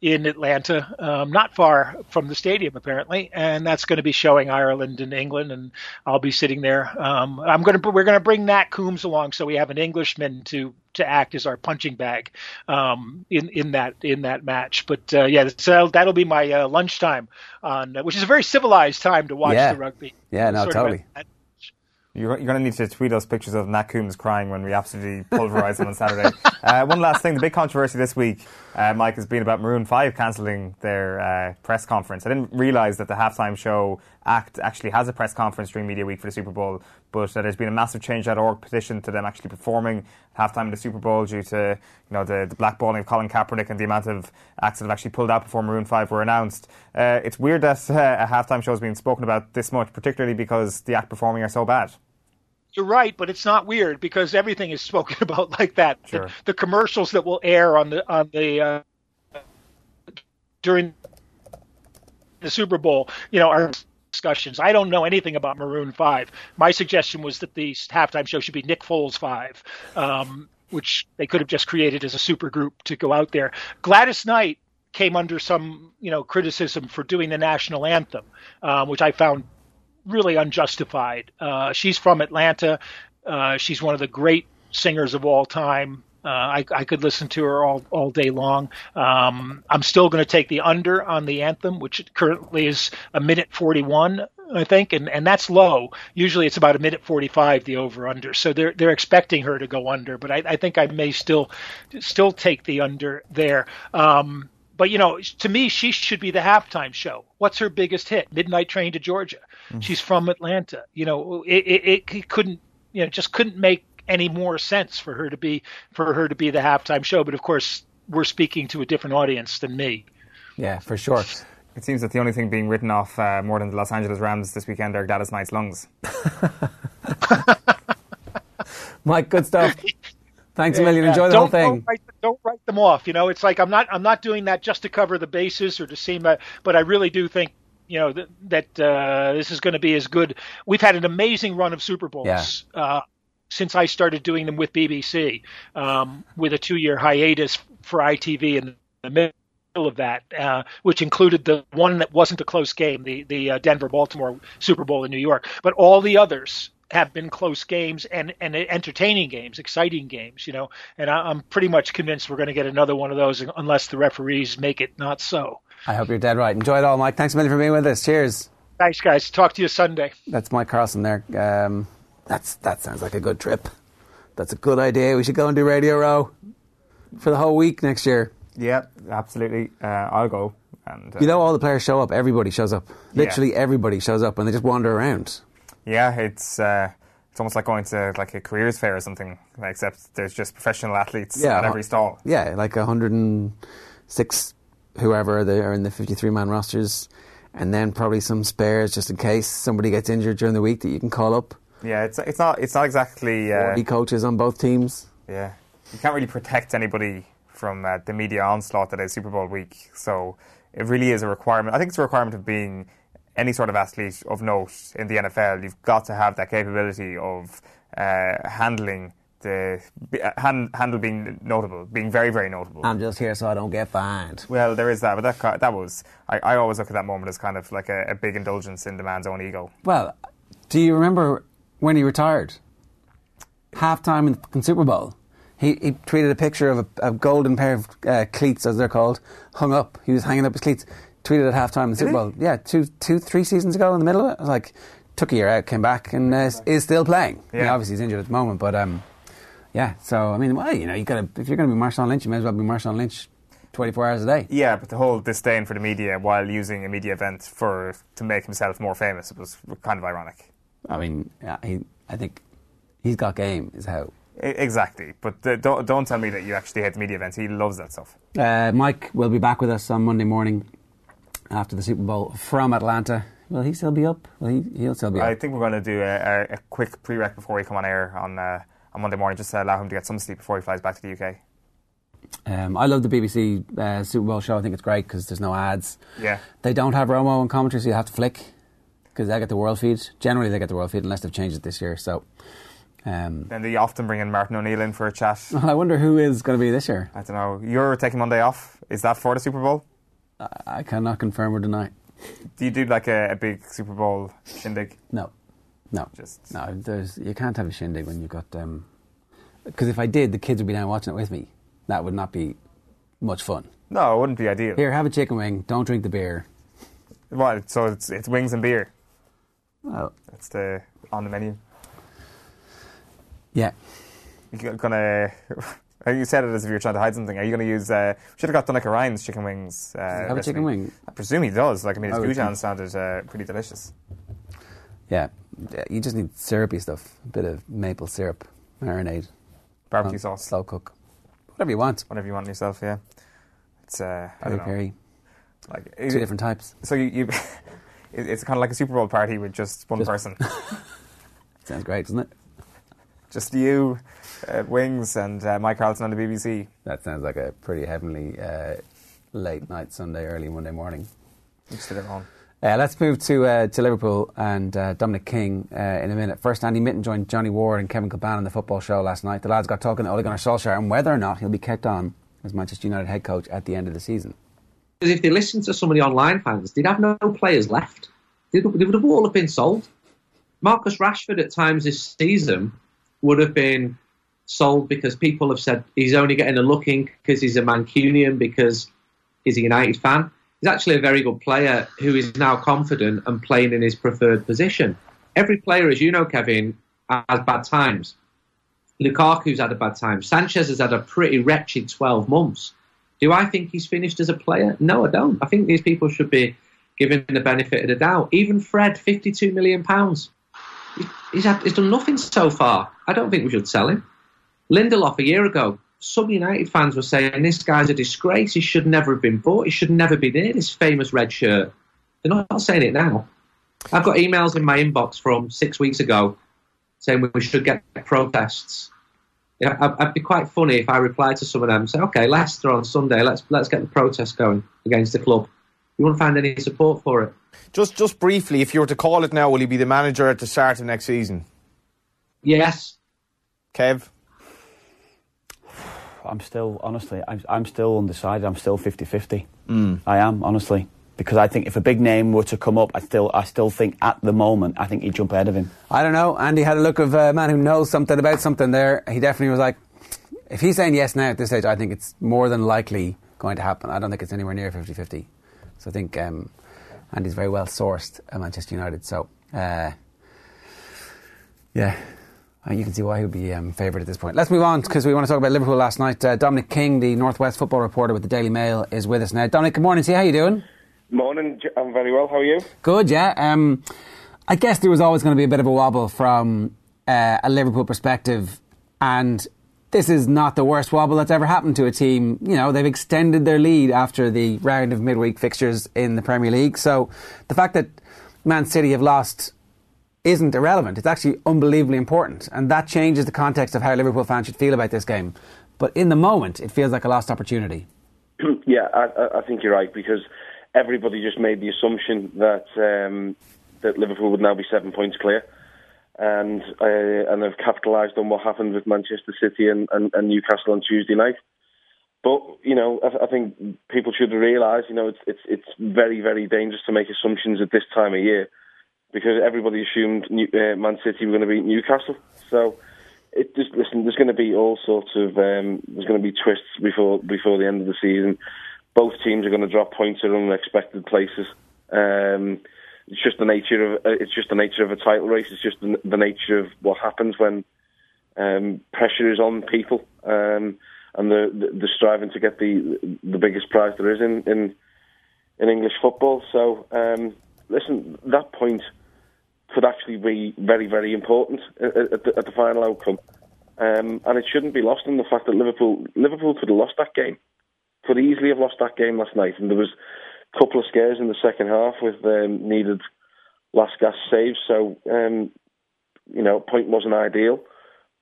in Atlanta, um, not far from the stadium, apparently, and that's going to be showing Ireland and England, and I'll be sitting there. Um, I'm going to we're going to bring Nat Coombs along, so we have an Englishman to to act as our punching bag um, in in that in that match. But uh, yeah, so that'll be my uh, lunchtime on, which is a very civilized time to watch yeah. the rugby. Yeah, no, sort totally. You're, you're going to need to tweet us pictures of Nat Coombs crying when we absolutely pulverise him on Saturday. Uh, one last thing, the big controversy this week, uh, Mike, has been about Maroon five cancelling their uh, press conference. I didn't realise that the halftime show act actually has a press conference during Media Week for the Super Bowl, but uh, there's been a massive change dot org petition to them actually performing halftime in the Super Bowl due to, you know, the, the blackballing of Colin Kaepernick and the amount of acts that have actually pulled out before Maroon five were announced. Uh, it's weird that uh, a halftime show has been spoken about this much, particularly because the act performing are so bad. You're right, but it's not weird because everything is spoken about like that. Sure. The, the commercials that will air on the on the uh, during the Super Bowl, you know, are discussions. I don't know anything about Maroon five. My suggestion was that the halftime show should be Nick Foles five, um, which they could have just created as a super group to go out there. Gladys Knight came under some, you know, criticism for doing the national anthem, uh, which I found really unjustified. Uh, she's from Atlanta. Uh, she's one of the great singers of all time. Uh, I, I could listen to her all, all day long. Um, I'm still going to take the under on the anthem, which currently is a minute forty-one, I think, and, and that's low. Usually it's about a minute forty-five, the over-under. So they're they're expecting her to go under, but I, I think I may still still take the under there. Um, But, you know, to me, she should be the halftime show. What's her biggest hit? Midnight Train to Georgia. Mm. She's from Atlanta. You know, it, it, it couldn't, you know, just couldn't make any more sense for her to be for her to be the halftime show. But, of course, we're speaking to a different audience than me. Yeah, for sure. It seems that the only thing being written off uh, more than the Los Angeles Rams this weekend are Gladys Knight's lungs. Mike, good stuff. Thanks a million. Enjoy the whole thing. Don't write, don't write them off. You know, it's like I'm not I'm not doing that just to cover the bases or to seem, uh, but I really do think, you know, th- that uh, this is going to be as good. We've had an amazing run of Super Bowls yeah. uh, since I started doing them with B B C, um, with a two-year hiatus for I T V in the middle of that, uh, which included the one that wasn't a close game, the the uh, Denver-Baltimore Super Bowl in New York, but all the others have been close games and, and entertaining games, exciting games, you know, and I, I'm pretty much convinced we're going to get another one of those unless the referees make it not so. I hope you're dead right. Enjoy it all, Mike. Thanks a million for being with us. Cheers. Thanks, guys. Talk to you Sunday. That's Mike Carlson there. Um, that's That sounds like a good trip. That's a good idea. We should go and do Radio Row for the whole week next year. Yeah, absolutely. Uh, I'll go. And uh, you know, all the players show up. Everybody shows up. Literally yeah. everybody shows up and they just wander around. Yeah, it's uh, it's almost like going to like a careers fair or something, except there's just professional athletes yeah, at every stall. Yeah, like one hundred six whoever they are in the fifty-three man rosters, and then probably some spares just in case somebody gets injured during the week that you can call up. Yeah, it's it's not it's not exactly uh, forty coaches on both teams. Yeah, you can't really protect anybody from uh, the media onslaught that is Super Bowl week. So it really is a requirement. I think it's a requirement of being any sort of athlete of note in the N F L, you've got to have that capability of uh, handling the uh, hand, handle being notable, being very, very notable. I'm just here so I don't get fined. Well, there is that, but that that was I, I always look at that moment as kind of like a, a big indulgence in the man's own ego. Well, do you remember when he retired? Halftime in the Super Bowl, he he tweeted a picture of a, a golden pair of uh, cleats, as they're called, hung up. He was hanging up his cleats. Tweeted at halftime in the Super Bowl. Yeah, two, two, three seasons ago in the middle of it. I was like, took a year out, came back, and uh, is still playing. Yeah. I mean, obviously, he's injured at the moment, but um, yeah. So I mean, well, you know, you gotta if you're going to be Marshawn Lynch, you may as well be Marshawn Lynch, twenty-four hours a day. Yeah, but the whole disdain for the media while using a media event for to make himself more famous was kind of ironic. I mean, yeah, he, I think he's got game, is how Exactly, but uh, don't don't tell me that you actually hate the media events. He loves that stuff. Uh, Mike will be back with us on Monday morning after the Super Bowl from Atlanta. Will he still be up? Will he, he'll still be up. I think we're going to do a, a, a quick pre-rec before we come on air on uh, on Monday morning, just to allow him to get some sleep before he flies back to the U K. Um, I love the B B C uh, Super Bowl show. I think it's great because there's no ads. Yeah, they don't have Romo on commentary, so you have to flick because they get the world feed. Generally, they get the world feed unless they've changed it this year. So. Um, and they often bring in Martin O'Neill in for a chat. I wonder who is going to be this year. I don't know. You're taking Monday off. Is that for the Super Bowl? I, I cannot confirm or deny. Do you do like a, a big Super Bowl shindig? No, no, just no. There's you can't have a shindig when you've got um. Because if I did, the kids would be down watching it with me. That would not be much fun. No, it wouldn't be ideal. Here, have a chicken wing. Don't drink the beer. Well, so it's it's wings and beer. Well, that's the on the menu. Yeah. You're gonna. You said it as if you were trying to hide something. Are you going to use? Uh, should have got Danica Ryan's chicken wings. Uh, does he have a chicken wing? I presume he does. Like I mean, his goujons sounded uh, pretty delicious. Yeah, you just need syrupy stuff. A bit of maple syrup, marinade, barbecue um, sauce, slow cook, whatever you want. Whatever you want yourself. Yeah. It's uh, I don't know. Peri peri. Like two it, different types. So you, you it's kind of like a Super Bowl party with just one just person. Sounds great, doesn't it? Just you, uh, Wings, and uh, Mike Carlton on the B B C. That sounds like a pretty heavenly uh, late night Sunday, early Monday morning. You still at home. Uh, let's move to uh, to Liverpool and uh, Dominic King uh, in a minute. First, Andy Mitten joined Johnny Ward and Kevin Kilbane on the football show last night. The lads got talking to Ole Gunnar Solskjaer and whether or not he'll be kept on as Manchester United head coach at the end of the season. Because if they listened to some of the online fans, they'd have no players left. They'd, they would have all been sold. Marcus Rashford at times this season would have been sold because people have said he's only getting a look in because he's a Mancunian, because he's a United fan. He's actually a very good player who is now confident and playing in his preferred position. Every player, as you know, Kevin, has bad times. Lukaku's had a bad time. Sanchez has had a pretty wretched twelve months. Do I think he's finished as a player? No, I don't. I think these people should be given the benefit of the doubt. Even Fred, fifty-two million pounds. He's, had, he's done nothing so far. I don't think we should sell him. Lindelof, a year ago, some United fans were saying, this guy's a disgrace. He should never have been bought. He should never be there, this famous red shirt. They're not saying it now. I've got emails in my inbox from six weeks ago saying we should get protests. I'd be quite funny if I replied to some of them and said, OK, Leicester on Sunday, let's let's get the protest going against the club. You won't find any support for it. Just just briefly, if you were to call it now, will he be the manager at the start of next season? Yes. Kev? I'm still, honestly, I'm, I'm still undecided. I'm still fifty-fifty. Mm. I am, honestly. Because I think if a big name were to come up, I still I still think at the moment, I think he'd jump ahead of him. I don't know. Andy had a look of a man who knows something about something there. He definitely was like, if he's saying yes now at this stage, I think it's more than likely going to happen. I don't think it's anywhere near fifty-fifty. So I think um, Andy's very well sourced at Manchester United. So, uh, yeah, you can see why he would be um, favoured at this point. Let's move on because we want to talk about Liverpool last night. Uh, Dominic King, the North West football reporter with the Daily Mail, is with us now. Dominic, good morning to you. How are you doing? Morning. I'm very well. How are you? Good, yeah. Um, I guess there was always going to be a bit of a wobble from uh, a Liverpool perspective, and this is not the worst wobble that's ever happened to a team. You know, they've extended their lead after the round of midweek fixtures in the Premier League. So the fact that Man City have lost isn't irrelevant. It's actually unbelievably important. And that changes the context of how Liverpool fans should feel about this game. But in the moment, it feels like a lost opportunity. Yeah, I, I think you're right, because everybody just made the assumption that um, that Liverpool would now be seven points clear. And uh, and they've capitalised on what happened with Manchester City and, and, and Newcastle on Tuesday night. But you know, I, I think people should realise, you know, it's it's it's very very dangerous to make assumptions at this time of year, because everybody assumed New, uh, Man City were going to beat Newcastle. So it just listen, there's going to be all sorts of um, there's going to be twists before before the end of the season. Both teams are going to drop points in unexpected places. Um, It's just the nature of it's just the nature of a title race. It's just the, the nature of what happens when um, pressure is on people, um, and they're, they're striving to get the the biggest prize there is in in, in English football. So, um, listen, that point could actually be very very important at, at, the, at the final outcome. Um, and it shouldn't be lost on the fact that Liverpool Liverpool could have lost that game. Could easily have lost that game last night. And there was a couple of scares in the second half with um, needed last-gasp saves. So, um, you know, point wasn't ideal.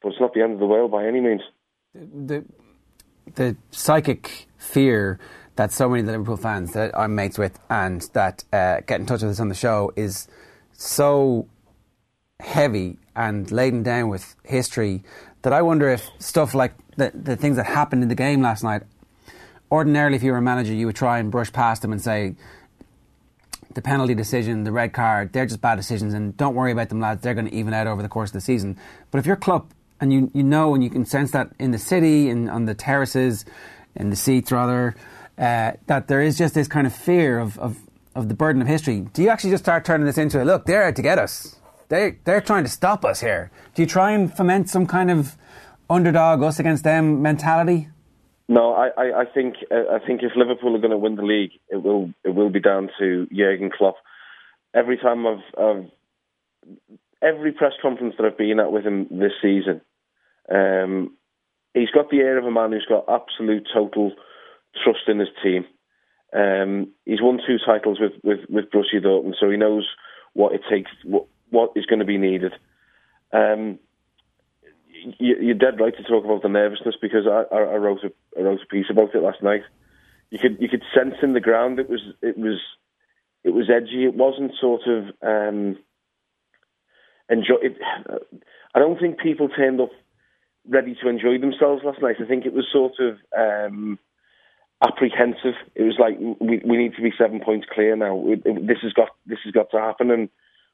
But it's not the end of the world by any means. The, the psychic fear that so many of the Liverpool fans that I'm mates with and that uh, get in touch with us on the show is so heavy and laden down with history that I wonder if stuff like the, the things that happened in the game last night, ordinarily if you were a manager you would try and brush past them and say the penalty decision, the red card, they're just bad decisions and don't worry about them, lads, they're going to even out over the course of the season. But if your club, and you you know and you can sense that in the city, in, on the terraces, in the seats rather, uh, that there is just this kind of fear of, of, of the burden of history, do you actually just start turning this into a, look, they're out to get us? They, they're trying to stop us here. Do you try and foment some kind of underdog, us against them mentality? No, I, I, I think uh, I think if Liverpool are going to win the league, it will it will be down to Jurgen Klopp. Every time I've, I've every press conference that I've been at with him this season, um, he's got the air of a man who's got absolute total trust in his team. Um, he's won two titles with with, with Borussia Dortmund, so he knows what it takes. What, what is going to be needed. Um, you, you're dead right to talk about the nervousness because I, I, I wrote a I wrote a piece about it last night. You could you could sense in the ground it was it was it was edgy. It wasn't sort of um, enjoy. It, I don't think people turned up ready to enjoy themselves last night. I think it was sort of um, apprehensive. It was like we we need to be seven points clear now. It, it, this has got this has got to happen and.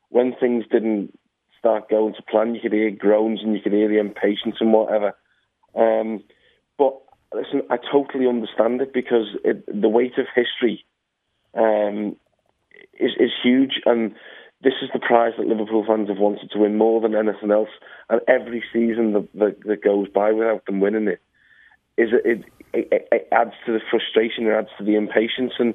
When things didn't start going to plan, you could hear groans and you could hear the impatience and whatever. Um, but listen, I totally understand it because it, the weight of history um, is, is huge, and this is the prize that Liverpool fans have wanted to win more than anything else. And every season that, that, that goes by without them winning it, is it, it, it, it adds to the frustration, it adds to the impatience, and.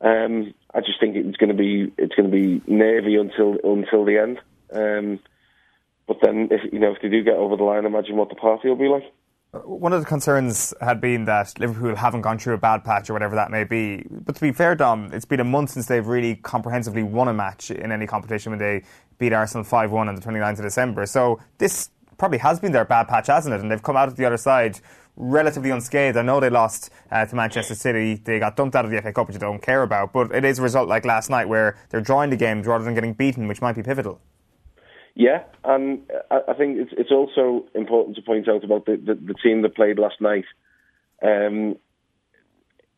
Um, I just think it's going to be it's going to be nervy until until the end. Um, but then, if you know, if they do get over the line, imagine what the party will be like. One of the concerns had been that Liverpool haven't gone through a bad patch or whatever that may be. But to be fair, Dom, it's been a month since they've really comprehensively won a match in any competition when they beat Arsenal five one on the twenty-ninth of December. So this probably has been their bad patch, hasn't it? And they've come out of the other side relatively unscathed. I know they lost uh, to Manchester City. They got dumped out of the F A Cup, which I don't care about. But it is a result like last night where they're drawing the games rather than getting beaten, which might be pivotal. Yeah, and I think it's, it's also important to point out about the, the, the team that played last night. Um,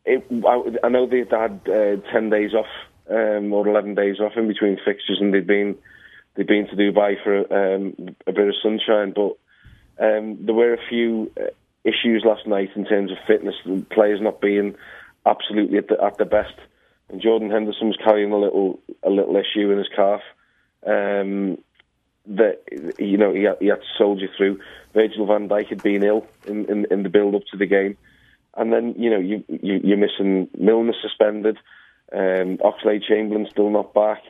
it, I, I know they had uh, ten days off um, or eleven days off in between fixtures and they'd been, they'd been to Dubai for um, a bit of sunshine. But um, there were a few... Uh, issues last night in terms of fitness and players not being absolutely at, the, at their best. And Jordan Henderson was carrying a little a little issue in his calf. Um, that you know he had, he had to soldier through. Virgil van Dijk had been ill in, in, in the build up to the game, and then you know you, you you're missing Milner suspended, um, Oxlade-Chamberlain still not back,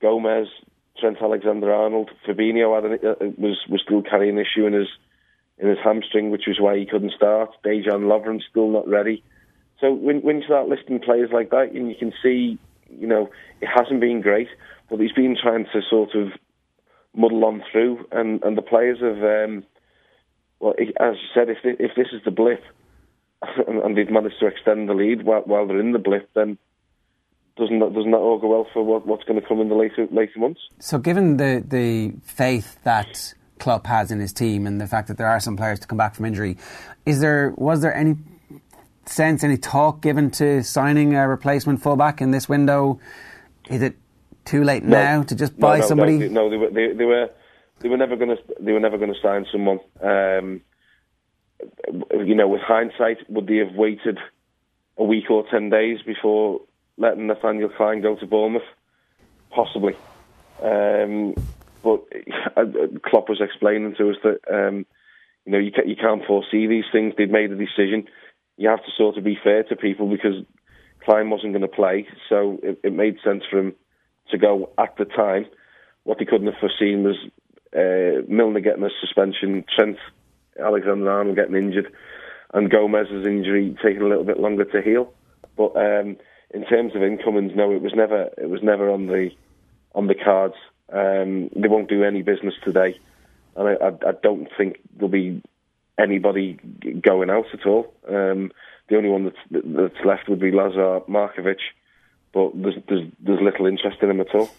Gomez, Trent Alexander-Arnold, Fabinho had a, was was still carrying an issue in his. in his hamstring, which was why he couldn't start. Dejan Lovren's still not ready. So when, when you start listing players like that, and you can see, you know, it hasn't been great, but he's been trying to sort of muddle on through, and, and the players have, um, well, as you said, if, they, if this is the blip, and, and they've managed to extend the lead while, while they're in the blip, then doesn't that, doesn't that augur well for what, what's going to come in the later later months? So given the, the faith that Klopp has in his team and the fact that there are some players to come back from injury, is there was there any sense, any talk given to signing a replacement fullback in this window? Is it too late no, now to just buy no, no, somebody? No, no, they were they, they were they were never going to they were never going to sign someone. Um, you know, with hindsight, would they have waited a week or ten days before letting Nathaniel Klein go to Bournemouth? Possibly. Um, But Klopp was explaining to us that um, you know you can't, you can't foresee these things. They've made a decision. You have to sort of be fair to people because Klein wasn't going to play, so it, it made sense for him to go at the time. What they couldn't have foreseen was uh, Milner getting a suspension, Trent Alexander-Arnold getting injured and Gomez's injury taking a little bit longer to heal. But um, in terms of incomings, no, it was never it was never on the on the cards. Um, they won't do any business today, and I, I, I don't think there'll be anybody going out at all. Um, the only one that's, that's left would be Lazar Markovic, but there's, there's, there's little interest in him at all.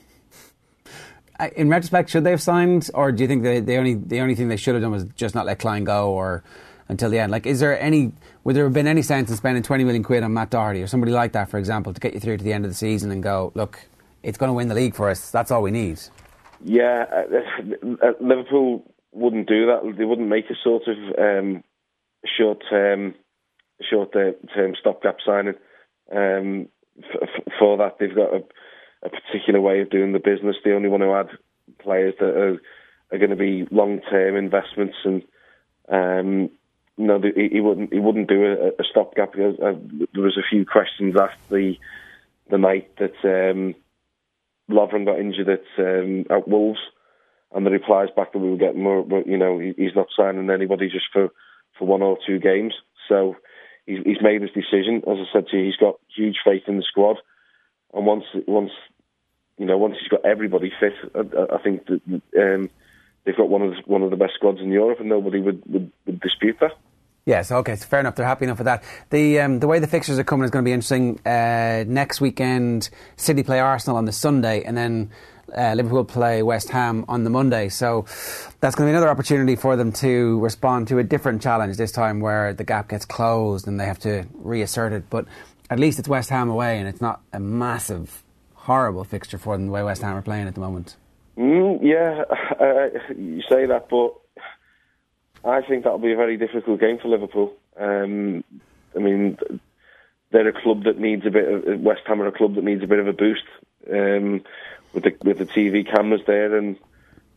In retrospect, should they have signed, or do you think they, the only the only thing they should have done was just not let Klein go, or until the end? Like, is there any? Would there have been any sense in spending twenty million quid on Matt Doherty or somebody like that, for example, to get you through to the end of the season and go, look, it's going to win the league for us. That's all we need. Yeah, uh, uh, Liverpool wouldn't do that. They wouldn't make a sort of um, short-term, short-term stopgap signing um, for, for that. They've got a. a particular way of doing the business. The only one who had players that are, are going to be long-term investments, and um, no, he, he wouldn't. He wouldn't do a, a stopgap. There was a few questions after the the night that um, Lovren got injured at, um, at Wolves, and the replies back that we were getting were, were, you know, he's not signing anybody just for, for one or two games. So he's, he's made his decision. As I said to you, he's got huge faith in the squad, and once once. You know, once he's got everybody fit, I, I think that um, they've got one of the, one of the best squads in Europe, and nobody would, would, would dispute that. Yes, okay, so fair enough. They're happy enough with that. The um, the way the fixtures are coming is going to be interesting. Uh, next weekend, City play Arsenal on the Sunday, and then uh, Liverpool play West Ham on the Monday. So that's going to be another opportunity for them to respond to a different challenge this time, where the gap gets closed and they have to reassert it. But at least it's West Ham away, and it's not a massive, horrible fixture for them, the way West Ham are playing at the moment. Mm, yeah, uh, you say that, but I think that'll be a very difficult game for Liverpool. Um, I mean, they're a club that needs a bit of, West Ham are a club that needs a bit of a boost um, with the with the T V cameras there, and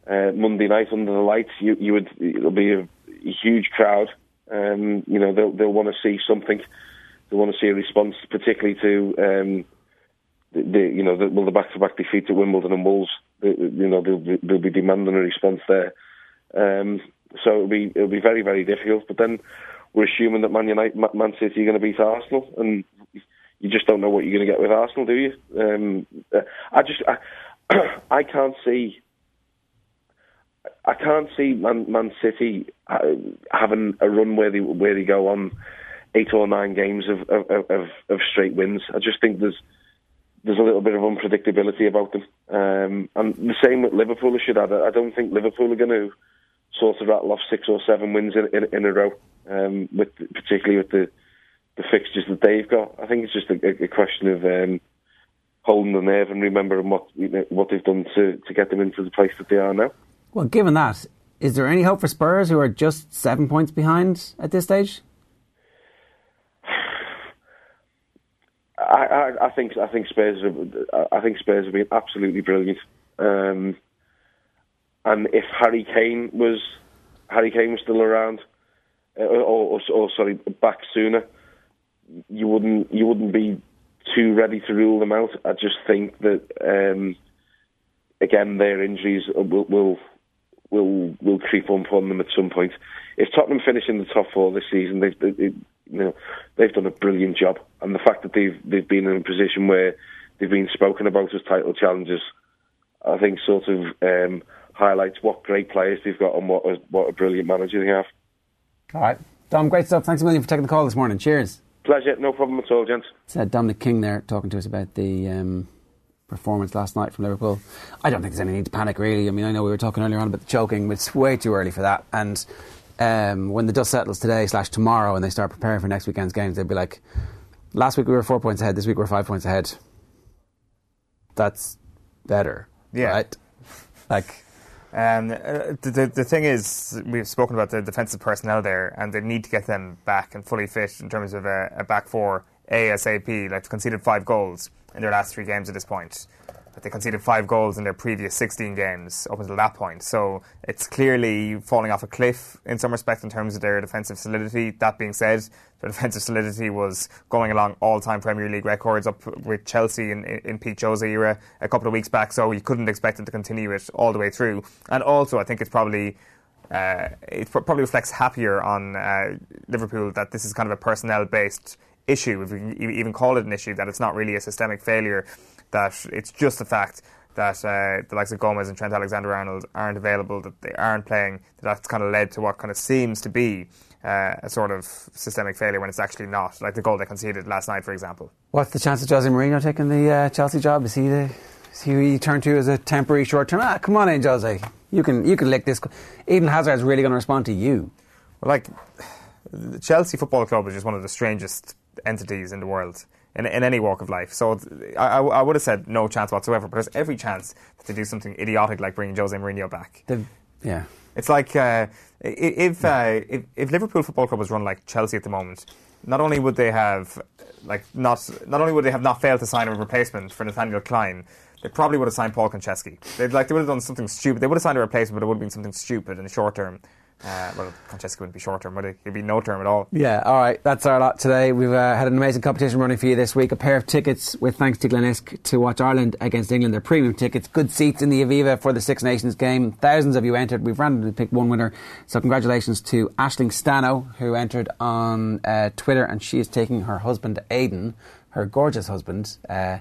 uh, Monday night under the lights, you, you would it'll be a huge crowd. Um, you know, they'll they'll want to see something. They'll want to see a response, particularly to. Um, The, the, you know, the, well, the back-to-back defeat at Wimbledon and Wolves, the, you know, they'll be, they'll be demanding a response there. Um, so it'll be it'll be very, very difficult. But then we're assuming that Man United, Man City are going to beat Arsenal, and you just don't know what you're going to get with Arsenal, do you? Um, I just I, I can't see I can't see Man, Man City having a run where they where they go on eight or nine games of of, of, of straight wins. I just think there's There's a little bit of unpredictability about them. Um, and the same with Liverpool, I should add. I don't think Liverpool are going to sort of rattle off six or seven wins in, in, in a row, um, with particularly with the, the fixtures that they've got. I think it's just a, a question of um, holding the nerve and remembering what you know, what they've done to, to get them into the place that they are now. Well, given that, is there any hope for Spurs, who are just seven points behind at this stage? I, I, I think I think Spurs are, I think Spurs have been absolutely brilliant, um, and if Harry Kane was Harry Kane was still around, uh, or, or, or sorry, back sooner, you wouldn't you wouldn't be too ready to rule them out. I just think that um, again, their injuries will will will, will creep up on them at some point. If Tottenham finish in the top four this season, they. they, they You know, they've done a brilliant job, and the fact that they've they've been in a position where they've been spoken about as title challengers, I think sort of um, highlights what great players they've got and what a, what a brilliant manager they have. All right, Dom, great stuff. Thanks a million for taking the call this morning. Cheers. Pleasure. No problem at all, gents. It's uh, Dominic King there talking to us about the um, performance last night from Liverpool. I don't think there's any need to panic, really. I mean, I know we were talking earlier on about the choking, but it's way too early for that, and Um, when the dust settles today slash tomorrow and they start preparing for next weekend's games, they'll be like, last week we were four points ahead, this week we're five points ahead. That's better. Yeah. Right? Like, um, the, the, the thing is, we've spoken about the defensive personnel there, and they need to get them back and fully fit in terms of a, a back four ASAP. Like, they conceded five goals in their last three games at this point. They conceded five goals in their previous sixteen games up until that point. So it's clearly falling off a cliff in some respects in terms of their defensive solidity. That being said, their defensive solidity was going along all-time Premier League records up with Chelsea in, in Pete Jose's era a couple of weeks back, so you couldn't expect them to continue it all the way through. And also, I think it's probably uh, it probably reflects happier on uh, Liverpool that this is kind of a personnel-based issue, if we can even call it an issue, that it's not really a systemic failure, that it's just the fact that uh, the likes of Gomez and Trent Alexander-Arnold aren't available, that they aren't playing, that that's kind of led to what kind of seems to be uh, a sort of systemic failure when it's actually not, like the goal they conceded last night, for example. What's the chance of Jose Mourinho taking the uh, Chelsea job? Is he the is he who you turn to as a temporary short-term? Ah, come on in, Jose. You can you can lick this. Eden Hazard's really going to respond to you. Well, like, the Chelsea Football Club is just one of the strangest entities in the world. In, in any walk of life. So I, I, I would have said no chance whatsoever, but there's every chance that they do something idiotic like bringing Jose Mourinho back. The, yeah. It's like uh, if, uh, if if Liverpool Football Club was run like Chelsea at the moment, not only would they have like not not only would they have not failed to sign a replacement for Nathaniel Klein, they probably would have signed Paul Konchesky. They'd like they would have done something stupid. They would have signed a replacement, but it would have been something stupid in the short term. Uh, well, Konchesky wouldn't be short-term, would he? He'd be no-term at all. Yeah, all right, that's our lot today. We've uh, had an amazing competition running for you this week. A pair of tickets, with thanks to Glenesk, to watch Ireland against England. They're premium tickets, good seats in the Aviva for the Six Nations game. Thousands of you entered. We've randomly picked one winner. So congratulations to Aisling Stano, who entered on uh, Twitter, and she is taking her husband, Aidan, her gorgeous husband, uh,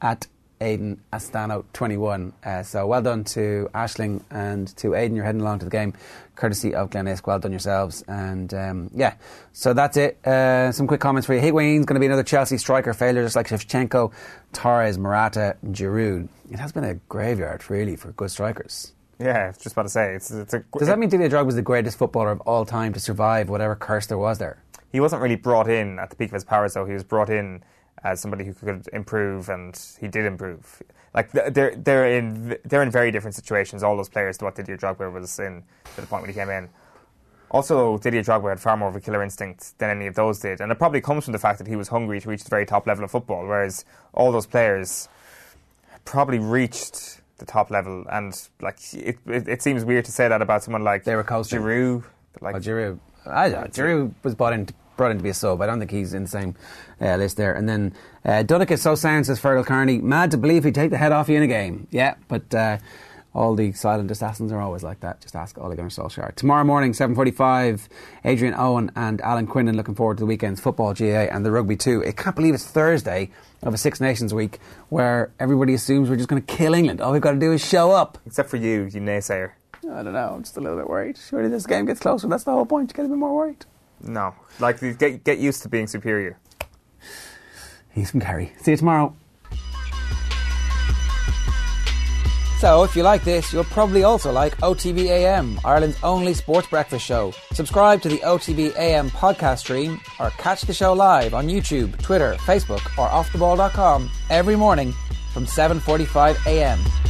at Aidan Astano twenty-one. Uh, so well done to Aisling and to Aidan. You're heading along to the game courtesy of Glenesk. Well done yourselves. And um, yeah, so that's it. Uh, some quick comments for you. Higuain's going to be another Chelsea striker failure, just like Shevchenko, Torres, Morata, Giroud. It has been a graveyard, really, for good strikers. Yeah, I was just about to say. It's, it's a gr- Does that mean Didier Drogba was the greatest footballer of all time to survive whatever curse there was there? He wasn't really brought in at the peak of his powers, though. He was brought in as somebody who could improve, and he did improve. Like they're they're in they're in very different situations, all those players, to what Didier Drogba was in to the point when he came in. Also, Didier Drogba had far more of a killer instinct than any of those did, and it probably comes from the fact that he was hungry to reach the very top level of football, whereas all those players probably reached the top level. And like it, it, it seems weird to say that about someone like they were Giroud. But like oh, Giroud, I don't know. Giroud was bought in. To brought in to be a sub. I don't think he's in the same uh, list there. And then uh, Duddick is so sound, says Fergal Carney. Mad to believe he'd take the head off you in a game. Yeah, but uh, all the silent assassins are always like that. Just ask Ole Gunnar Solskjaer. Tomorrow morning, seven forty-five, Adrian Owen and Alan Quinlan looking forward to the weekend's football, G A A and the rugby too. I can't believe it's Thursday of a Six Nations week where everybody assumes we're just going to kill England. All we've got to do is show up. Except for you, you naysayer. I don't know. I'm just a little bit worried. Surely this game gets closer. That's the whole point. You get a bit more worried. No. Like, get get used to being superior. He's from Kerry. See you tomorrow. So, if you like this, you'll probably also like O T B A M, Ireland's only sports breakfast show. Subscribe to the O T B A M podcast stream or catch the show live on YouTube, Twitter, Facebook or off the ball dot com every morning from seven forty-five a m